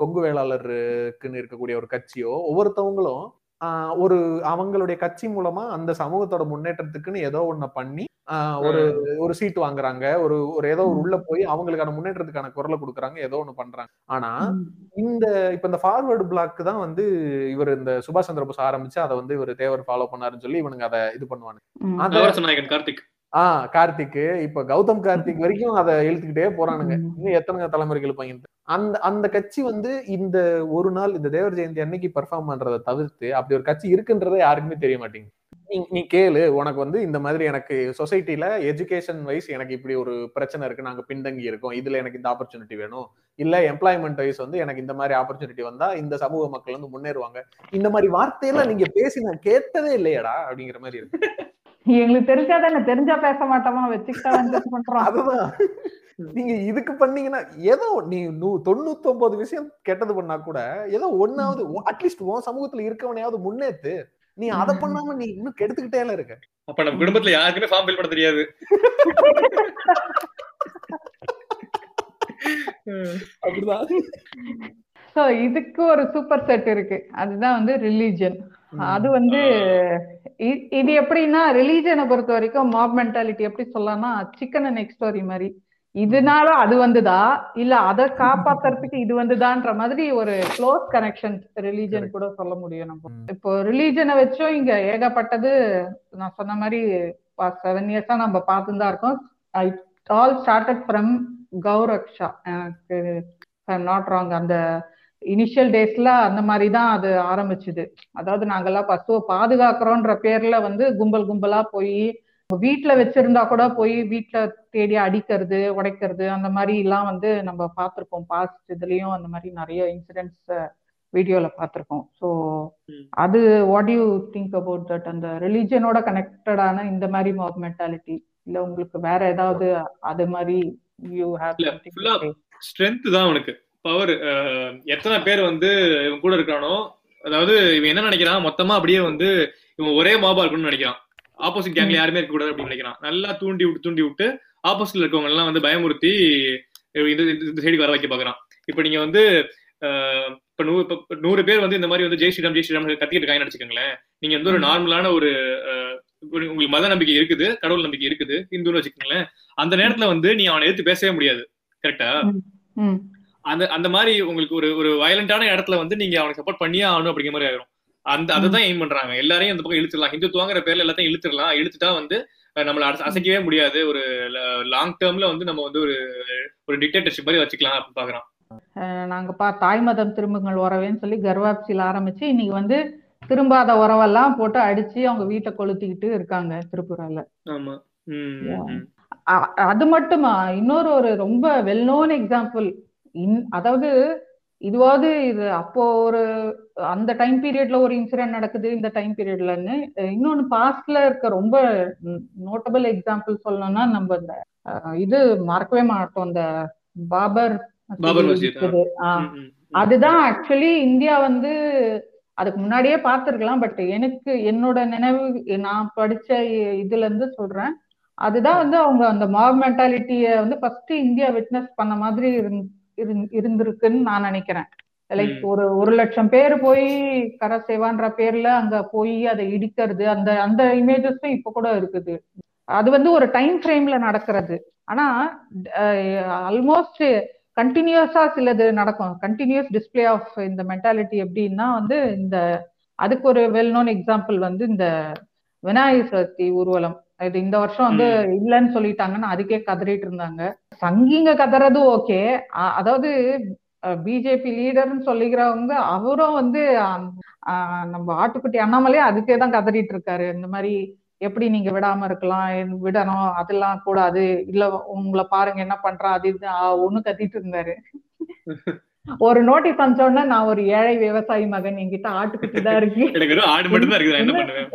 கொங்கு வேளாளருக்குன்னு இருக்கக்கூடிய ஒரு கட்சியோ ஒவ்வொருத்தவங்களும் ஒரு அவங்களுடைய கட்சி மூலமா அந்த சமூகத்தோட முன்னேற்றத்துக்குன்னு ஏதோ ஒண்ணு பண்ணி ஒரு ஒரு சீட்டு வாங்குறாங்க, ஒரு ஒரு ஏதோ ஒரு உள்ள போய் அவங்களுக்கான முன்னேற்றத்துக்கான குரலை கொடுக்குறாங்க, ஏதோ ஒண்ணு பண்றாங்க. ஆனா இந்த இப்ப இந்த ஃபார்வர்டு பிளாக் தான் வந்து இவர் இந்த சுபாஷ் சந்திர போஸ் ஆரம்பிச்சு அதை வந்து இவர் தேவர் ஃபாலோ பண்ணாருன்னு சொல்லி இவனுங்க அதை இது பண்ணுவாங்க. கார்த்திக் கார்த்திக்கு இப்ப கௌதம் கார்த்திக் வரைக்கும் அதை எழுத்துக்கிட்டே போறானுங்க. இன்னும் எத்தனை தலைமுறைகள் பையன் அந்த அந்த கட்சி வந்து இந்த ஒரு நாள் இந்த தேவர் ஜெயந்தி அன்னைக்கு பெர்ஃபார்ம் பண்றதை தவிர்த்து அப்படி ஒரு கட்சி இருக்குன்றதை யாருக்குமே தெரிய மாட்டேங்குது. நீ கேளு, உனக்கு வந்து இந்த மாதிரி எனக்கு சொசைட்டில எஜுகேஷன் வைஸ் எனக்கு இப்படி ஒரு பிரச்சனை இருக்கு, நாங்க பின்தங்கி இருக்கோம், இதுல எனக்கு இந்த ஆப்பர்ச்சுனிட்டி வேணும், இல்ல எம்ப்ளாய்மெண்ட் வைஸ் வந்து எனக்கு இந்த மாதிரி ஆப்பர்ச்சுனிட்டி வந்தா இந்த சமூக மக்கள் வந்து முன்னேறுவாங்க, இந்த மாதிரி வார்த்தையெல்லாம் நீங்க பேசி நான் கேட்டதே இல்லையடா அப்படிங்கிற மாதிரி இருக்கு. எங்களுக்கு தெரிஞ்சாதான் தெரிஞ்சா பேச மாட்டோமா வச்சுக்கிட்டா அதுதான் நீங்க இதுக்கு பண்ணீங்கன்னா ஏதோ நீ 99 விஷயம் கெட்டது பண்ணா கூட ஏதோ ஒன்னாவது அட்லீஸ்ட் உன் சமூகத்துல இருக்கவனையாவது முன்னேத்து, நீ அதை பண்ணாம நீ இன்னும் கெடுத்துக்கிட்டே இருக்க. அப்ப நம்ம குடும்பத்துல யாருக்குமே ஃபார்ம் ஃபில் பண்ண தெரியாது அப்படிதான். சோ இதுக்கு ஒரு சூப்பர் செட் இருக்கு, அதுதான் வந்து ரிலீஜன். அது வந்து இது எப்படின்னா ரிலீஜனை பொறுத்த வரைக்கும் மாப் மென்டாலிட்டி எப்படி சொல்லலாம்னா சிக்கன் நெக் ஸ்டோரி மாதிரி, இதனால அது வந்துதா இல்ல அதை காப்பாத்துறதுக்கு இது வந்துதான்ற மாதிரி ஒரு க்ளோஸ் கனெக்ஷன் ரிலீஜன் கூட சொல்ல முடியும். நம்ம இப்போ ரிலீஜனை வச்சும் இங்க ஏகப்பட்டது நான் சொன்ன மாதிரி 7 இயர்ஸா நம்ம பார்த்துட்டு தான் இருக்கோம். இட் ஆல் ஸ்டார்டட் ஃப்ரம் கௌரக்ஷா, எனக்கு நாட் ராங் அந்த இனிஷியல் டேஸ்ல அந்த மாதிரிதான் அது ஆரம்பிச்சுது. அதாவது நாங்கெல்லாம் பசுவை பாதுகாக்கிறோன்ற பேர்ல வந்து கும்பல் கும்பலா போய் வீட்டுல வச்சிருந்தா கூட போய் வீட்டுல தேடி அடிக்கிறது உடைக்கிறது அந்த மாதிரி எல்லாம் வந்து நம்ம பார்த்திருக்கோம். பாஸ்ட் இதுலயும் அந்த மாதிரி நிறைய இன்சிடென்ட்ஸ் வீடியோல பார்த்திருக்கோம். ஸோ அது what you think about that, அந்த ரிலீஜனோட கனெக்டடான இந்த மாதிரி மாப் மென்டாலிட்டி இல்ல உங்களுக்கு வேற ஏதாவது அது மாதிரி யூ ஹேவ் ஸ்ட்ரென்த் தான் உனக்கு பவர். எத்தனை பேர் வந்து இவன் கூட இருக்கானோ, அதாவது இவன் என்ன நினைக்கிறான் மொத்தமா அப்படியே வந்து இவன் ஒரே மாபா இருக்குன்னு நினைக்கிறான், ஆப்போசிட் கேங்ல யாருமே இருக்க கூடாது அப்படின்னு நினைக்கிறான். நல்லா தூண்டி விட்டு ஆப்போசிட்ல இருக்கவங்க எல்லாம் வந்து பயமுறுத்தி இந்த சைடுக்கு வர வைக்க பாக்குறான். இப்ப நீங்க வந்து இப்ப 100 பேர் வந்து இந்த மாதிரி வந்து ஜெய் ஸ்ரீராம் கத்திக்கிட்டு இருக்காங்கன்னு நினைச்சுக்கோங்களேன். நீங்க வந்து ஒரு நார்மலான ஒரு உங்களுக்கு மத நம்பிக்கை இருக்குது, கடவுள் நம்பிக்கை இருக்குது, இந்துன்னு வச்சுக்கோங்களேன். அந்த நேரத்துல வந்து நீ அவனை எடுத்து பேசவே முடியாது, கரெக்டா? அந்த மாதிரி உங்களுக்கு ஒரு வயலண்டான இடத்துல வந்து நீங்க அவனுக்கு சப்போர்ட் பண்ணியே ஆகணும் அப்படிங்கிற மாதிரி ஆயிரும். அதுதான் எய்ம் பண்றாங்க, எல்லாரையும் அந்த பக்கம் இழுத்துடலாம், ஹிந்துத்துவங்கிற பேர்ல எல்லாத்தையும் இழுத்துடலாம், இழுத்துட்டா வந்து நம்மள அசைக்கவே முடியாது, ஒரு லாங் டேர்ம்ல வந்து நம்ம வந்து ஒரு டிக்டேட்டர்ஷிப் மாதிரி வச்சுக்கலாம் அப்படின்னு பாக்குறோம். நாங்க தாய் மதம் திரும்புங்கள் உறவேன்னு சொல்லி கர்வாப்சியில ஆரம்பிச்சு இன்னைக்கு வந்து திரும்பாத உறவெல்லாம் போட்டு அடிச்சு அவங்க வீட்டை கொளுத்திக்கிட்டு இருக்காங்க திருப்பூரால. ஆமா, அது மட்டுமா? இன்னொரு ஒரு ரொம்ப வெல் நோன் எக்ஸாம்பிள், அதாவது இதுவாவது இது அப்போ ஒரு அந்த டைம் பீரியட்ல ஒரு இன்சிடென்ட் நடக்குது இந்த டைம் பீரியட்லன்னு. இன்னொன்னு பாஸ்ட்ல இருக்க ரொம்ப நோட்டபிள் எக்ஸாம்பிள் சொல்லணும்னா நம்ம இந்த இது மறக்கவே மாட்டோம், இந்த பாபர் மசீத். அதுதான் ஆக்சுவலி இந்தியா வந்து அதுக்கு முன்னாடியே பார்த்திருக்கலாம், பட் எனக்கு என்னோட நினைவு நான் படிச்ச இதுல இருந்து சொல்றேன், அதுதான் வந்து அவங்க அந்த மாப் மென்டாலிட்டிய வந்து ஃபர்ஸ்ட் இந்தியா விட்னஸ் பண்ண மாதிரி இருந்திருக்குன்னு நான் நினைக்கிறேன். லைக் 100,000 பேர் போய் கர சேவான்ற பேர்ல அங்க போய் அதை இடிக்கிறது, அந்த அந்த இமேஜஸும் இப்ப கூட இருக்குது. அது வந்து ஒரு டைம் ஃப்ரேம்ல நடக்கிறது, ஆனா ஆல்மோஸ்ட் கண்டினியூஸா சிலது நடக்கும், கண்டினியூஸ் டிஸ்பிளே ஆஃப் இந்த மென்டாலிட்டி. எப்படின்னா வந்து இந்த அதுக்கு ஒரு வெல் நோன் எக்ஸாம்பிள் வந்து இந்த விநாயகர் சதுர்த்தி ஊர்வலம், இது இந்த வருஷம் வந்து இல்லைன்னு சொல்லிட்டாங்கன்னு அதுக்கே கதறிட்டு இருந்தாங்க. சங்கிங்க கதறது ஓகே, அதாவது பிஜேபி லீடர்ன்னு சொல்லிக்கிறவங்க அவரும் வந்து நம்ம ஆட்டுக்குட்டி அண்ணாமலையே அதுக்கே தான் கதறிட்டு இருக்காரு. இந்த மாதிரி எப்படி நீங்க விடாம இருக்கலாம், விடணும், அதெல்லாம் கூடாது, இல்ல உங்களை பாருங்க என்ன பண்றான் அது இது ஒண்ணு கத்திட்டு இருந்தாரு. ஒரு நோட்டீஸ் அனுப்பிச்சோன்னா நான் ஒரு ஏழை விவசாயி மகன், என்கிட்ட ஆட்டுக்குட்டி தான் இருக்கு,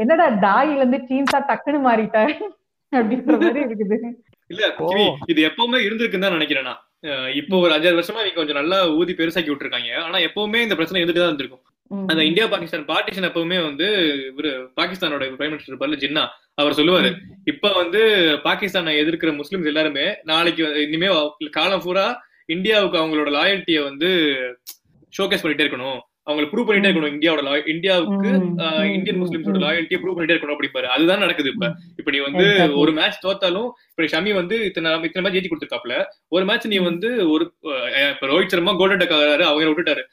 என்னடா டாயில இருந்து டீம்ஸா டக்குன்னு மாறிட்டாரு அப்படின்ற மாதிரி இருக்குது. இல்ல இது எப்பவுமே இருந்திருக்குன்னு தான் நினைக்கிறேன்னா. இப்போ ஒரு 5-6 வருஷமா நீங்க கொஞ்சம் நல்லா ஊதி பெருசாக்கி விட்டுருக்காங்க. ஆனா எப்பவுமே இந்த பிரச்சனை இருந்துட்டு தான் இருந்திருக்கும். அந்த இந்தியா பாகிஸ்தான் பார்ட்டிஷன் அப்பவுமே வந்து ஒரு பாகிஸ்தானோட பிரைம் மினிஸ்டர் பாரு ஜின்னா அவர் சொல்லுவாரு, இப்ப வந்து பாகிஸ்தானை எதிர்க்கிற முஸ்லிம்ஸ் எல்லாருமே நாளைக்கு இனிமே காலம் பூரா இந்தியாவுக்கு அவங்களோட லாயல்ட்டியை வந்து ஷோகேஸ் பண்ணிட்டே இருக்கணும், அவங்களை ப்ரூவ் பண்ணிட்டே இருக்கணும், இந்தியாவுக்கு இந்தியன் முஸ்லிம்ஸோட லாயல்ட்டியை ப்ரூவ் பண்ணிட்டே இருக்கணும் அப்படிப்பாரு. அதுதான் நடக்குது. இப்ப இப்ப நீ வந்து ஒரு மேட்ச் தோத்தாலும், இப்ப ஷமி வந்து இத்தனை மேட்ச் ஜெயிச்சு கொடுத்துருக்காப்ல, ஒரு மேட்ச் நீ வந்து ஒரு இப்ப ரோஹித் சர்மா கோல்டன் டக் ஆகிறாரு, அவங்க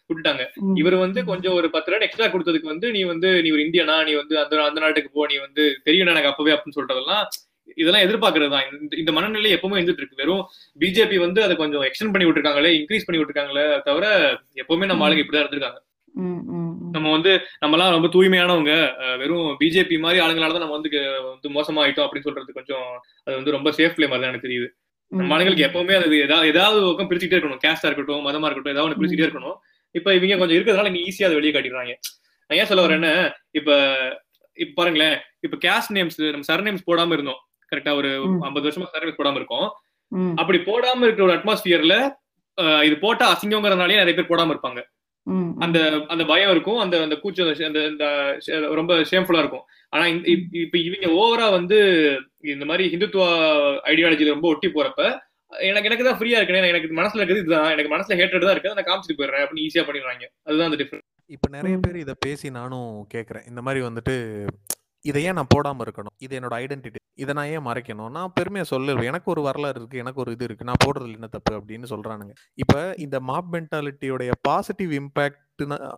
விட்டுட்டாங்க, இவர் வந்து கொஞ்சம் ஒரு 10 ரன் எக்ஸ்ட்ரா கொடுத்ததுக்கு வந்து நீ ஒரு இந்தியனா, நீ வந்து அந்த நாட்டுக்கு போ, நீ வந்து தெரியும் எனக்கு அப்பவே அப்படின்னு சொல்றதெல்லாம் இதெல்லாம் எதிர்பார்க்கறது தான். இந்த மனநிலை எப்பவுமே இருந்துட்டு இருக்கு. வெறும் பிஜேபி வந்து அதை கொஞ்சம் எக்ஸ்டெண்ட் பண்ணி விட்டுருக்காங்களே, இன்க்ரீஸ் பண்ணி விட்டுருக்காங்களே தவிர எப்பவுமே நம்ம ஆளுங்க இப்படிதான் இருந்திருக்காங்க. நம்ம வந்து நம்மலாம் ரொம்ப தூய்மையானவங்க, வெறும் பிஜேபி மாதிரி ஆளுங்களாலதான் நம்ம வந்து மோசமா ஆயிட்டோம் அப்படின்னு சொல்றது கொஞ்சம் அது வந்து ரொம்ப சேஃப் பிளே மாதிரி தான் எனக்கு தெரியுது. நம்ம ஆளுங்களுக்கு எப்பவுமே அது ஏதாவது பக்கம் பிரிச்சுட்டே இருக்கணும், கேஸ்டா இருக்கட்டும், மதமா இருக்கட்டும், ஏதாவது ஒண்ணு பிரிச்சுட்டே இருக்கணும். இப்ப இவங்க கொஞ்சம் இருக்கிறதுனால இங்க ஈஸியா அதை வெளியே காட்டிடுறாங்க. நான் ஏன் சொல்ல வரேன்னு, இப்ப பாருங்களேன், இப்ப கேஸ்ட் நேம்ஸ் நம்ம சர் நேம்ஸ் போடாம இருந்தோம் கரெக்டா, ஒரு 50 வருஷமா சர் நேம்ஸ் போடாம இருக்கோம். அப்படி போடாம இருக்கிற ஒரு அட்மாஸ்பியர்ல இது போட்டா அசிங்கங்கிறதுனாலயே நிறைய பேர் போடாம இருப்பாங்க. அந்த அந்த பயம் இருக்கும், அந்த கூச்சம் ரொம்ப ஷேம்ஃபுல்லா இருக்கும். ஆனா இப்ப இவங்க ஓவரா வந்து இந்த மாதிரி ஹிந்துத்துவ ஐடியாலஜில ரொம்ப ஒட்டி போறப்ப எனக்கு தான் ஃப்ரீயா இருக்கு, எனக்கு மனசுல இருக்குது இதுதான், எனக்கு மனசுல ஹேட்ரட் தான் இருக்குது, நான் காமிச்சிட்டு போயிடுறேன் அப்படின்னு ஈஸியா பண்ணிடுறாங்க. அதுதான் அந்த டிஃபரன்ஸ். இப்ப நிறைய பேர் இதை பேசி நானும் கேட்கறேன், இந்த மாதிரி வந்துட்டு இதையே நான் போடாம இருக்கணும், இது என்னோட ஐடென்டிட்டி, இதை நான் ஏன் மறைக்கணும், நான் பெருமையா சொல்லுவேன் எனக்கு ஒரு வரலாறு இருக்கு, எனக்கு ஒரு இது இருக்கு, நான் போடுறதுல என்ன தப்பு அப்படின்னு சொல்றானுங்க. இப்ப இந்த மாப் மென்டாலிட்டியோடைய பாசிட்டிவ் இம்பாக்ட்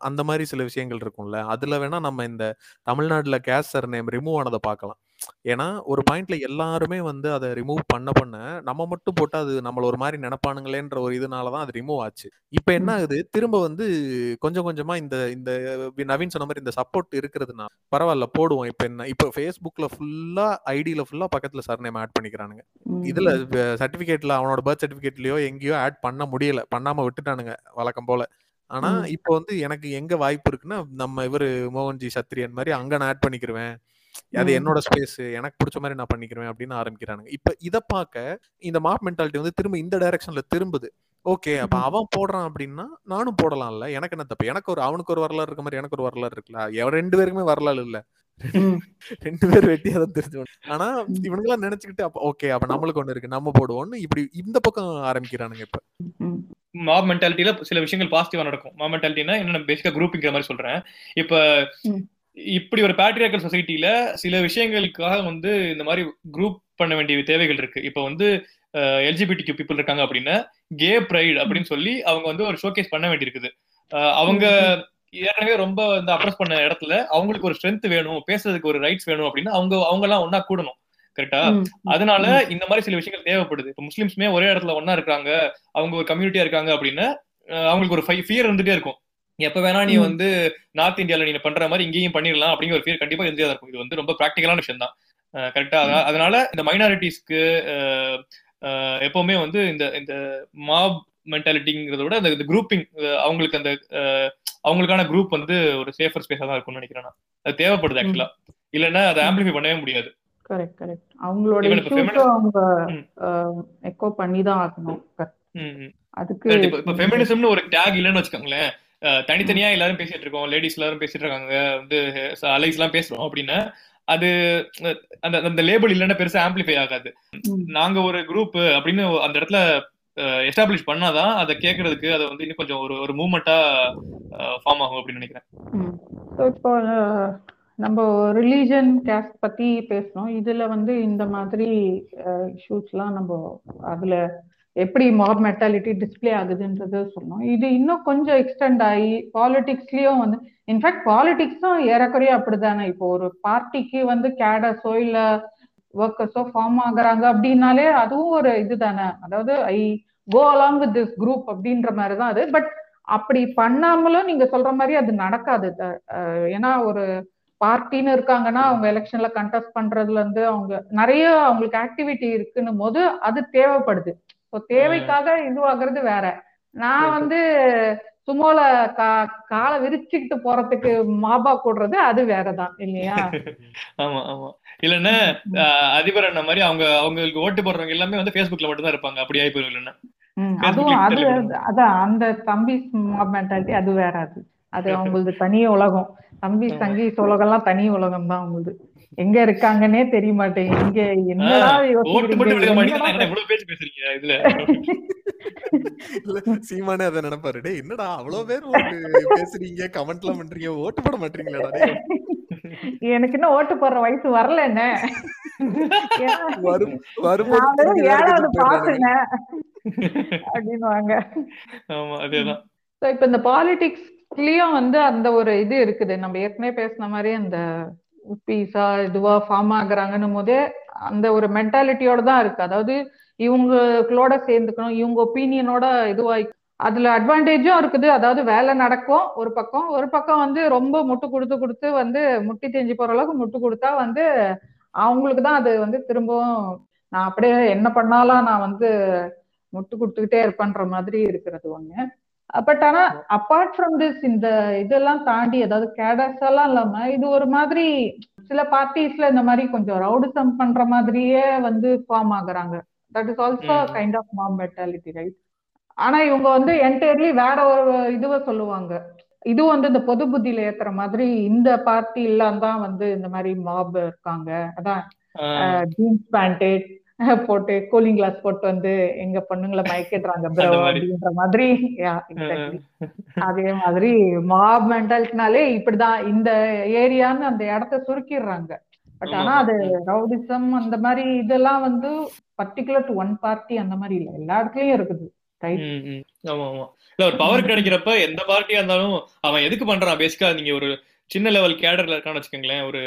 அந்த மாதிரி சில விஷயங்கள் இருக்கும்ல, அதுல வேணா நம்ம இந்த தமிழ்நாட்டுல கேஸ்ட் சர் நேம் ரிமூவ் ஆனதை பார்க்கலாம். ஏன்னா ஒரு பாயிண்ட்ல எல்லாருமே வந்து அதை ரிமூவ் பண்ண நம்ம மட்டும் போட்டு அது நம்மள ஒரு மாதிரி நினைப்பானுங்களேன்ற ஒரு இதனாலதான் அது ரிமூவ் ஆச்சு. இப்ப என்ன ஆகுது, திரும்ப வந்து கொஞ்சம் கொஞ்சமா இந்த நவீன் சொன்ன மாதிரி இந்த சப்போர்ட் இருக்கிறதுனா பரவாயில்ல போடுவோம். இப்ப என்ன, இப்ப பேஸ்புக்ல ஃபுல்லா ஐடியில ஃபுல்லா பக்கத்துல சர்நேம் ஆட் பண்ணிக்கிறானுங்க. இதுல சர்டிபிகேட்ல அவனோட பர்த் சர்டிபிகேட்லயோ எங்கேயோ ஆட் பண்ண முடியல, பண்ணாம விட்டுட்டானுங்க வழக்கம் போல. ஆனா இப்ப வந்து எனக்கு எங்க வாய்ப்பு இருக்குன்னா நம்ம இவரு மோகன்ஜி சத்ரியன் மாதிரி அங்க நான் ஆட் பண்ணிக்கிறேன், அது என்னோட ஸ்பேஸ், எனக்கு பிடிச்ச மாதிரி நான் பண்ணிக்கிறேன் அப்படின்னு ஆரம்பிக்கிறானுங்க. இப்ப இதை பார்க்க இந்த மாப் மென்டாலிட்டி வந்து திரும்ப இந்த டைரக்ஷன்ல திரும்புது. ஓகே, அப்ப அவன் போடுறான் அப்படின்னா நானும் போடலாம்ல, எனக்கு என்ன தப்பு, எனக்கு ஒரு அவனுக்கு ஒரு வரலாறு இருக்க மாதிரி எனக்கு ஒரு வரலாறு இருக்குல்ல, 2 பேருக்குமே வரலாறு இல்ல, 2 பேர் வெட்டியா தான் தெரிஞ்சு. ஆனா இவனுக்கு எல்லாம் நினைச்சுக்கிட்டு ஓகே அப்ப நம்மளுக்கு ஒண்ணு இருக்கு நம்ம போடுவோம்னு இப்படி இந்த பக்கம் ஆரம்பிக்கிறானுங்க. இப்ப மாப் மென்டாலிட்டியில சில விஷயங்கள் பாசிட்டிவா நடக்கும். மாப் மென்டாலிட்டினா என்ன, பேசிக்கா குரூப்பிங்கிற மாதிரி சொல்றேன். இப்ப இப்படி ஒரு பேட்ரியார்கல் சொசைட்டில சில விஷயங்களுக்காக வந்து இந்த மாதிரி குரூப் பண்ண வேண்டிய தேவைகள் இருக்கு. இப்ப வந்து எல்ஜிபிடி பீப்புள் இருக்காங்க அப்படின்னா கே ப்ரைட் அப்படின்னு சொல்லி அவங்க வந்து ஒரு ஷோகேஸ் பண்ண வேண்டியிருக்குது. அவங்க ஏற்கனவே ரொம்ப இந்த அப்ரஸ் பண்ண இடத்துல அவங்களுக்கு ஒரு ஸ்ட்ரென்த் வேணும், பேசுறதுக்கு ஒரு ரைட்ஸ் வேணும் அப்படின்னா அவங்கெல்லாம் ஒன்னா கூடணும் கரெக்டா. அதனால இந்த மாதிரி சில விஷயங்கள் தேவைப்படுது. இப்ப முஸ்லிம்ஸ்மே ஒரே இடத்துல ஒன்னா இருக்காங்க, அவங்க ஒரு கம்யூனிட்டியா இருக்காங்க அப்படின்னா அவங்களுக்கு ஒரு ஃபியர் இருந்துட்டே இருக்கும். எப்ப வேணா நீ வந்து நார்த் இந்தியால நீங்க பண்ற மாதிரி இங்கேயும் பண்ணிடலாம் அப்படிங்கிற ஒரு ஃபியர் கண்டிப்பா இந்தியா இருக்கும். இது வந்து ரொம்ப பிராக்டிகலான விஷயம் தான் கரெக்டா. அதனால இந்த மைனாரிட்டிஸ்க்கு எப்பவுமே வந்து இந்த மாப் மென்டாலிட்டிங்கிறத விட அந்த குரூப்பிங் அவங்களுக்கு அந்த அவங்களுக்கான குரூப் வந்து ஒரு சேஃபர் ஸ்பேஸா தான் இருக்கும்னு நினைக்கிறேன். அது தேவைப்படுது ஆக்சுவலா, இல்லைன்னா அதை ஆம்பிளிஃபை பண்ணவே முடியாது. கரெக்ட் கரெக்ட், அவங்களோட ஒரு டேக் இல்லைன்னு வச்சுக்கோங்களேன், தனித்தனியா எல்லாரும் பேசிட்டு இருக்கோம், லேடிஸ் எல்லாரும் பேசிட்டு இருக்காங்க வந்து அலைஸ் எல்லாம் பேசுறோம் அப்படின்னா அது அந்த லேபிள் இல்லைன்னா பெருசா ஆம்பிளிஃபை ஆகாது. நாங்க ஒரு குரூப் அப்படின்னு அந்த இடத்துல எஸ்டாப்ளிஷ் பண்ணாதான் அதை கேட்கறதுக்கு அதை வந்து இன்னும் கொஞ்சம் ஒரு மூவ்மெண்டா ஃபார்ம் ஆகும் அப்படின்னு நினைக்கிறேன். நம்ம ரிலீஜன் கேஸ்ட் பத்தி பேசணும், இதுல வந்து இந்த மாதிரி இஷ்யூஸ்லாம் நம்ம அதுல எப்படி மாப் மென்டாலிட்டி டிஸ்பிளே ஆகுதுன்றது சொல்லணும். இது இன்னும் கொஞ்சம் எக்ஸ்டெண்ட் ஆகி பாலிடிக்ஸ்லயும் வந்து இன்ஃபேக்ட் பாலிடிக்ஸும் ஏறக்குறைய அப்படிதானே. இப்போ ஒரு பார்ட்டிக்கு வந்து கேடர்ஸோ இல்ல ஒர்க்கர்ஸோ ஃபார்ம் ஆகுறாங்க அப்படின்னாலே அதுவும் ஒரு இதுதானே, அதாவது I go along with this group அப்படின்ற மாதிரி தான் அது. பட் அப்படி பண்ணாமலும் நீங்க சொல்ற மாதிரி அது நடக்காது. ஏன்னா ஒரு பார்ட்டின்னு இருக்காங்கன்னா அவங்க எலெக்ஷன்ல கண்டெஸ்ட் பண்றதுல இருந்து அவங்க நிறைய அவங்களுக்கு ஆக்டிவிட்டி இருக்குன்னும் போது அது தேவைப்படுது. இப்போ தேவைக்காக இதுவாகிறது வேற. நான் வந்து சுமோல காலை விரிச்சுக்கிட்டு போறதுக்கு மாபா கூடுறது அது வேறதான் இல்லையா? ஆமா ஆமா. இல்லன்னா அதிபர் அண்ணா மாதிரி அவங்க அவங்களுக்கு ஓட்டு போடுறவங்க எல்லாமே வந்து பேஸ்புக்ல மட்டும்தான் இருப்பாங்க. அப்படி ஆகி போயிடும் இல்லைன்னா. அதுவும் அது அதான் அந்த தம்பி மென்டாலிட்டி அது வேற. அது அவங்களுக்கு தனி உலகம். தம்பி சங்கி உலகம்லாம் தனி உலகம் தான் அவங்களுக்கு. எங்க இருக்காங்கன்னே தெரிய மாட்டேன். இங்க என்னடா சீமானே அத நினைப்பாரு, டே என்னடா அவ்வளவு பேர் பேசுறீங்க கமெண்ட்லாம் பண்றீங்க, ஓட்டு போட மாட்டீங்களா? எனக்கு இன்னும் ஓட்டு போடுற வயசு வரல. என்ன ஏழாவது பாத்துங்க அப்படின்வாங்க. ஆமா அதேதான். இப்ப இந்த பாலிடிக்ஸ் கிளியும் வந்து அந்த ஒரு இது இருக்குது. நம்ம ஏற்கனவே பேசின மாதிரி அந்த பீஸா இதுவா ஃபார்ம் ஆகுறாங்கன்னு போதே அந்த ஒரு மென்டாலிட்டியோட தான் இருக்கு. அதாவது இவங்களோட சேர்ந்துக்கணும், இவங்க ஒப்பீனியனோட இதுவாய். அதுல அட்வான்டேஜும் இருக்குது. அதாவது வேலை நடக்கும் ஒரு பக்கம், வந்து ரொம்ப முட்டு கொடுத்து வந்து முட்டி தெரிஞ்சு போற அளவுக்கு முட்டு கொடுத்தா வந்து அவங்களுக்கு தான் அது வந்து திரும்பவும் நான் அப்படியே என்ன பண்ணாலும் நான் வந்து முட்டு கொடுத்துக்கிட்டே இருப்பேன்ற மாதிரி இருக்கிறது ஒண்ணு. பட் ஆனா அப்பார்ட் ஃப்ரம் திஸ் இந்த இதெல்லாம் தாண்டி அதாவது கேடர்ஸ் எல்லாம் இல்லாம இது ஒரு மாதிரி சில பார்ட்டிஸ்ல இந்த மாதிரி கொஞ்சம் ரவுடிசம் பண்ற மாதிரியே வந்து ஃபார்ம் ஆகுறாங்க. That is also kind of mob mentality, right? ஆனா இவங்க வந்து என்டையர்லி வேற ஒரு இதுவ சொல்லுவாங்க. இது வந்து இந்த பொது புத்தியில ஏத்துற மாதிரி இந்த பார்ட்டி எல்லாம் தான் வந்து இந்த மாதிரி மாப் இருக்காங்க. அதான் ஜீன்ஸ் பேண்ட் போட்டு கூலிங் கிளாஸ் போட்டு வந்து எங்க பொண்ணுங்களை மயக்கிடுறாங்க ப்ரோ அப்படின்ற மாதிரி. அதே மாதிரி மாப் மென்டாலிட்டினாலே இப்படிதான் இந்த ஏரியான்னு அந்த இடத்த சுருக்கிடுறாங்க. பட் ஆனா அது ரவுடிசம் அந்த மாதிரி இதெல்லாம் வந்து பர்டிகுலர் டு ஒன் பார்ட்டி அந்த மாதிரி இல்ல, எல்லா இடத்துலயும் இருக்குது. ஆமா ஆமா. இல்ல ஒரு பவர் கிடைக்கிறப்ப எந்த பார்ட்டியா இருந்தாலும் அவன் எதுக்கு பண்றான் பேசிக்கா. நீங்க ஒரு சின்ன லெவல் கேடர்ல இருக்கான்னு வச்சுக்கோங்களேன், ஒரு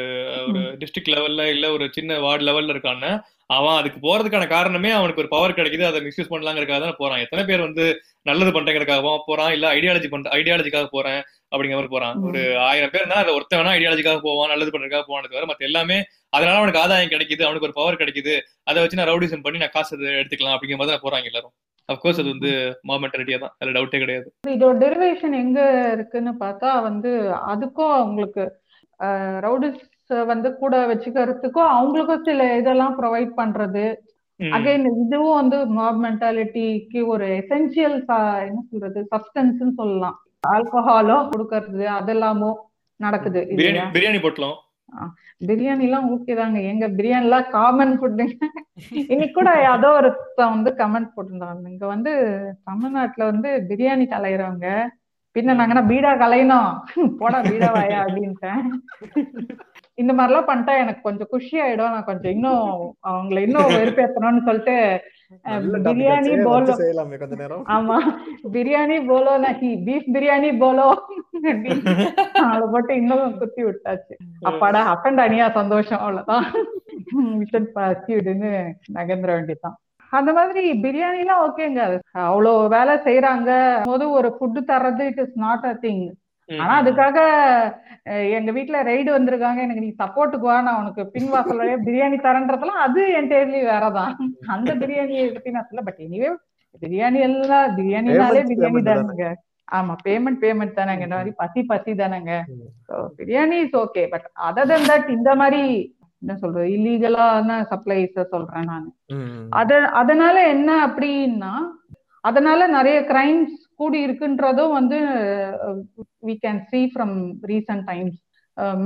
ஒரு டிஸ்ட்ரிக்ட் லெவல்ல இல்ல ஒரு சின்ன வார்டு லெவல்ல இருக்கான்னு அவன் அதுக்கு போறதுக்கான காரணமே அவனுக்கு ஒரு பவர் கிடைக்குது, அதை மிஸ்யூஸ் பண்ணலாங்கிறக்காக தான் போறான். எத்தனை பேர் வந்து நல்லது பண்றதுக்காக போறான், இல்ல ஐடியாலஜிக்காக போறேன் அப்படிங்கிற மாதிரி போறான். ஒரு 1000 பேர்னா அதை ஒருத்த வேணா ஐடியாலஜிக்காக போவான், நல்லது பண்றதுக்காக போவானது வேற. மத்த எல்லாமே அதனால அவனுக்கு ஆதாயம் கிடைக்குது, அவனுக்கு ஒரு பவர் கிடைக்குது, அதை வச்சு நான் ரவுடிசம் பண்ணி நான் காசு எடுத்துக்கலாம் அப்படிங்கிற மாதிரி தான் போறாங்க எல்லாரும். அப்கோர்ஸ் அது வந்து மாப் மென்டாலிட்டியா தான், அதுல டவுட்டே கிடையாது. இதோட டெரிவேஷன் எங்க இருக்குன்னு பார்த்தா வந்து அதுக்கும் அவங்களுக்கு ரவுடிஸ் வந்து கூட வச்சுக்கிறதுக்கும் அவங்களுக்கும் சில இதெல்லாம் ப்ரொவைட் பண்றது. அகைன் இதுவும் வந்து மாப் மென்டாலிட்டிக்கு ஒரு எசென்சியல் என்ன சொல்றது சப்ஸ்டன்ஸ்னு சொல்லலாம். ஆல்கஹாலோ கொடுக்கறது அதெல்லாமோ நடக்குது. பிரியாணி போட்டலாம், பிரியாணி எல்லாம் ஓகே தாங்க. எங்க பிரியாணி எல்லாம் காமன் ஃபுட்டுங்க. இன்னைக்கு கூட ஏதோ ஒரு வந்து கமெண்ட் போட்டிருந்தாங்க, இங்க வந்து தமிழ்நாட்டுல வந்து பிரியாணி கலையிறவங்க பின்ன நாங்கன்னா பீடா கலையணும் போடா பீடா வாயா அப்படின்ட்டேன். இந்த மாதிரிலாம் பண்ணிட்டா எனக்கு கொஞ்சம் குஷி ஆயிடும், நான் கொஞ்சம் இன்னும் அவங்களை இன்னும் வெறுப்பேத்தணும்னு சொல்லிட்டு பிரியாணி போலோ. ஆமா பிரியாணி போலோ நகி பீஃப் பிரியாணி போலோ அவளை போட்டு இன்னும் குத்தி விட்டாச்சு. அப்பாடா அப்பன் அனியா சந்தோஷம் அவ்வளவுதான் மிஷன் பாசிடுன்னு நகேந்திர வேண்டிதான். அந்த மாதிரி பிரியாணி எல்லாம் ஓகேங்க, அவ்வளோ வேலை செய்யறாங்க போது ஒரு ஃபுட்டு தர்றது it is not a thing. ஆனா அதுக்காக எங்க வீட்டுல ரைடு வந்திருக்காங்க எனக்கு நீ சப்போர்ட்டுக்கு வா நான் உனக்கு பின்வாசல் வழியா பிரியாணி தரன்றதுலாம் அது என் டேர்லி வேறதான். அந்த பிரியாணியை பத்தி நான் சொல்ல, பட் எனிவே பிரியாணி எல்லாம் பிரியாணினாலே பிரியாணி தானுங்க. ஆமா பேமெண்ட் தானேங்க, இந்த மாதிரி பசி தானேங்க. Biryani is okay, but other than that இந்த மாதிரி என்ன சொல்றது இல்லீகலான சப்ளைஸ் சொல்றேன் நான். அதனால என்ன அப்படின்னா அதனால நிறைய கிரைம்ஸ் கூடி இருக்குன்றதும் வந்து we can see from recent times.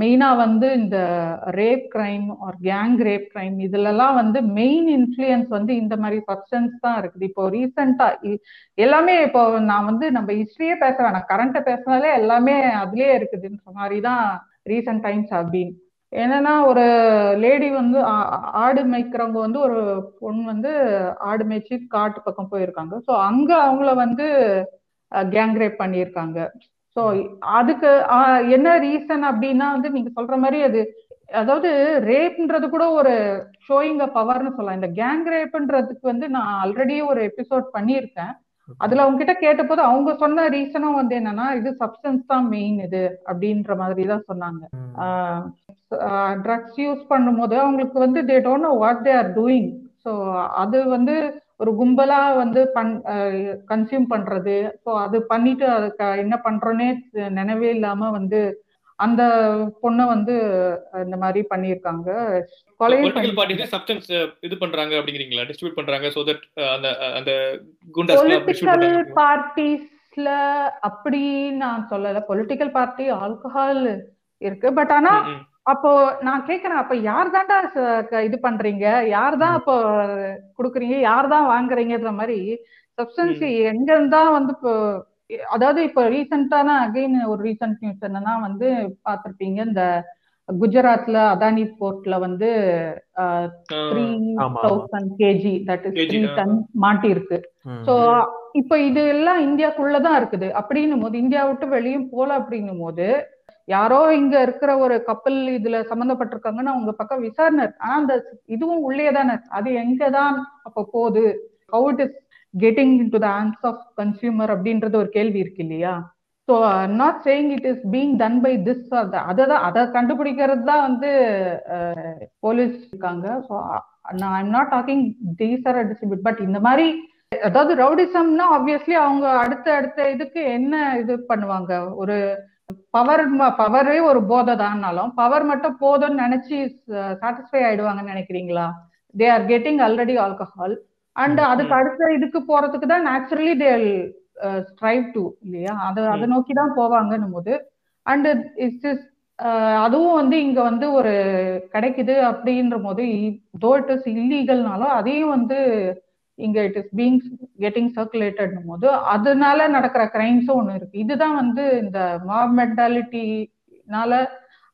மெயினா வந்து இந்த rape crime or gang rape crime இதுலலாம் வந்து மெயின் இன்ஃப்ளூயன்ஸ் வந்து இந்த மாதிரி சப்ஸ்டன்ஸ் தான் இருக்குது. இப்போ ரீசெண்டா எல்லாமே இப்போ நான் வந்து நம்ம ஹிஸ்டரியே பேச வேணாம், கரண்ட்டை பேசினாலே எல்லாமே அதுலயே இருக்குதுன்ற மாதிரி தான் ரீசெண்ட் டைம்ஸ் அப்படின்னு. என்னன்னா ஒரு லேடி வந்து ஆடு மேய்க்கிறவங்க வந்து ஒரு பொண்ணு வந்து ஆடு மேய்ச்சி காட்டு பக்கம் போயிருக்காங்க. ஸோ அங்க அவங்கள வந்து கேங் ரேப் பண்ணியிருக்காங்க. ஸோ அதுக்கு என்ன ரீசன் அப்படின்னா வந்து நீங்க சொல்ற மாதிரி அது அதாவது ரேப்ன்றது கூட ஒரு ஷோயிங் அ பவர்னு சொல்லலாம். இந்த கேங் ரேப்ன்றதுக்கு வந்து நான் ஆல்ரெடி ஒரு எபிசோட் பண்ணியிருக்கேன். அதுல அவங்க கிட்ட கேட்ட போது அவங்க சொன்ன ரீசனும் வந்து என்னன்னா, இது சப்ஸ்டன்ஸ் தான் மெயின் இது அப்படின்ற மாதிரி தான் சொன்னாங்க. ட்ரக்ஸ் யூஸ் பண்ணும் போது அவங்களுக்கு வந்து they don't know what they are doing. So அது வந்து ஒரு கும்பலா வந்து கன்சியூம் பண்றது. ஸோ அது பண்ணிட்டு அதுக்கு என்ன பண்றோன்னே நினைவே இல்லாம வந்து அந்த பொண்ணை வந்து இந்த மாதிரி பண்ணியிருக்காங்க. பார்ட்டிஸ்ல அப்படி நான் சொல்லல, பொலிட்டிக்கல் பார்ட்டி ஆல்கஹால் இருக்கு. பட் ஆனா அப்போ நான் கேக்குறேன், அப்ப யார் தான்டா இது பண்றீங்க, யார் தான் அப்போ குடுக்குறீங்க, யார் தான் வாங்குறீங்கன்ற மாதிரி சப்ஸ்டன்ஸ் எங்க இருந்தா வந்து இப்போ அதாவது இப்ப ரீசெண்டான அகைன் ஒரு ரீசன்ட் நியூஸ் என்னன்னா வந்து பாத்திருப்பீங்க, இந்த குஜராத்ல அதானி போர்ட்ல வந்து 3,000 kg தட் இஸ் 3 டன் மாட்டி இருக்கு. சோ இப்ப இது எல்லாம் இந்தியாக்குள்ளதான் இருக்குது அப்படின்னும் போது, இந்தியா விட்டு வெளியும் போல அப்படின்னும் போது, யாரோ இங்க இருக்கிற ஒரு கப்பல் இதுல சம்பந்தப்பட்டிருக்காங்கன்னு அவங்க பக்கம் விசாரணை இருக்கு. ஆனா அந்த இதுவும் உள்ளேதானே, அது எங்கதான் அப்ப போகுது, how it is getting into the hands of consumer அப்படின்றது ஒரு கேள்வி இருக்கு இல்லையா? So I'm not saying it is being done by this or that. அதை கண்டுபிடிக்கிறது தான் வந்து போலீஸ் இருக்காங்க. So I'm not talking these are a distribute, but இந்த மாதிரி அதாவது ரவுடிசம்னா ஆப்வியஸ்லி அவங்க அடுத்த அடுத்த இதுக்கு என்ன இது பண்ணுவாங்க, ஒரு பவரே ஒரு போதை தான்னாலும் பவர் மட்டும் போதும்னு நினைச்சு சாட்டிஸ்ஃபை ஆயிடுவாங்கன்னு நினைக்கிறீங்களா? They are getting already alcohol. And அதுக்கு அடுத்த இதுக்கு போறதுக்கு தான் நேச்சுரலி தே ஸ்ட்ரைவ் டு இல்லையா? அதை நோக்கி தான் போவாங்கன்னும் போது, அண்ட் இட்ஸ் இஸ் அதுவும் வந்து இங்க வந்து ஒரு கிடைக்குது அப்படின்ற போது, தோ இட் இஸ் இல்லீகல்னாலும் அதையும் வந்து இங்க இட் இஸ் பீங் கெட்டிங் சர்க்குலேட்டட்னும் போது அதனால நடக்கிற கிரைம்ஸும் ஒன்று இருக்கு. இதுதான் வந்து இந்த மாப் மென்டாலிட்டினால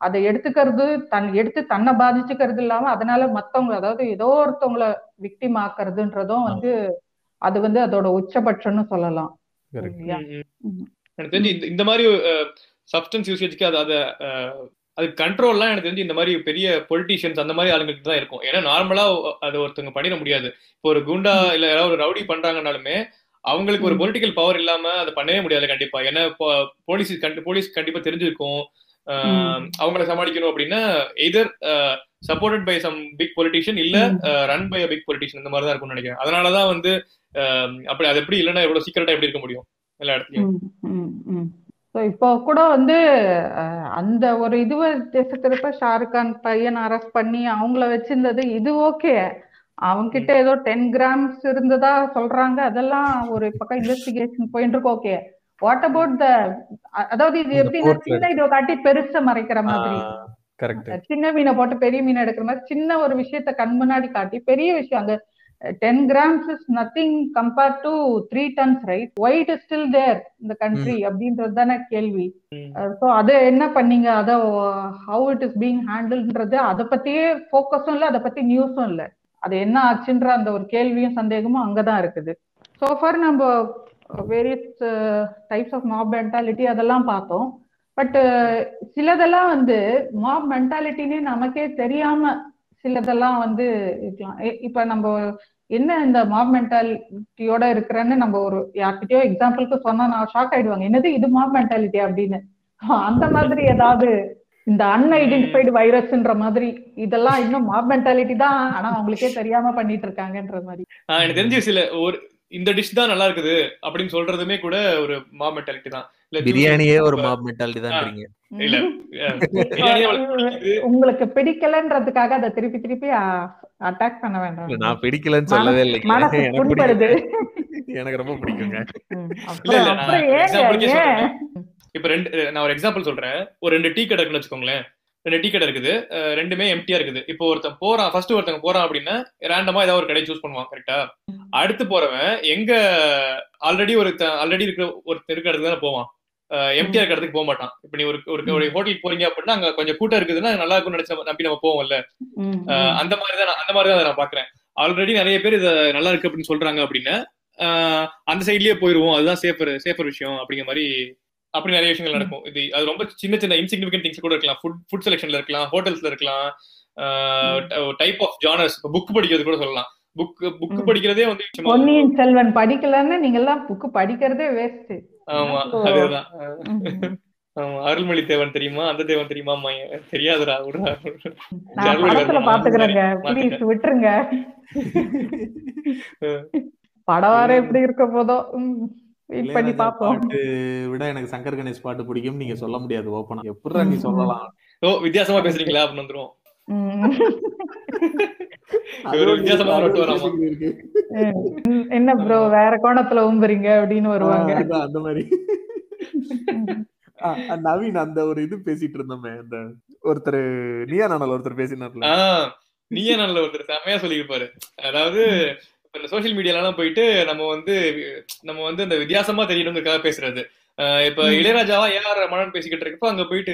அதை எடுத்துக்கிறது, எடுத்து தன்னை பாதிச்சுக்கிறது இல்லாம அதனால மத்தவங்க அதாவது ஏதோ ஒருத்தவங்களை விக்டிம் ஆக்குறதுன்றதும் வந்து அது வந்து அதோட உச்சபட்சம்னு சொல்லலாம். எனக்கு தெரிஞ்சு இந்த மாதிரி சப்ஸ்டன்ஸ் யூசேஜ்க்கு அது கண்ட்ரோல்லாம் எனக்கு தெரிஞ்சு இந்த மாதிரி பெரிய பொலிட்டீஷியன்ஸ் அந்த மாதிரி ஆளுங்களுக்கு தான் இருக்கும். ஏன்னா நார்மலா அது ஒருத்தவங்க பண்ணிட முடியாது. இப்போ ஒரு குண்டா இல்ல ஏதாவது ஒரு ரவுடி பண்றாங்கனாலுமே அவங்களுக்கு ஒரு பொலிட்டிக்கல் பவர் இல்லாம அதை பண்ணவே முடியாது கண்டிப்பா. ஏன்னா போலீஸ் கண்டிப்பா தெரிஞ்சிருக்கும் அவங்கள சமாளிக்கணும் அப்படின்னா, either supported by some big politician இல்ல ரன் பை பிக் பொலிட்டிஷியன், இந்த மாதிரி தான் இருக்கும்னு நினைக்கிறேன். அதனாலதான் வந்து அப்படி அது எப்படி இல்லைன்னா எவ்வளவு சீக்கிரட்டா எப்படி இருக்க முடியும் எல்லா இடத்துலயும். இப்போ கூட வந்து அந்த ஒரு இதுவை தேசத்திறப்ப ஷாருக்கான் பையன் அரெஸ்ட் பண்ணி அவங்கள வச்சிருந்தது இது ஓகே. அவங்க கிட்ட ஏதோ 10 grams இருந்ததா சொல்றாங்க, அதெல்லாம் ஒரு பக்கம் இன்வெஸ்டிகேஷன் போயிட்டு இருக்கு ஓகே. வாட் அபவுட் த அதாவது இது எப்படின்னா சின்ன இதை காட்டி பெருசா மறைக்கிற மாதிரி, சின்ன மீனை போட்டு பெரிய மீனை எடுக்கிற மாதிரி சின்ன ஒரு விஷயத்த கண் முன்னாடி காட்டி பெரிய விஷயம். அந்த 10 grams is nothing compared to 3 tons, right? Why it is still there இந்த கண்ட்ரி அப்படின்றது தானே கேள்வி. ஸோ அதை என்ன பண்ணீங்க, அதை ஹவு இட் இஸ் பீங் ஹேண்டில்ன்றது அதை பத்தியே ஃபோக்கஸும் இல்லை, அதை பத்தி நியூஸும் இல்லை. அது என்ன ஆச்சுன்ற அந்த ஒரு கேள்வியும் சந்தேகமும் அங்கதான் இருக்குது. ஸோ ஃபார் நம்ம various types of mob mentality அதெல்லாம் பார்த்தோம். பட் சிலதெல்லாம் வந்து மாப் மென்டாலிட்டின்னு நமக்கே தெரியாம சிலதெல்லாம் வந்து இருக்கலாம். இப்ப நம்ம என்ன இந்த மாப் மென்டாலிட்டியோட இருக்கிறேன்னு நம்ம ஒரு யார்கிட்டயோ எக்ஸாம்பிளுக்கு சொன்னா நான் ஷாக் ஆயிடுவாங்க, என்னது இது மாப் மென்டாலிட்டி அப்படின்னு. அந்த மாதிரி ஏதாவது இந்த அன்ஐடென்டிஃபைடு வைரஸ்ன்ற மாதிரி இதெல்லாம் இன்னும் மாப் மென்டாலிட்டி தான், ஆனா அவங்களுக்கே தெரியாம பண்ணிட்டு இருக்காங்கன்ற மாதிரி. எனக்கு தெரிஞ்ச சில ஒரு இந்த டிஷ் தான் நல்லா இருக்குது அப்படின்னு சொல்றதுமே கூட ஒரு மாப் மென்டாலிட்டி தான். பிரியாணியே ஒரு மாப் மென்டாலிட்டி தான். இல்ல உங்களுக்கு பிடிக்கலன்றதுக்காக அதை திருப்பி திருப்பி அட்டாக் பண்ண வேண்டாம். நான் பிடிக்கலன்னு சொல்லவே இல்லை, எனக்கு ரொம்ப பிடிக்குங்க. இப்ப நான் ஒரு எக்ஸாம்பிள் சொல்றேன். ஒரு 2 டீ கடை இருக்குன்னு வச்சுக்கோங்களேன். 2 டீ கடை இருக்குது, 2மே எம்டியா இருக்குது. இப்போ ஒருத்தன் போறான், ஃபர்ஸ்ட் ஒருத்தங்க போறான் அப்படின்னா ரேண்டமா ஏதாவது ஒரு கடை சூஸ் பண்ணுவான், கரெக்டா? அடுத்து போறவன் எங்க ஆல்ரெடி இருக்கிற ஒருத்தர் இருக்கிற இடத்துக்கு தானே போவான், எம்டியா இருக்கிற இடத்துக்கு போக மாட்டான். இப்ப நீ ஒரு ஹோட்டலுக்கு போறீங்க அப்படின்னா அங்க கொஞ்சம் கூட்டம் இருக்குதுன்னா நல்லா இருக்கும்னு நினைச்சு நம்பி நம்ம போவோம்ல. அந்த மாதிரிதான் நான் பாக்குறேன். ஆல்ரெடி நிறைய பேர் இதை நல்லா இருக்கு அப்படின்னு சொல்றாங்க அப்படின்னா அந்த சைட்லயே போயிருவோம், அதுதான் சேஃபர் விஷயம் அப்படிங்கிற மாதிரி. அப்படி நிறைய விஷயங்கள் நடக்கும். இது அது ரொம்ப சின்ன சின்ன இன்சிக்னிஃபிகன்ட் திங்ஸ் கூட இருக்கலாம். ஃபுட் செலெக்ஷன்ல இருக்கலாம், ஹோட்டல்ஸ்ல இருக்கலாம், டைப் ஆஃப் ஜானர்ஸ். புக் படிக்கிறது கூட சொல்லலாம். புக் படிக்கிறதே வந்து பொன்னியின் செல்வன் படிக்கலன்னா நீங்க எல்லாம் புக் படிக்கிறதே வேஸ்ட். ஆமா அதுதான். ஆமா அருள்மொழி தேவன் தெரியுமா, அந்த தேவன் தெரியுமா, தெரியாதுடா விட்டுருங்க படவார எப்படி இருக்க போதோ பண்ணி பாப்போம். விட எனக்கு சங்கர் கணேஷ் பாட்டு பிடிக்கும் நீங்க சொல்ல முடியாது ஓபனா, எப்படா நீ சொல்லலாம். ஓ வித்தியாசமா பேசுறீங்களா அப்படின்னு வந்துருவோம். என்ன ப்ரோ வேற கோணத்துல ஊம்புறீங்க அப்படின்னு வருவாங்க. அந்த மாதிரி நவீன் அந்த ஒரு இது பேசிட்டு இருந்தோமே, அந்த ஒருத்தர் நீயா நானல் ஒருத்தர் பேசினார்ல, நீயா நானல் ஒருத்தர் செமையா சொல்லியிருப்பாரு. அதாவது சோசியல் மீடியாலாம் போயிட்டு நம்ம வந்து அந்த வித்தியாசமா தெரியணுங்கிறதுக்காக பேசுறது. இப்ப இளையராஜாவா ஏஆர் ரமணன் பேசிக்கிட்டு இருக்கப்ப அங்க போயிட்டு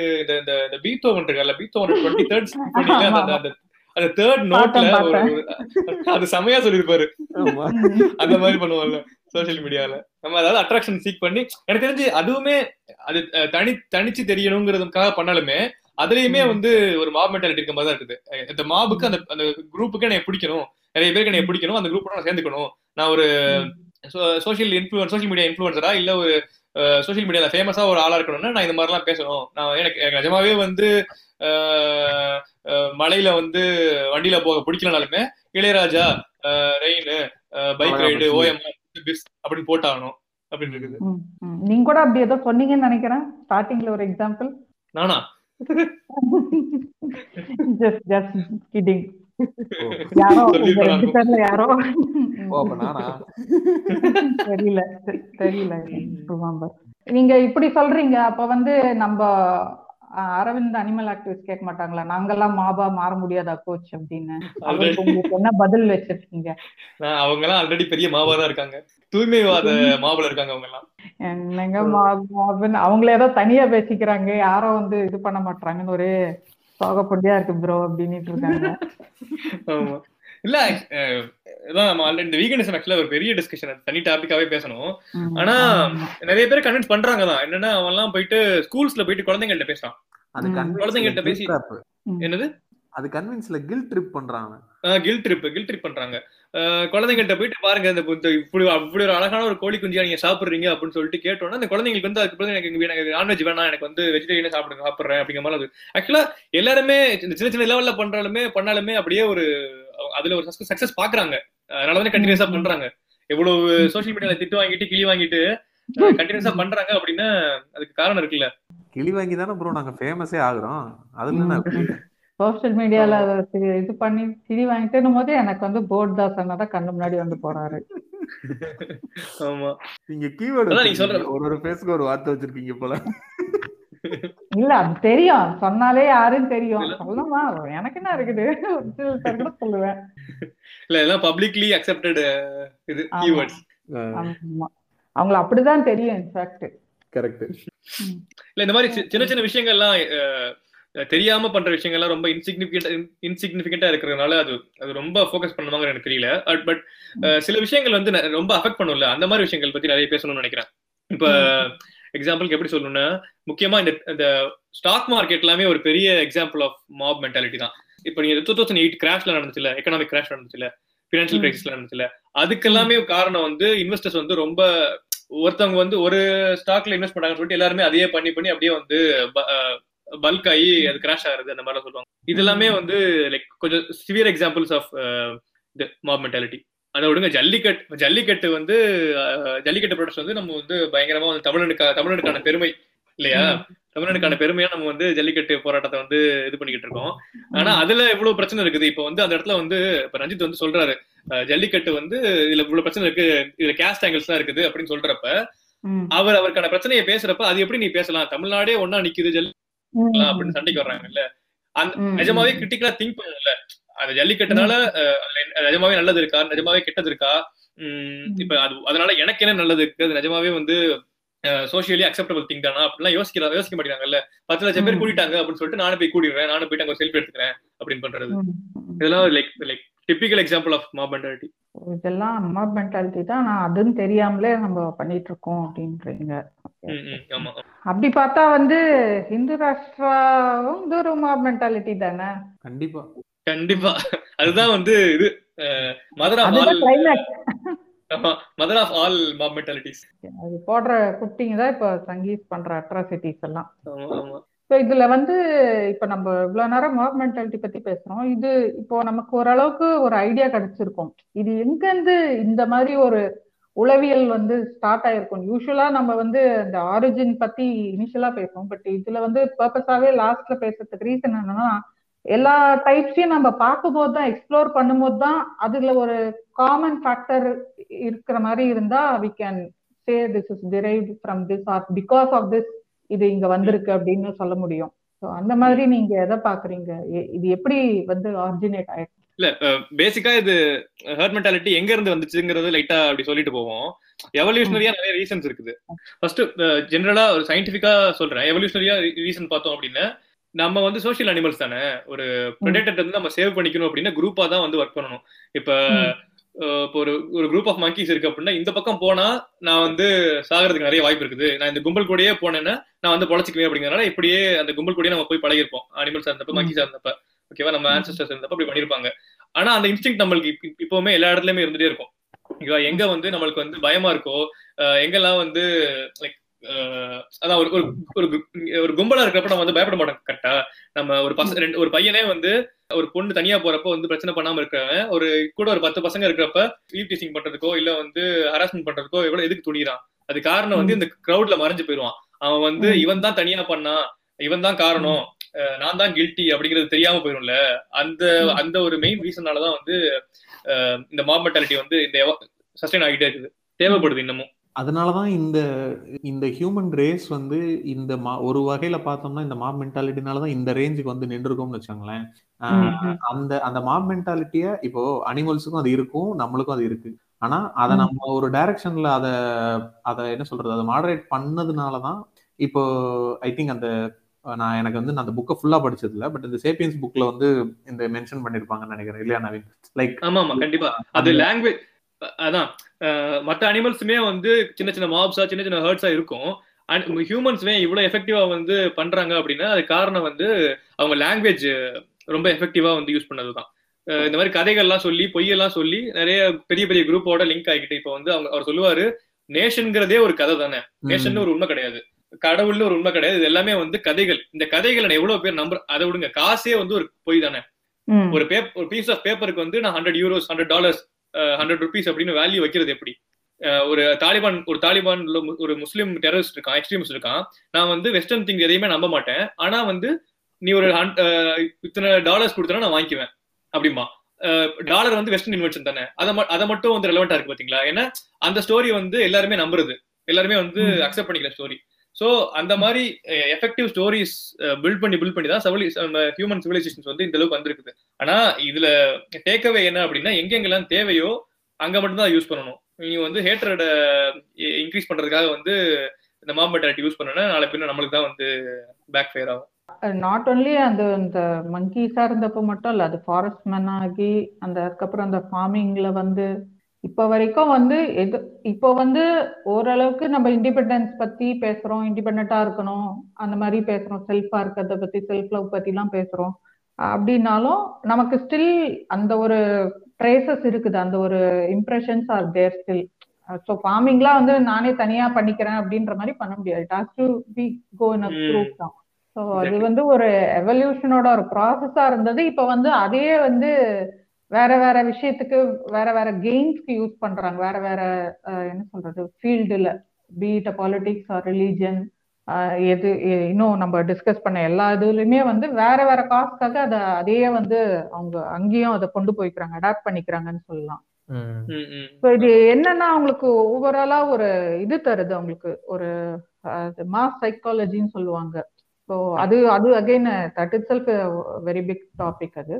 இந்த பீத்தோவன் இருக்கார்ல, பீத்தோவன் 23rd அந்த தேர்ட் நோட்ல அது செமையா சொல்லியிருப்பாரு. அந்த மாதிரி பண்ணுவாங்க சோசியல் மீடியால. நம்ம அதாவது அட்ராக்ஷன் சீக் பண்ணி எனக்கு தெரிஞ்சு அதுவுமே அது தனிச்சு தெரியணுங்கிறதுக்காக பண்ணாலுமே அதுலயுமே வந்து ஒரு மாப் மென்டாலிட்டி இருக்க மாதிரி தான் இருக்குது. இந்த மாபுக்கு அந்த குரூப்புக்கு எனக்கு பிடிக்கணும், நிறைய பேருக்கு என்னை பிடிக்கணும், அந்த குரூப்போட நான் சேர்ந்துக்கணும், நான் ஒரு சோசியல் மீடியா இன்ஃப்ளூயன்சரா இல்ல ஒரு சோசியல் மீடியால ஃபேமஸா ஒரு ஆளா இருக்கணும்னா நான் இந்த மாதிரிலாம் பேசணும். நான் எனக்கு நிஜமாவே வந்து மலையில வந்து வண்டியில போக பிடிக்கலனாலுமே Ilaiyaraaja rain bike ride OMR அப்படின்னு போட்டாகணும் அப்படின்னு இருக்குது. நீங்க கூட அப்படி ஏதோ சொன்னீங்கன்னு நினைக்கிறேன் ஸ்டார்டிங்ல ஒரு எக்ஸாம்பிள். நானா ஜஸ்ட் கிட்டிங். நீங்க இப்படி சொல்றீங்க அப்ப வந்து நம்ம அரவிந்த் அனிமல் ஆக்டிவிஸ்ட் கேட்க மாட்டாங்களா, நாங்கெல்லாம் மாபா மாற முடியாதா கோச் அப்படின்னு? உங்களுக்கு என்ன பதில் வச்சிருக்கீங்க? அவங்க எல்லாம் ஆல்ரெடி பெரிய மாபா தான் இருக்காங்க, தூய்மைவாத மாபுல இருக்காங்க அவங்க எல்லாம். என்னங்க மாபுன்னு அவங்கள ஏதோ தனியா பேசிக்கிறாங்க, யாரோ வந்து இது பண்ண மாட்டாங்கன்னு ஒரே சோகப்பொடியா இருக்கு ப்ரோ அப்படின்னு இருக்காங்க. ஆமா இல்ல இதான் நம்ம ஆல்ரெடி இந்த வீகனிசம் ஆக்சுவலா ஒரு பெரிய டிஸ்கஷன், அது தனி டாபிக்காவே பேசணும். ஆனா நிறைய பேர் கன்வின்ஸ் பண்றாங்கதான். என்னன்னா அவன் எல்லாம் போயிட்டு ஸ்கூல்ஸ்ல போயிட்டு குழந்தைங்கள்ட்ட பேசுறான், குழந்தைங்கள்ட்ட பேசி என்னது அது கன்வின்ஸ்ல கில்ட் ட்ரிப் பண்றாங்க, கில்ட் ட்ரிப் பண்றாங்க. குழந்தைங்கள்ட்ட போயிட்டு பாருங்க இந்த இப்படி அப்படி ஒரு அழகான ஒரு கோழி குஞ்சியா நீங்க சாப்பிடுறீங்க அப்படின்னு சொல்லிட்டு கேட்டோம்னா அந்த குழந்தைங்களுக்கு வந்து அதுக்கப்புறம் எனக்கு நான்வெஜ் வேணாம், எனக்கு வந்து வெஜிடேரியனா சாப்பிடுறேன் அப்படிங்கிற மாதிரி. ஆக்சுவலா எல்லாருமே இந்த சின்ன சின்ன லெவல்ல பண்ணாலுமே அப்படியே ஒரு அதுல ஒரு சக்சஸ் பாக்குறாங்க. அதனாலதானே கண்டினியூஸா பண்றாங்க. எவ்வளவு சோசியல் மீடியால திட்டு வாங்கிட்டு கிளி வாங்கிட்டு கண்டினியூஸா பண்றாங்க அப்படின்னா அதுக்கு காரணம் இருக்குல்ல. கிளி வாங்கி தானே ப்ரோ நாங்க ஃபேமஸே ஆகுறோம். அதுல சோசியல் மீடியால இது பண்ணி கிளி வாங்கிட்டு போது எனக்கு வந்து போர்ட் தான் சொன்னதான் கண்ணு முன்னாடி வந்து போறாரு. ஆமா நீங்க கீவேர்டு சொல்ற ஒரு பேசுக்கு ஒரு வார்த்தை வச்சிருக்கீங்க போல. இல்ல அது தெரியும், சொன்னாலே யாரும் தெரியும். சொல்லமா எனக்கு என்ன இருக்குது கூட சொல்லுவேன். இல்ல எல்லாம் பப்ளிக்லி அக்செப்டட் இது கீவேர்ட்ஸ். ஆமா அவங்கள அப்படிதான் தெரியும். In fact correct. இல்ல இந்த மாதிரி சின்ன சின்ன விஷயங்கள்லாம் தெரியாம பண்ற விஷயங்கள்லாம் ரொம்ப இன்சிக்னிஃபிகண்டா இருக்கிறதுனால அது ரொம்ப ஃபோக்கஸ் பண்ணுவாங்க எனக்கு தெரியல. பட் சில விஷயங்கள் வந்து ரொம்ப அஃபெக்ட் பண்ணும்ல, அந்த மாதிரி விஷயங்கள் பத்தி நிறைய பேசணும்னு நினைக்கிறேன். இப்ப எக்ஸாம்பிளுக்கு எப்படி சொல்லணும்னா முக்கியமா இந்த ஸ்டாக் மார்க்கெட் எல்லாமே ஒரு பெரிய எக்ஸாம்பிள் ஆஃப் மாப் மென்டாலிட்டி தான். இப்ப நீங்க 2008 கிராஷ்ல நடந்துச்சுல, எக்கனாமிக் கிராஷ் நடந்துச்சுல, பினான்சியல் கிரைசிஸ்ல நடந்துச்சுல, அதுக்கு எல்லாமே காரணம் வந்து இன்வெஸ்டர்ஸ் வந்து ரொம்ப ஒருத்தவங்க வந்து ஒரு ஸ்டாக்ல இன்வெஸ்ட் பண்ணாங்கன்னு சொல்லிட்டு எல்லாருமே அதையே பண்ணி அப்படியே வந்து பல்க் ஆகி அது கிராஷ் ஆகுது அந்த மாதிரிலாம் சொல்லுவாங்க. இது எல்லாமே வந்து லைக் கொஞ்சம் severe examples of the mob mentality. அதை விடுங்க, ஜல்லிக்கட்டு வந்து ஜல்லிக்கட்டு ப்ராடக்ட்ஸ் வந்து நம்ம வந்து பயங்கரமா வந்து தமிழனுக்கான பெருமை இல்லையா, தமிழனுக்கான பெருமையா நம்ம வந்து ஜல்லிக்கட்டு போராட்டத்தை வந்து இது பண்ணிக்கிட்டு இருக்கோம். ஆனா அதுல எவ்வளவு பிரச்சனை இருக்குது. இப்ப வந்து அந்த இடத்துல வந்து இப்ப ரஞ்சித் வந்து சொல்றாரு ஜல்லிக்கட்டு வந்து இதுல இவ்வளவு பிரச்சனை இருக்கு, இதுல கேஸ்ட் ஆங்கிள்ஸ் தான் இருக்குது அப்படின்னு சொல்றப்ப அவருக்கான பிரச்சனையை பேசுறப்ப அது எப்படி நீ பேசலாம், தமிழ்நாடே ஒன்னா நிக்குது ஜல்லிக்கலாம் அப்படின்னு சண்டைக்கு வர்றாங்க இல்ல. அந்த நிஜமாவே கிரிட்டிக்கலா திங்க் பண்ணல அந்த ஜல்லிக்கட்டுனால நிஜமாவே நல்லது இருக்கா, நிஜமாவே கெட்டது இருக்கா, இப்ப அது அதனால எனக்கு என்ன நல்லது இருக்கு, அது நிஜமாவே வந்து சோசியலி அக்செப்டபிள் திங் தானா அப்படிலாம் யோசிக்க மாட்டாங்கல்ல. 10,00,000 பேர் கூட்டிட்டாங்க அப்படின்னு சொல்லிட்டு நானும் போய் கூட்டிடுறேன், நானும் போயிட்டு அங்க செல்ஃபி எடுத்துக்கிறேன் அப்படின்னு பண்றது. இதெல்லாம் like typical example of mob mentality. இதெல்லாம் மாப் மென்டாலிட்டி தான். நான் அதுன்னு தெரியாமலே நம்ம பண்ணிட்டு இருக்கோம் அப்படின்றீங்க. அப்படி பார்த்தா வந்து ஹிந்து ராஷ்டிராவும் மாப் மென்டாலிட்டி தானே. கண்டிப்பா அதுதான் வந்து இது mother of all mob mentalities. அது போடுற குட்டிங்க தான் இப்ப சங்கீத் பண்ற அட்ராசிட்டிஸ் எல்லாம். ஸோ இதுல வந்து இப்ப நம்ம இவ்வளவு நேரம் மாப் மென்டாலிட்டி பத்தி பேசுறோம். இது இப்போ நமக்கு ஓரளவுக்கு ஒரு ஐடியா கிடைச்சிருக்கும், இது எங்க இருந்து இந்த மாதிரி ஒரு உளவியல் வந்து ஸ்டார்ட் ஆயிருக்கும். யூஸ்வலா நம்ம வந்து அந்த ஆரிஜின் பத்தி இனிஷியலா பேசுவோம், பட் இதுல வந்து பர்பஸாவே லாஸ்ட்ல பேசுறதுக்கு ரீசன் என்னன்னா, எல்லா டைப்ஸையும் நம்ம பார்க்கும் போது தான், எக்ஸ்ப்ளோர் பண்ணும்போது தான் அதுல ஒரு காமன் ஃபேக்டர் இருக்கிற மாதிரி இருந்தா we can say this is derived from this or because of this இது இங்க வந்திருக்கு அப்படின்னு சொல்ல முடியும். சோ அந்த மாதிரி நீங்க எதை பாக்குறீங்க, இது எப்படி வந்து ஆரிஜினேட் ஆயிருக்கு? இல்ல பேசிக்கா இது ஹெர்ட் மென்டாலிட்டி எங்க இருந்து வந்துச்சுங்கிறது லைட்டா அப்படி சொல்லிட்டு போவோம். எவல்யூஷனரியா நிறைய ரீசன்ஸ் இருக்குது. ஃபர்ஸ்ட் ஜெனரலா ஒரு சயின்டிஃபிக்கா சொல்றேன், எவல்யூஷனரியா ரீசன் பார்த்தோம் அப்படின்னா, நம்ம வந்து சோஷியல் அனிமல்ஸ் தானே, ஒரு ப்ரெடேட்டர் வந்து நம்ம சேவ் பண்ணிக்கணும் அப்படின்னா குரூப்பா தான் வந்து ஒர்க் பண்ணணும். இப்போ ஒரு குரூப் ஆஃப் மங்கீஸ் இருக்கு அப்படின்னா, இந்த பக்கம் போனா நான் வந்து சாகிறதுக்கு நிறைய வாய்ப்பு இருக்குது, நான் இந்த கும்பல் கூடயே போனேன்னா நான் வந்து பொழைச்சிக்குவேன் அப்படிங்கிறனால இப்படியே அந்த கும்பல் கூடயே நம்ம போய் பழகிருப்போம். அனிமல்ஸ் இருந்தப்ப, மங்கீஸா இருந்தப்ப, ஓகேவா, நம்ம ஆன்சஸ்டர்ஸ் இருந்தப்ப இப்படி பண்ணிருப்பாங்க. ஆனா அந்த இன்ஸ்டிங் நம்மளுக்கு இப்பவுமே எல்லா இடத்துலயுமே இருந்துட்டே இருக்கும். எங்க வந்து நம்மளுக்கு வந்து பயமா இருக்கோ, எங்கெல்லாம் வந்து லைக் அதான் ஒரு கும்பலா இருக்கிறப்ப நம்ம வந்து பயப்பட மாட்டோம். கரெக்டா, நம்ம ஒரு பையனே வந்து ஒரு பொண்ணு தனியா போறப்ப வந்து பிரச்சனை பண்ணாம இருக்கிறவன் ஒரு கூட ஒரு 10 பசங்க இருக்கிறப்ப ஈவ் டீசிங் பண்றதுக்கோ இல்ல வந்து ஹராஸ்மெண்ட் பண்றதுக்கோ எவ்வளவு எதுக்கு துணிறான். அது காரணம் வந்து இந்த கிரௌட்ல மறைஞ்சு போயிடுவான். அவன் வந்து இவன் தான் தனியா பண்ணான், இவன் தான் காரணம், நான் தான் கில்ட்டி அப்படிங்கிறது தெரியாம போயிடும்ல. அந்த அந்த ஒரு மெயின் ரீசனாலதான் வந்து இந்த மாப் மென்டாலிட்டி வந்து இந்த சஸ்டெயின் ஆகிட்டே இருக்குது, தேவைப்படுது இன்னமும். அதனாலதான் இந்த ஹியூமன் ரேஸ் வந்து இந்த ஒரு வகையில பார்த்தோம்னா இந்த மாப் மென்டாலிட்டினாலதான் இந்த ரேஞ்சுக்கு வந்து நின்றுருக்கோம்னு வச்சுக்கோங்களேன். அந்த மாப் மென்டாலிட்டிய இப்போ அனிமல்ஸுக்கும் அது இருக்கும், நம்மளுக்கும் அது இருக்கு. ஆனா அதை நம்ம ஒரு டைரக்ஷன்ல அதை என்ன சொல்றது, அதை மாடரேட் பண்ணதுனாலதான் இப்போ ஐ திங்க் அந்த நான் எனக்கு வந்து நான் அந்த புக்கை ஃபுல்லா படிச்சது இல்லை, பட் இந்த சேப்பியன்ஸ் புக்ல வந்து இந்த மென்ஷன் பண்ணிருப்பாங்கன்னு நினைக்கிறேன், இல்லையா நவீன்? லைக் ஆமா கண்டிப்பா அது லாங்குவேஜ். அதான் மற்ற அனிமல்ஸுமே வந்து சின்ன சின்ன மாப்ஸா சின்ன சின்ன ஹர்ட்ஸா இருக்கும். ஹியூமன்ஸுமே இவ்வளவு எஃபெக்டிவா வந்து பண்றாங்க அப்படின்னா அது காரணம் வந்து அவங்க லாங்குவேஜ் ரொம்ப எஃபெக்டிவா வந்து யூஸ் பண்ணதுதான். இந்த மாதிரி கதைகள்லாம் சொல்லி பொய்யெல்லாம் சொல்லி நிறைய பெரிய பெரிய குரூப்போட லிங்க் ஆகிட்டு இப்போ வந்து அவர் சொல்லுவாரு, நேஷன்ங்கிறதே ஒரு கதை தானே, நேஷன் ஒரு உண்மை கிடையாது, கடவுள்னு ஒரு உண்மை கிடையாது, இது எல்லாமே வந்து கதைகள். இந்த கதைகளை எவ்வளவு பேர் நம்புற, அதை விடுங்க, காசே வந்து ஒரு பொய் தானே. ஒரு பீஸ் ஆஃப் பேப்பருக்கு வந்து நான் €100 $100 ₹100 அப்படின்னு வேல்யூ வைக்கிறது எப்படி? ஒரு தாலிபான் ஒரு முஸ்லீம் டெரரிஸ்ட் இருக்கான், எக்ஸ்ட்ரீமிஸ்ட் இருக்கான், நான் வந்து வெஸ்டர்ன் திங்க் எதையுமே நம்ப மாட்டேன், ஆனா வந்து நீ ஒரு இத்தனை டாலர்ஸ் கொடுத்தனா நான் வாங்கிக்குவேன் அப்படிமா. டாலர் வந்து வெஸ்டர்ன் இன்வென்ஷன் தானே, அதை மட்டும் வந்து ரெலவெண்டா இருக்கு பாத்தீங்களா? ஏன்னா அந்த ஸ்டோரி வந்து எல்லாருமே நம்புறது, எல்லாருமே வந்து அக்செப்ட் பண்ணிக்கிற ஸ்டோரி. ஸோ அந்த மாதிரி எஃபெக்டிவ் ஸ்டோரிஸ் பில்ட் பண்ணி தான் ஹியூமன் சிவிலைசேஷன்ஸ் வந்து இந்த அளவுக்கு வந்துருக்குது. ஆனா இதுல டேக்அவே என்ன அப்படின்னா, எங்கெங்கெல்லாம் தேவையோ அங்க மட்டும்தான் யூஸ் பண்ணணும். நீங்க வந்து ஹேட்ரட இன்க்ரீஸ் பண்றதுக்காக வந்து இந்த மாப் மென்டாலிட்டி யூஸ் பண்ணனா நாளை பின்ன நம்மளுக்கு தான் வந்து பேக் ஃபயர் ஆகும். நாட் ஓன்லி அந்த மங்கீஸா இருந்தப்போ மட்டும் இல்ல, அது ஃபாரஸ்ட் மேன் ஆகி அதுக்கப்புறம் அந்த ஃபார்மிங்ல வந்து இப்ப வரைக்கும் வந்து இப்போ வந்து ஓரளவுக்கு நம்ம இண்டிபெண்டன்ஸ் பத்தி பேசுறோம், இண்டிபெண்டா இருக்கணும் அந்த மாதிரி பேசுறோம், செல்ஃபா இருக்கிறத பத்தி, செல்ஃப் லவ் பத்தி எல்லாம் பேசுறோம். அப்படின்னாலும் நமக்கு ஸ்டில் அந்த ஒரு ட்ரேசஸ் இருக்குது, அந்த ஒரு impressions are there still. So ஃபார்மிங்லாம் வந்து நானே தனியா பண்ணிக்கிறேன் அப்படின்ற மாதிரி பண்ண முடியாது, it has to be go in a group தான். ஸோ அது வந்து ஒரு எவல்யூஷனோட ஒரு ப்ராசஸா இருந்தது. இப்போ வந்து அதே வந்து வேற வேற விஷயத்துக்கு, வேற வேற கெய்ன்ஸ்க்கு யூஸ் பண்றாங்க, வேற வேற என்ன சொல்றது ஃபீல்டுல, பீட் பாலிட்டிக்ஸ் ஆர் ரிலீஜன், எது இன்னும் நம்ம டிஸ்கஸ் பண்ண எல்லா இதுலயுமே வந்து வேற வேற காசுக்காக அதை அதையே வந்து அவங்க அங்கேயும் அதை கொண்டு போய்க்கிறாங்க, அடாப்ட் பண்ணிக்கிறாங்கன்னு சொல்லலாம். ஸோ இது என்னன்னா அவங்களுக்கு ஓவராலா ஒரு இது தருது, அவங்களுக்கு ஒரு மாஸ் சைக்காலஜின்னு சொல்லுவாங்க. ஸோ அது again that itself very big topic அது.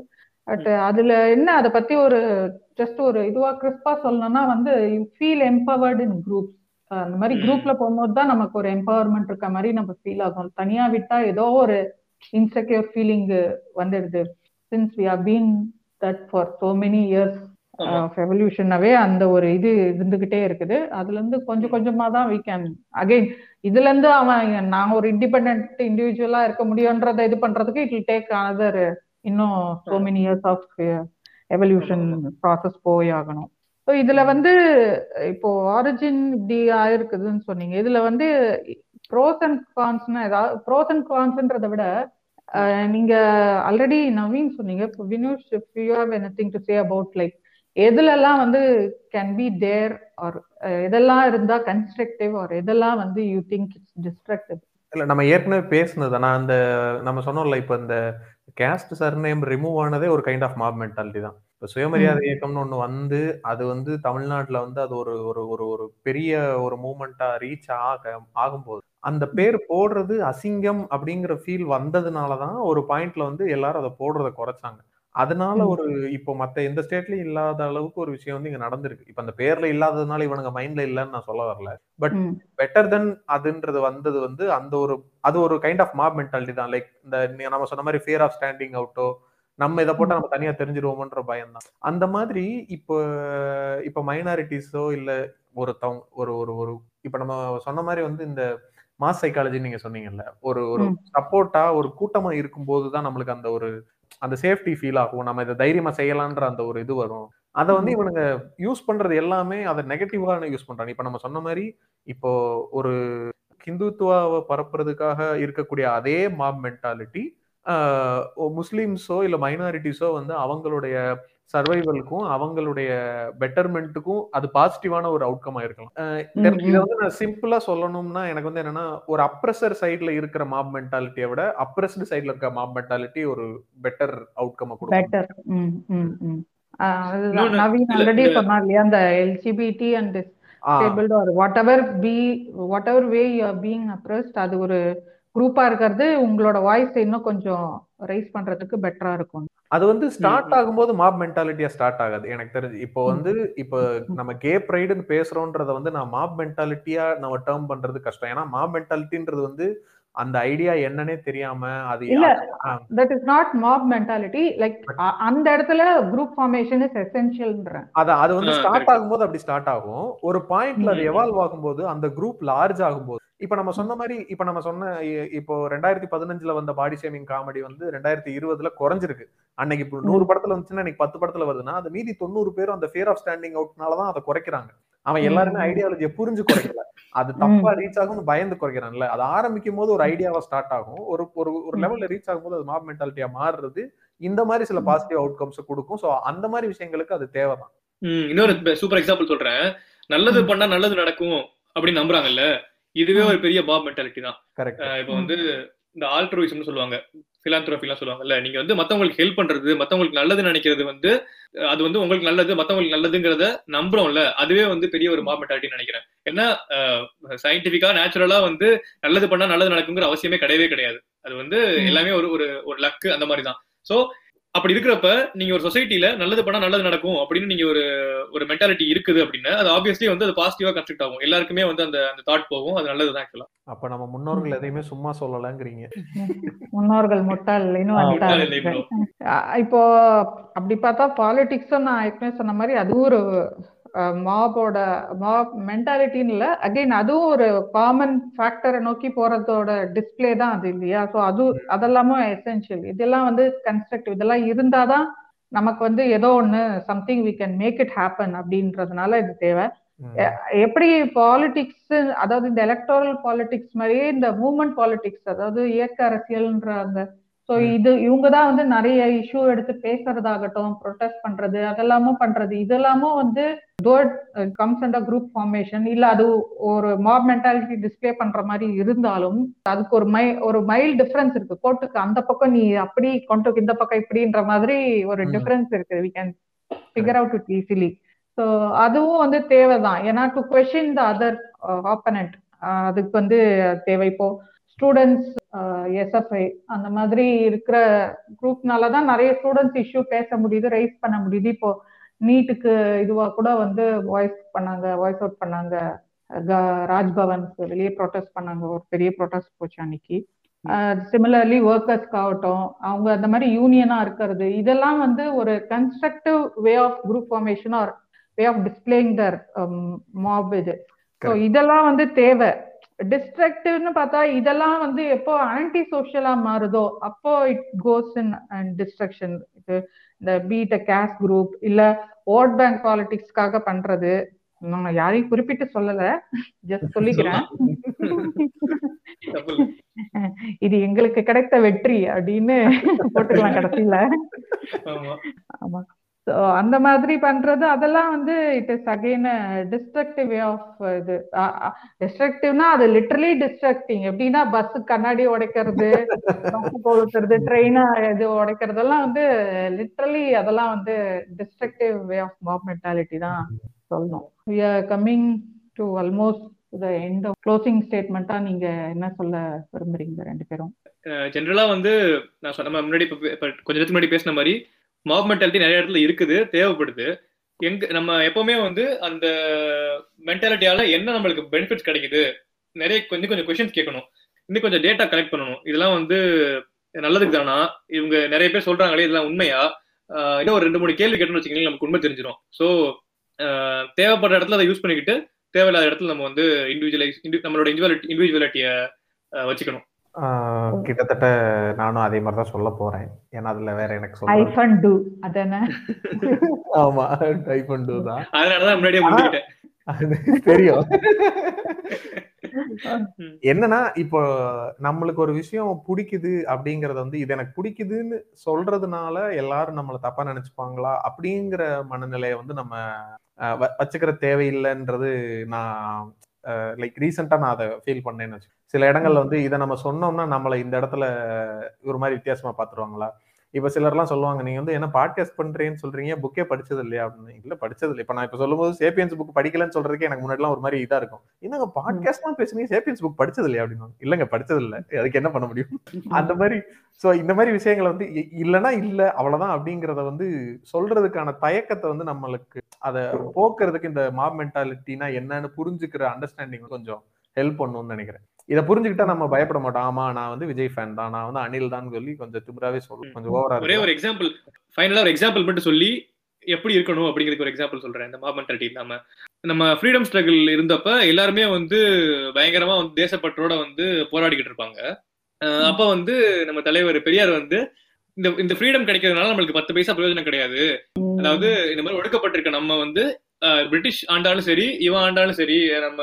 பட் அதுல என்ன அதை பத்தி ஒரு ஜஸ்ட் ஒரு இதுவா கிறிஸ்பா சொல்லணும்னா வந்து you feel empowered in groups. அந்த மாதிரி குரூப்ல போகும்போது தான் நமக்கு ஒரு எம்பவர்மெண்ட் இருக்க மாதிரி நம்ம ஃபீல் ஆகும். தனியா விட்டா ஏதோ ஒரு இன்செக்யூர் ஃபீலிங் வந்துடுது. Since we have been that for so many years of எவல்யூஷனாவே அந்த ஒரு இது இருந்துகிட்டே இருக்குது. அதுல இருந்து கொஞ்சம் கொஞ்சமா தான் வி கேன் அகைன் இதுல இருந்து அவன் நான் ஒரு இண்டிபெண்ட் இண்டிவிஜுவலா இருக்க முடியும்ன்றதை இது பண்றதுக்கு இட் வில் டேக் அனதர் இன்னும் so many years of evolution process போய் ஆகணும். ஸோ இதுல வந்து இப்போ ஆரிஜின் இப்படி ஆயிருக்குதுன்னு சொன்னீங்க, இதுல வந்து ப்ரோஸ் அண்ட் கான்ஸ்னா ஏதாவது ப்ரோஸ் அண்ட் கான்ஸ்ன்றதை விட நீங்க ஆல்ரெடி நவீன் சொன்னீங்க, Vinush if you have anything to say about like எதுலெல்லாம் வந்து கேன் பி தேர் ஆர் எதெல்லாம் இருந்தா கன்ஸ்ட்ரக்டிவ் ஆர் எதெல்லாம் வந்து யூ திங்க் இட்ஸ் டிஸ்ட்ரக்டிவ்? இல்லை, நம்ம ஏற்கனவே பேசுனது நான் அந்த நம்ம சொன்னோம்ல, இப்போ இந்த கேஸ்ட் சர்நேம் ரிமூவ் ஆனதே ஒரு கைண்ட் ஆஃப் மாப் மென்டாலிட்டி தான். இப்போ சுயமரியாதை இயக்கம்னு ஒன்று வந்து அது வந்து தமிழ்நாட்டில் வந்து அது ஒரு ஒரு ஒரு பெரிய ஒரு மூமெண்ட்டாக ரீச் ஆகும்போது அந்த பேர் போடுறது அசிங்கம் அப்படிங்கிற ஃபீல் வந்ததுனால தான் ஒரு பாயிண்ட்ல வந்து எல்லாரும் அதை போடுறத குறைச்சாங்க. அதனால ஒரு இப்போ மற்ற எந்த ஸ்டேட்லயும் இல்லாத அளவுக்கு ஒரு விஷயம் வந்து இங்க நடந்திருக்கு. இப்ப அந்த பேர்ல இல்லாததுனால இவனுங்க மைண்ட்ல இல்லைன்னு நான் சொல்ல வரல, பட் பெட்டர் தென் அதுன்றது வந்தது வந்து அந்த ஒரு அது ஒரு கைண்ட் ஆஃப் மாப் மென்டாலிட்டி தான். லைக் இந்த நம்ம சொன்ன மாதிரி ஃபியர் ஆஃப் ஸ்டாண்டிங் அவுட்டோ, நம்ம இதை போட்டு நம்ம தனியா தெரிஞ்சிருவோமோன்ற பயம் தான். அந்த மாதிரி இப்போ இப்போ மைனாரிட்டிஸோ இல்ல ஒரு ஒரு இப்ப நம்ம சொன்ன மாதிரி வந்து இந்த மாஸ் சைக்காலஜி நீங்க சொன்னீங்கல்ல, ஒரு ஒரு சப்போர்ட்டா ஒரு கூட்டமா இருக்கும்போது தான் நம்மளுக்கு அந்த ஒரு அந்த சேஃப்டி ஃபீல் ஆகும், நம்ம இதை தைரியமா செய்யலான்ற அந்த ஒரு இது வரும். அதை வந்து இவனுங்க யூஸ் பண்றது எல்லாமே அதை நெகட்டிவான யூஸ் பண்றாங்க. இப்ப நம்ம சொன்ன மாதிரி இப்போ ஒரு ஹிந்துத்துவாவை பரப்புறதுக்காக இருக்கக்கூடிய அதே மாப் மென்டாலிட்டி முஸ்லிம்ஸோ இல்ல மைனாரிட்டிஸோ வந்து அவங்களுடைய சர்வைவலுக்கும் அவங்களுடைய பெட்டர்மெண்ட்டுக்கும் அது பாசிட்டிவான ஒரு அவுட்கம் ஆயிருக்கலாம். இதை வந்து நான் சிம்பிளா சொல்லணும்னா எனக்கு வந்து என்னன்னா, ஒரு அப்ரெசர் சைட்ல இருக்கிற மாப் மென்டாலிட்டியை விட அப்ரெஸ்டு சைட்ல இருக்கிற மாப் மென்டாலிட்டி ஒரு பெட்டர் அவுட்கம் கொடுக்கும். நவீன் ஆல்ரெடி சொன்னா இல்லையா, அந்த LGBT and disabled or whatever way you are being oppressed, அது ஒரு குரூப்பா இருக்கிறது உங்களோட வாய்ஸ் இன்னும் கொஞ்சம் ரைஸ் பண்றதுக்கு பெட்டரா இருக்கும். அது வந்து ஸ்டார்ட் ஆகும்போது மாப் மென்டாலிட்டியா ஸ்டார்ட் ஆகாது எனக்கு தெரிஞ்சு. இப்போ வந்து இப்போ நம்ம கே ப்ரைடுன்னு பேசுறோன்றத வந்து நான் மாப் மென்டாலிட்டியா நம்ம டேர்ம் பண்றது கஷ்டம். ஏன்னா மாப் மென்டாலிட்டின்றது வந்து அந்த ஐடியா என்னன்னே தெரியாம அது இல்ல, that is not mob mentality. Like அந்த இடத்துல குரூப் ஃபார்மேஷன் இஸ் எசென்ஷியல்ன்றேன். அது வந்து ஸ்டார்ட் ஆகும்போது அப்படி ஸ்டார்ட் ஆகும். ஒரு பாயிண்ட்ல அது எவால்வ் ஆகும்போது அந்த குரூப் லார்ஜ் ஆகும்போது இப்ப நம்ம சொன்ன மாதிரி இப்போ 2015 வந்த பாடி ஷேமிங் காமெடி வந்து 2020 குறைஞ்சிருக்கு. அன்னைக்கு இப்போ 100 படத்துல வந்துச்சுன்னா இன்னைக்கு 10 படத்துல வருதுன்னா அது மீதி 90 பேரும் அந்த ஃபியர் ஆஃப் ஸ்டாண்டிங் அவுட்னாலதான் அதை குறைக்கிறாங்க. அவன் எல்லாருமே ஐடியாலஜியை புரிஞ்சு குறைக்கல, அது தப்பா ரீச் ஆகும்னு பயந்து குறைக்கிறான்ல. அது ஆரம்பிக்கும் போது ஒரு ஐடியாவா ஸ்டார்ட் ஆகும், ஒரு ஒரு லெவல்ல ரீச் ஆகும்போது அது மாப் மென்டாலிட்டியா மாறுறது. இந்த மாதிரி சில பாசிட்டிவ் அவுட்கம்ஸ் கொடுக்கும். சோ அந்த மாதிரி விஷயங்களுக்கு அது தேவைதான். இன்னொரு சூப்பர் எக்ஸாம்பிள் சொல்றேன், நல்லது பண்ணா நல்லது நடக்கும் அப்படின்னு நம்புறாங்கல்ல, இதுவே ஒரு பெரிய மாப் மென்டாலிட்டி தான். இப்ப வந்து இந்த ஆல்ட்ரூயிசம்னு சொல்லுவாங்க, philanthropy எல்லாம் சொல்லுவாங்கல்ல, நீங்க வந்து மத்தவங்களுக்கு ஹெல்ப் பண்றது மத்தவங்களுக்கு நல்லது நினைக்கிறது வந்து அது வந்து உங்களுக்கு நல்லது மத்தவங்களுக்கு நல்லதுங்கிறத நம்புறோம்ல, அதுவே வந்து பெரிய ஒரு மாப் மென்டாலிட்டின்னு நினைக்கிறேன். ஏன்னா சயின்டிஃபிக்கா நேச்சுரலா வந்து நல்லது பண்ணா நல்லது நடக்குங்கிற அவசியமே கிடையவே கிடையாது. அது வந்து எல்லாமே ஒரு ஒரு லக்கு அந்த மாதிரி தான். ஸோ அப்படி இருக்கிறப்ப நீங்க ஒரு சொசைட்டில நல்லது பண்ணா நல்லது நடக்கும் அப்படின்னு நீங்க ஒரு மென்டாலிட்டி இருக்குது அப்படின்னா அது ஆப்வியஸ்லி வந்து அது பாசிட்டிவா கன்ஸ்ட்ரக்ட் ஆகும், எல்லாருக்குமே வந்து அந்த தாட் போகும், அது நல்லது தான் ஆக்சுவலா. அப்ப நம்ம முன்னோர்கள் எதையுமே சும்மா சொல்லலங்கறீங்க, முன்னோர்கள் முட்டாள் இல்லைன்னு. இப்போ அப்படி பார்த்தா பாலிடிக்ஸும் நான் ஏற்கனவே சொன்ன மாதிரி அதுவும் ஒரு மாபோட மாப் மென்டாலிட்டின்னு இல்லை, அகெயின் அதுவும் ஒரு காமன் ஃபேக்டரை நோக்கி போறதோட டிஸ்பிளே தான் அது இல்லையா. ஸோ அதெல்லாமும் எசென்ஷியல். இதெல்லாம் வந்து கன்ஸ்ட்ரக்டிவ், இதெல்லாம் இருந்தாதான் நமக்கு வந்து ஏதோ ஒன்று something we can make it happen அப்படின்றதுனால இது தேவை. எப்படி பாலிடிக்ஸ், அதாவது இந்த எலக்டோரல் பாலிடிக்ஸ் மாதிரியே இந்த மூவ்மெண்ட் பாலிடிக்ஸ், அதாவது இயக்க அரசியல்ன்ற அந்த ஸோ இது இவங்கதான் வந்து நிறைய இஷ்யூ எடுத்து பேசுறதாகட்டும், ப்ரொட்டஸ்ட் பண்றது அதெல்லாமும் பண்றது, இதெல்லாமும் வந்து கம்ஸ் அண்ட் குரூப் ஃபார்மேஷன் இல்ல அது ஒரு மாப் மென்டாலிட்டி டிஸ்பிளே பண்ற மாதிரி இருந்தாலும் அதுக்கு ஒரு மைல் டிஃபரன்ஸ் இருக்கு. கோர்ட்டுக்கு அந்த பக்கம் நீ அப்படி கொண்டு இந்த பக்கம் இப்படின்ற மாதிரி ஒரு டிஃபரன்ஸ் இருக்கு. We can figure out it easily. So அதுவும் வந்து தேவைதான். ஏன்னா to question the other opponent அதுக்கு வந்து தேவை. இப்போ ஸ்டூடெண்ட்ஸ் எஸ்எஃப்ஐ அந்த மாதிரி இருக்கிற குரூப்னால தான் நிறைய ஸ்டூடெண்ட்ஸ் இஷ்யூ பேச முடியுது, ரைஸ் பண்ண முடியுது. இப்போ நீட்டுக்கு இதுவா கூட வந்து வாய்ஸ் அவுட் பண்ணாங்க, ராஜ்பவனுக்கு வெளியே ப்ரொட்டஸ்ட் பண்ணாங்க, ஒரு பெரிய ப்ரொட்டஸ்ட் போச்சு அன்னைக்கு. சிமிலர்லி ஒர்க்கர்ஸ்க்கு ஆகட்டும், அவங்க அந்த மாதிரி யூனியனா இருக்கிறது, இதெல்லாம் வந்து ஒரு constructive way of group formation or way of displaying their mob. இது ஸோ இதெல்லாம் வந்து தேவை. டிஸ்ட்ரக்டிவ்னு பார்த்தா இதெல்லாம் வந்து எப்போ ஆன்டி சோஷியலா மாறுதோ அப்போ இட் கோஸ் இன் டிஸ்ட்ரக்ஷன். இது இந்த பீட் கேஸ் குரூப் இல்ல ஓட் பேங்க் பாலிடிக்ஸ்க்காக பண்றது, நம்ம யாரையும் குறிப்பிட்டு சொல்லல, ஜஸ்ட் சொல்லிக்கிறேன் இது எங்களுக்கு கிடைத்த வெற்றி அப்படின்னு போட்டுக்கலாம் கடைசியில. ஆமா, ஸோ அந்த மாதிரி பண்றது அதெல்லாம் வந்து it is again destructive way of இது. டிஸ்ட்ரக்டிவ்னா அது லிட்டரலி டிஸ்ட்ரக்டிங். எப்படின்னா பஸ் கண்ணாடி உடைக்கிறது, பஸ் கொளுத்துறது, ட்ரெயினா இது உடைக்கிறதெல்லாம் வந்து லிட்டரலி அதெல்லாம் வந்து destructive way of mob mentality தான் சொல்லணும். We are coming to almost the end of closing ஸ்டேட்மெண்ட்டா நீங்க என்ன சொல்ல விரும்புறீங்க ரெண்டு பேரும்? ஜெனரலா வந்து நான் சொன்ன முன்னாடி கொஞ்ச நேரத்துக்கு முன்னாடி பேசின மாதிரி மாப் மென்டாலிட்டி நிறைய இடத்துல இருக்குது, தேவைப்படுது. எங்க நம்ம எப்பவுமே வந்து அந்த மென்டாலிட்டியால என்ன நம்மளுக்கு பெனிஃபிட்ஸ் கிடைக்குது, நிறைய கொஞ்சம் கொஞ்சம் கொஸ்டின்ஸ் கேட்கணும், இன்னும் கொஞ்சம் டேட்டா கலெக்ட் பண்ணணும். இதெல்லாம் வந்து நல்லதுக்கு தானா, இவங்க நிறைய பேர் சொல்றாங்களே இதெல்லாம் உண்மையா, இன்னும் ஒரு 2-3 கேள்வி கேட்டோம்னு வச்சுக்கோங்களேன் நமக்கு உண்மை தெரிஞ்சிடும். ஸோ தேவைப்படுற இடத்துல அதை யூஸ் பண்ணிக்கிட்டு தேவையில்லாத இடத்துல நம்ம வந்து நம்மளோட இண்டிவிஜுவாலிட்டியை வச்சுக்கணும். கிட்டத்தட்ட நானும் அதே மாதிரிதான் சொல்ல போறேன். ஏன்னா அதுல வேற எனக்கு தெரியும் என்னன்னா, இப்போ நம்மளுக்கு ஒரு விஷயம் பிடிக்குது அப்படிங்கறத வந்து இது எனக்கு பிடிக்குதுன்னு சொல்றதுனால எல்லாரும் நம்மள தப்பா நினைச்சுப்பாங்களா அப்படிங்கிற மனநிலையை வந்து நம்ம வச்சுக்கிற தேவையில்லைன்றது நான் லைக் ரீசெண்டா நான் அதை ஃபீல் பண்ணேன்னு வச்சு. சில இடங்கள்ல வந்து இதை நம்ம சொன்னோம்னா நம்மளை இந்த இடத்துல ஒரு மாதிரி வித்தியாசமா பாத்துருவாங்களா? இப்ப சிலர்லாம் சொல்லுவாங்க, நீங்க வந்து என்ன பாட்காஸ்ட் பண்றேன்னு சொல்றீங்க, புக்கே படிச்சது இல்லையா அப்படின்னு. இல்ல படிச்சது இல்லை. இப்ப நான் இப்ப சொல்லும் போது சேப்பியன்ஸ் புக் படிக்கலன்னு சொல்றதுக்கு எனக்கு முன்னாடி எல்லாம் ஒரு மாதிரி இதா இருக்கும். என்னங்க பாட்காஸ்ட் எல்லாம் பேசுனீங்க, சேப்பியன்ஸ் புக் படிச்சது இல்லையா அப்படின்னு. இல்லங்க படிச்சது இல்லை, அதுக்கு என்ன பண்ண முடியும் அந்த மாதிரி. சோ இந்த மாதிரி விஷயங்களை வந்து இல்லைன்னா இல்ல அவ்வளவுதான் அப்படிங்கறத வந்து சொல்றதுக்கான தயக்கத்தை வந்து நம்மளுக்கு அதை போக்குறதுக்கு இந்த மாப் மென்டாலிட்டினா என்னன்னு புரிஞ்சுக்கிற அண்டர்ஸ்டாண்டிங் கொஞ்சம் ஹெல்ப் பண்ணும்னு நினைக்கிறேன். இதை புரிஞ்சுக்கிட்டா நம்ம பயப்பட மாட்டோம். ஆமா நான் வந்து விஜய் ஃபேன் தான், நான் வந்து அனில் தான் சொல்லி கொஞ்சம் திமிராவே சொல்றேன். கொஞ்சம் ஓவரா ஒரே ஒரு எக்ஸாம்பிள், ஃபைனலா ஒரு எக்ஸாம்பிள் மட்டும் சொல்லி எப்படி இருக்கணும் அப்படிங்கிறதுக்கு ஒரு எக்ஸாம்பிள் சொல்றேன். இந்த மாப் மென்டாலிட்டி இல்லாம நம்ம ஃப்ரீடம் ஸ்ட்ரகிள் இருந்தப்ப எல்லாருமே வந்து பயங்கரமா வந்து தேசப்பற்றோட வந்து போராடிக்கிட்டு இருப்பாங்க. அப்ப வந்து நம்ம தலைவர் பெரியார் வந்து இந்த ஃப்ரீடம் கிடைக்கிறதுனால நம்மளுக்கு 10 பைசா பிரயோஜனம் கிடையாது, அதாவது இந்த மாதிரி ஒடுக்கப்பட்டிருக்க நம்ம வந்து பிரிட்டிஷ் ஆண்டாலும் சரி, இவன் ஆண்டாலும் சரி, நம்ம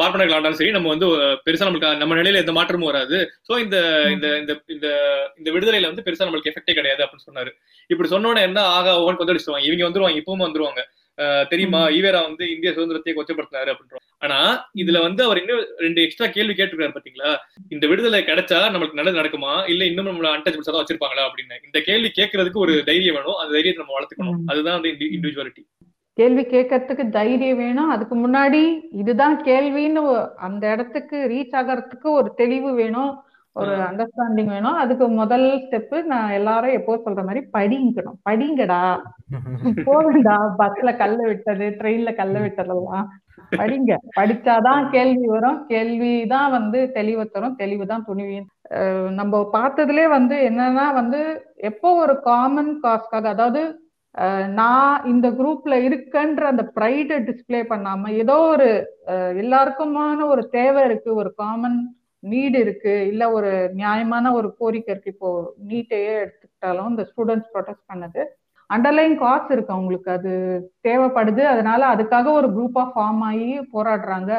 பார்ப்பனர்கள் ஆண்டாலும் சரி, நம்ம வந்து பெருசா நம்மளுக்கு நம்ம நிலையில எந்த மாற்றமும் வராது. சோ இந்த இந்த விடுதலையில வந்து பெருசா நம்மளுக்கு எஃபெக்டே கிடையாது அப்படின்னு சொன்னாரு. இப்படி சொன்னோட என்ன ஆக ஒவ்வொன்று கொந்தளிச்சுவாங்க, இவங்க வந்துருவாங்க, இப்பவும் வந்துருவாங்க. தெரியுமா ஈவேரா வந்து இந்திய சுதந்திரத்தையே கொச்சப்படுத்தினாரு அப்படின்றோம். ஆனா இதுல வந்து அவர் இன்னும் 2 எக்ஸ்ட்ரா கேள்வி கேட்டிருக்காரு பாத்தீங்களா, இந்த விடுதலை கிடைச்சா நம்மளுக்கு நல்லது நடக்குமா, இல்ல இன்னும் நம்மள அன்டச்சபிள்ஸா தான் வச்சிருப்பாங்களா அப்படின்னு. இந்த கேள்வி கேட்கறதுக்கு ஒரு தைரியம் வேணும், அந்த தைரியத்தை நம்ம வளர்த்துக்கணும். அதுதான் வந்து இண்டிவிஜுவாலிட்டி. கேள்வி கேட்கறதுக்கு தைரியம் வேணும், அதுக்கு முன்னாடி இதுதான் கேள்வின்னு அந்த இடத்துக்கு ரீச் ஆகிறதுக்கு ஒரு தெளிவு வேணும், ஒரு அண்டர்ஸ்டாண்டிங் வேணும். அதுக்கு முதல் ஸ்டெப்பு நான் எல்லாரும் எப்போ சொல்ற மாதிரி படிக்கணும். படிங்கடா, போகண்டா பஸ்ல கல்ல விட்டது, ட்ரெயின்ல கல்ல விட்டதெல்லாம் படிங்க. படிச்சாதான் கேள்வி வரும், கேள்விதான் வந்து தெளிவு தரும், தெளிவுதான் துணிவியும். நம்ம பார்த்ததுலயே வந்து என்னன்னா வந்து எப்போ ஒரு காமன் காஸ்க்காக, அதாவது நான் இந்த குரூப்ல இருக்கன்ற அந்த ப்ரைடை டிஸ்பிளே பண்ணாம ஏதோ ஒரு எல்லாருக்குமான ஒரு தேவை இருக்கு, ஒரு காமன் நீடு இருக்கு, இல்ல ஒரு நியாயமான ஒரு கோரிக்கை இருக்கு. இப்போ நீட்டையே எடுத்துக்கிட்டாலும் இந்த ஸ்டூடெண்ட்ஸ் ப்ரொடெஸ்ட் பண்ணது அண்டர்லைன் காஸ் இருக்கு, அவங்களுக்கு அது தேவைப்படுது, அதனால அதுக்காக ஒரு குரூப்பா ஃபார்ம் ஆகி போராடுறாங்க.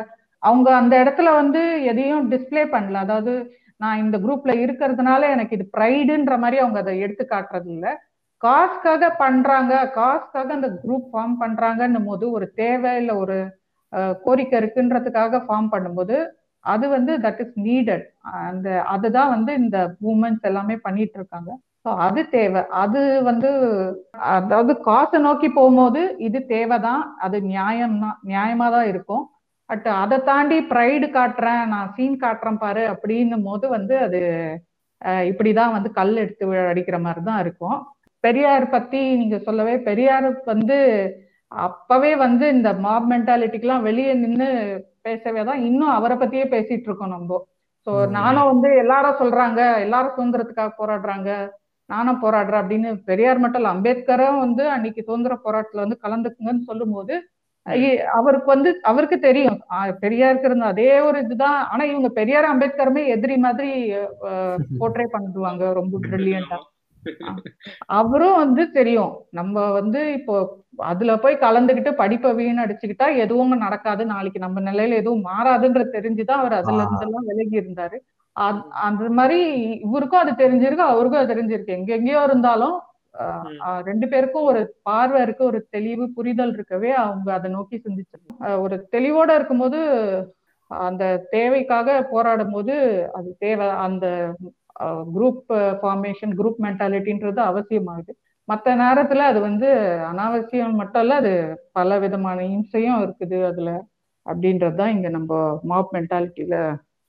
அவங்க அந்த இடத்துல வந்து எதையும் டிஸ்பிளே பண்ணல, அதாவது நான் இந்த குரூப்ல இருக்கிறதுனால எனக்கு இது ப்ரைடுன்ற மாதிரி அவங்க அதை எடுத்து காட்டுறது இல்ல. காஸ்க்காக பண்றாங்க, காஸ்க்காக அந்த குரூப் ஃபார்ம் பண்றாங்கன்னும் போது ஒரு தேவை இல்லை ஒரு கோரிக்கை இருக்குன்றதுக்காக ஃபார்ம் பண்ணும்போது அது வந்து தட் இஸ் நீடட். அந்த அதுதான் வந்து இந்த மூமெண்ட்ஸ் எல்லாமே பண்ணிட்டு இருக்காங்க. ஸோ அது தேவை, அது வந்து அதாவது காசை நோக்கி போகும்போது இது தேவைதான், அது நியாயம்தான், நியாயமா தான் இருக்கும். பட் அதை தாண்டி ப்ரைடு காட்டுறேன், நான் சீன் காட்டுறேன் பாரு அப்படின்னும் போது வந்து அது இப்படிதான் வந்து கல் எடுத்து அடிக்கிற மாதிரி தான் இருக்கும். பெரியார் பத்தி நீங்க சொல்லவே, பெரியார் வந்து அப்பவே வந்து இந்த மாப் மென்டாலிட்டிக்கெல்லாம் வெளியே நின்று பேசவே தான் இன்னும் அவரை பத்தியே பேசிட்டு இருக்கோம் நம்ம. ஸோ நானும் வந்து எல்லாரும் சொல்றாங்க, எல்லாரும் சுதந்திரத்துக்காக போராடுறாங்க, நானும் போராடுறேன் அப்படின்னு. பெரியார் மட்டும் இல்லை, அம்பேத்கரும் வந்து அன்னைக்கு சுதந்திர போராட்டத்துல வந்து கலந்துக்குங்கன்னு சொல்லும் போது அவருக்கு வந்து அவருக்கு தெரியும் பெரியாருக்கு இருந்த அதே ஒரு இதுதான். ஆனா இவங்க பெரியார் அம்பேத்கருமே எதிரி மாதிரி போர்ட்ரே பண்ணிடுவாங்க ரொம்ப பிரில்லியண்டா. அவரும் வந்து தெரியும் நம்ம வந்து இப்போ அதுல போய் கலந்துகிட்டு படிப்பை வீணடிச்சுக்கிட்டா எதுவும் நடக்காது, நாளைக்கு நம்ம நிலையில எதுவும் மாறாதுன்ற தெரிஞ்சுதான் அவர் அதுல இருந்தெல்லாம் விலகி இருந்தாரு. அந்த மாதிரி இவருக்கும் அது தெரிஞ்சிருக்கு, அவருக்கும் அது தெரிஞ்சிருக்கு. எங்கெங்கயோ இருந்தாலும் ரெண்டு பேருக்கும் ஒரு பார்வை இருக்கு, ஒரு தெளிவு புரிதல் இருக்கவே அவங்க அதை நோக்கி சிந்திச்சிருக்காங்க. ஒரு தெளிவோட இருக்கும்போது அந்த தேவைக்காக போராடும் போது அது தேவை. அந்த குரூப் ஃபார்மேஷன், குரூப் மென்டாலிட்டின்றது அவசியமாகுது. மற்ற நேரத்துல அது வந்து அனாவசியம் மட்டும் இல்ல, அது பல விதமான இம்சையும் இருக்குது அதுல. அப்படின்றதுதான் இங்க நம்ம மாப் மென்டாலிட்டியில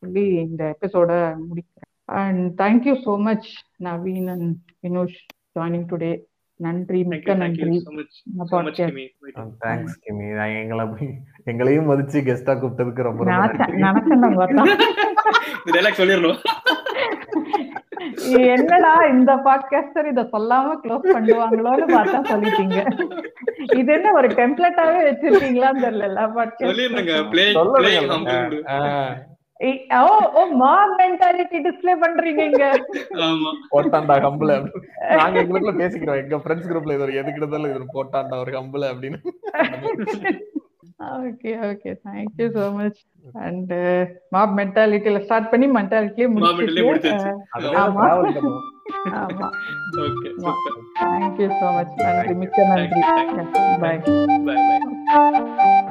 சொல்லி இந்த எபிசோட முடிக்கிறேன். And thank you so much Naveen and Vinosh joining today. நன்றி, மிக்க நன்றி. தேங்க்ஸ் கிமி, எங்களையும் மதிச்சு கெஸ்டா கூப்பிட்டதுக்கு ரொம்ப என்னடா இந்த பாட்காஸ்டர் இத சொல்லாம க்ளோஸ் பண்ணுவாங்களோன்னு பார்த்தா சொல்லிட்டீங்க. இது என்ன ஒரு டெம்ப்ளேட்டாவே வச்சிருக்கீங்களான்னு தெரியல. Thank you so much.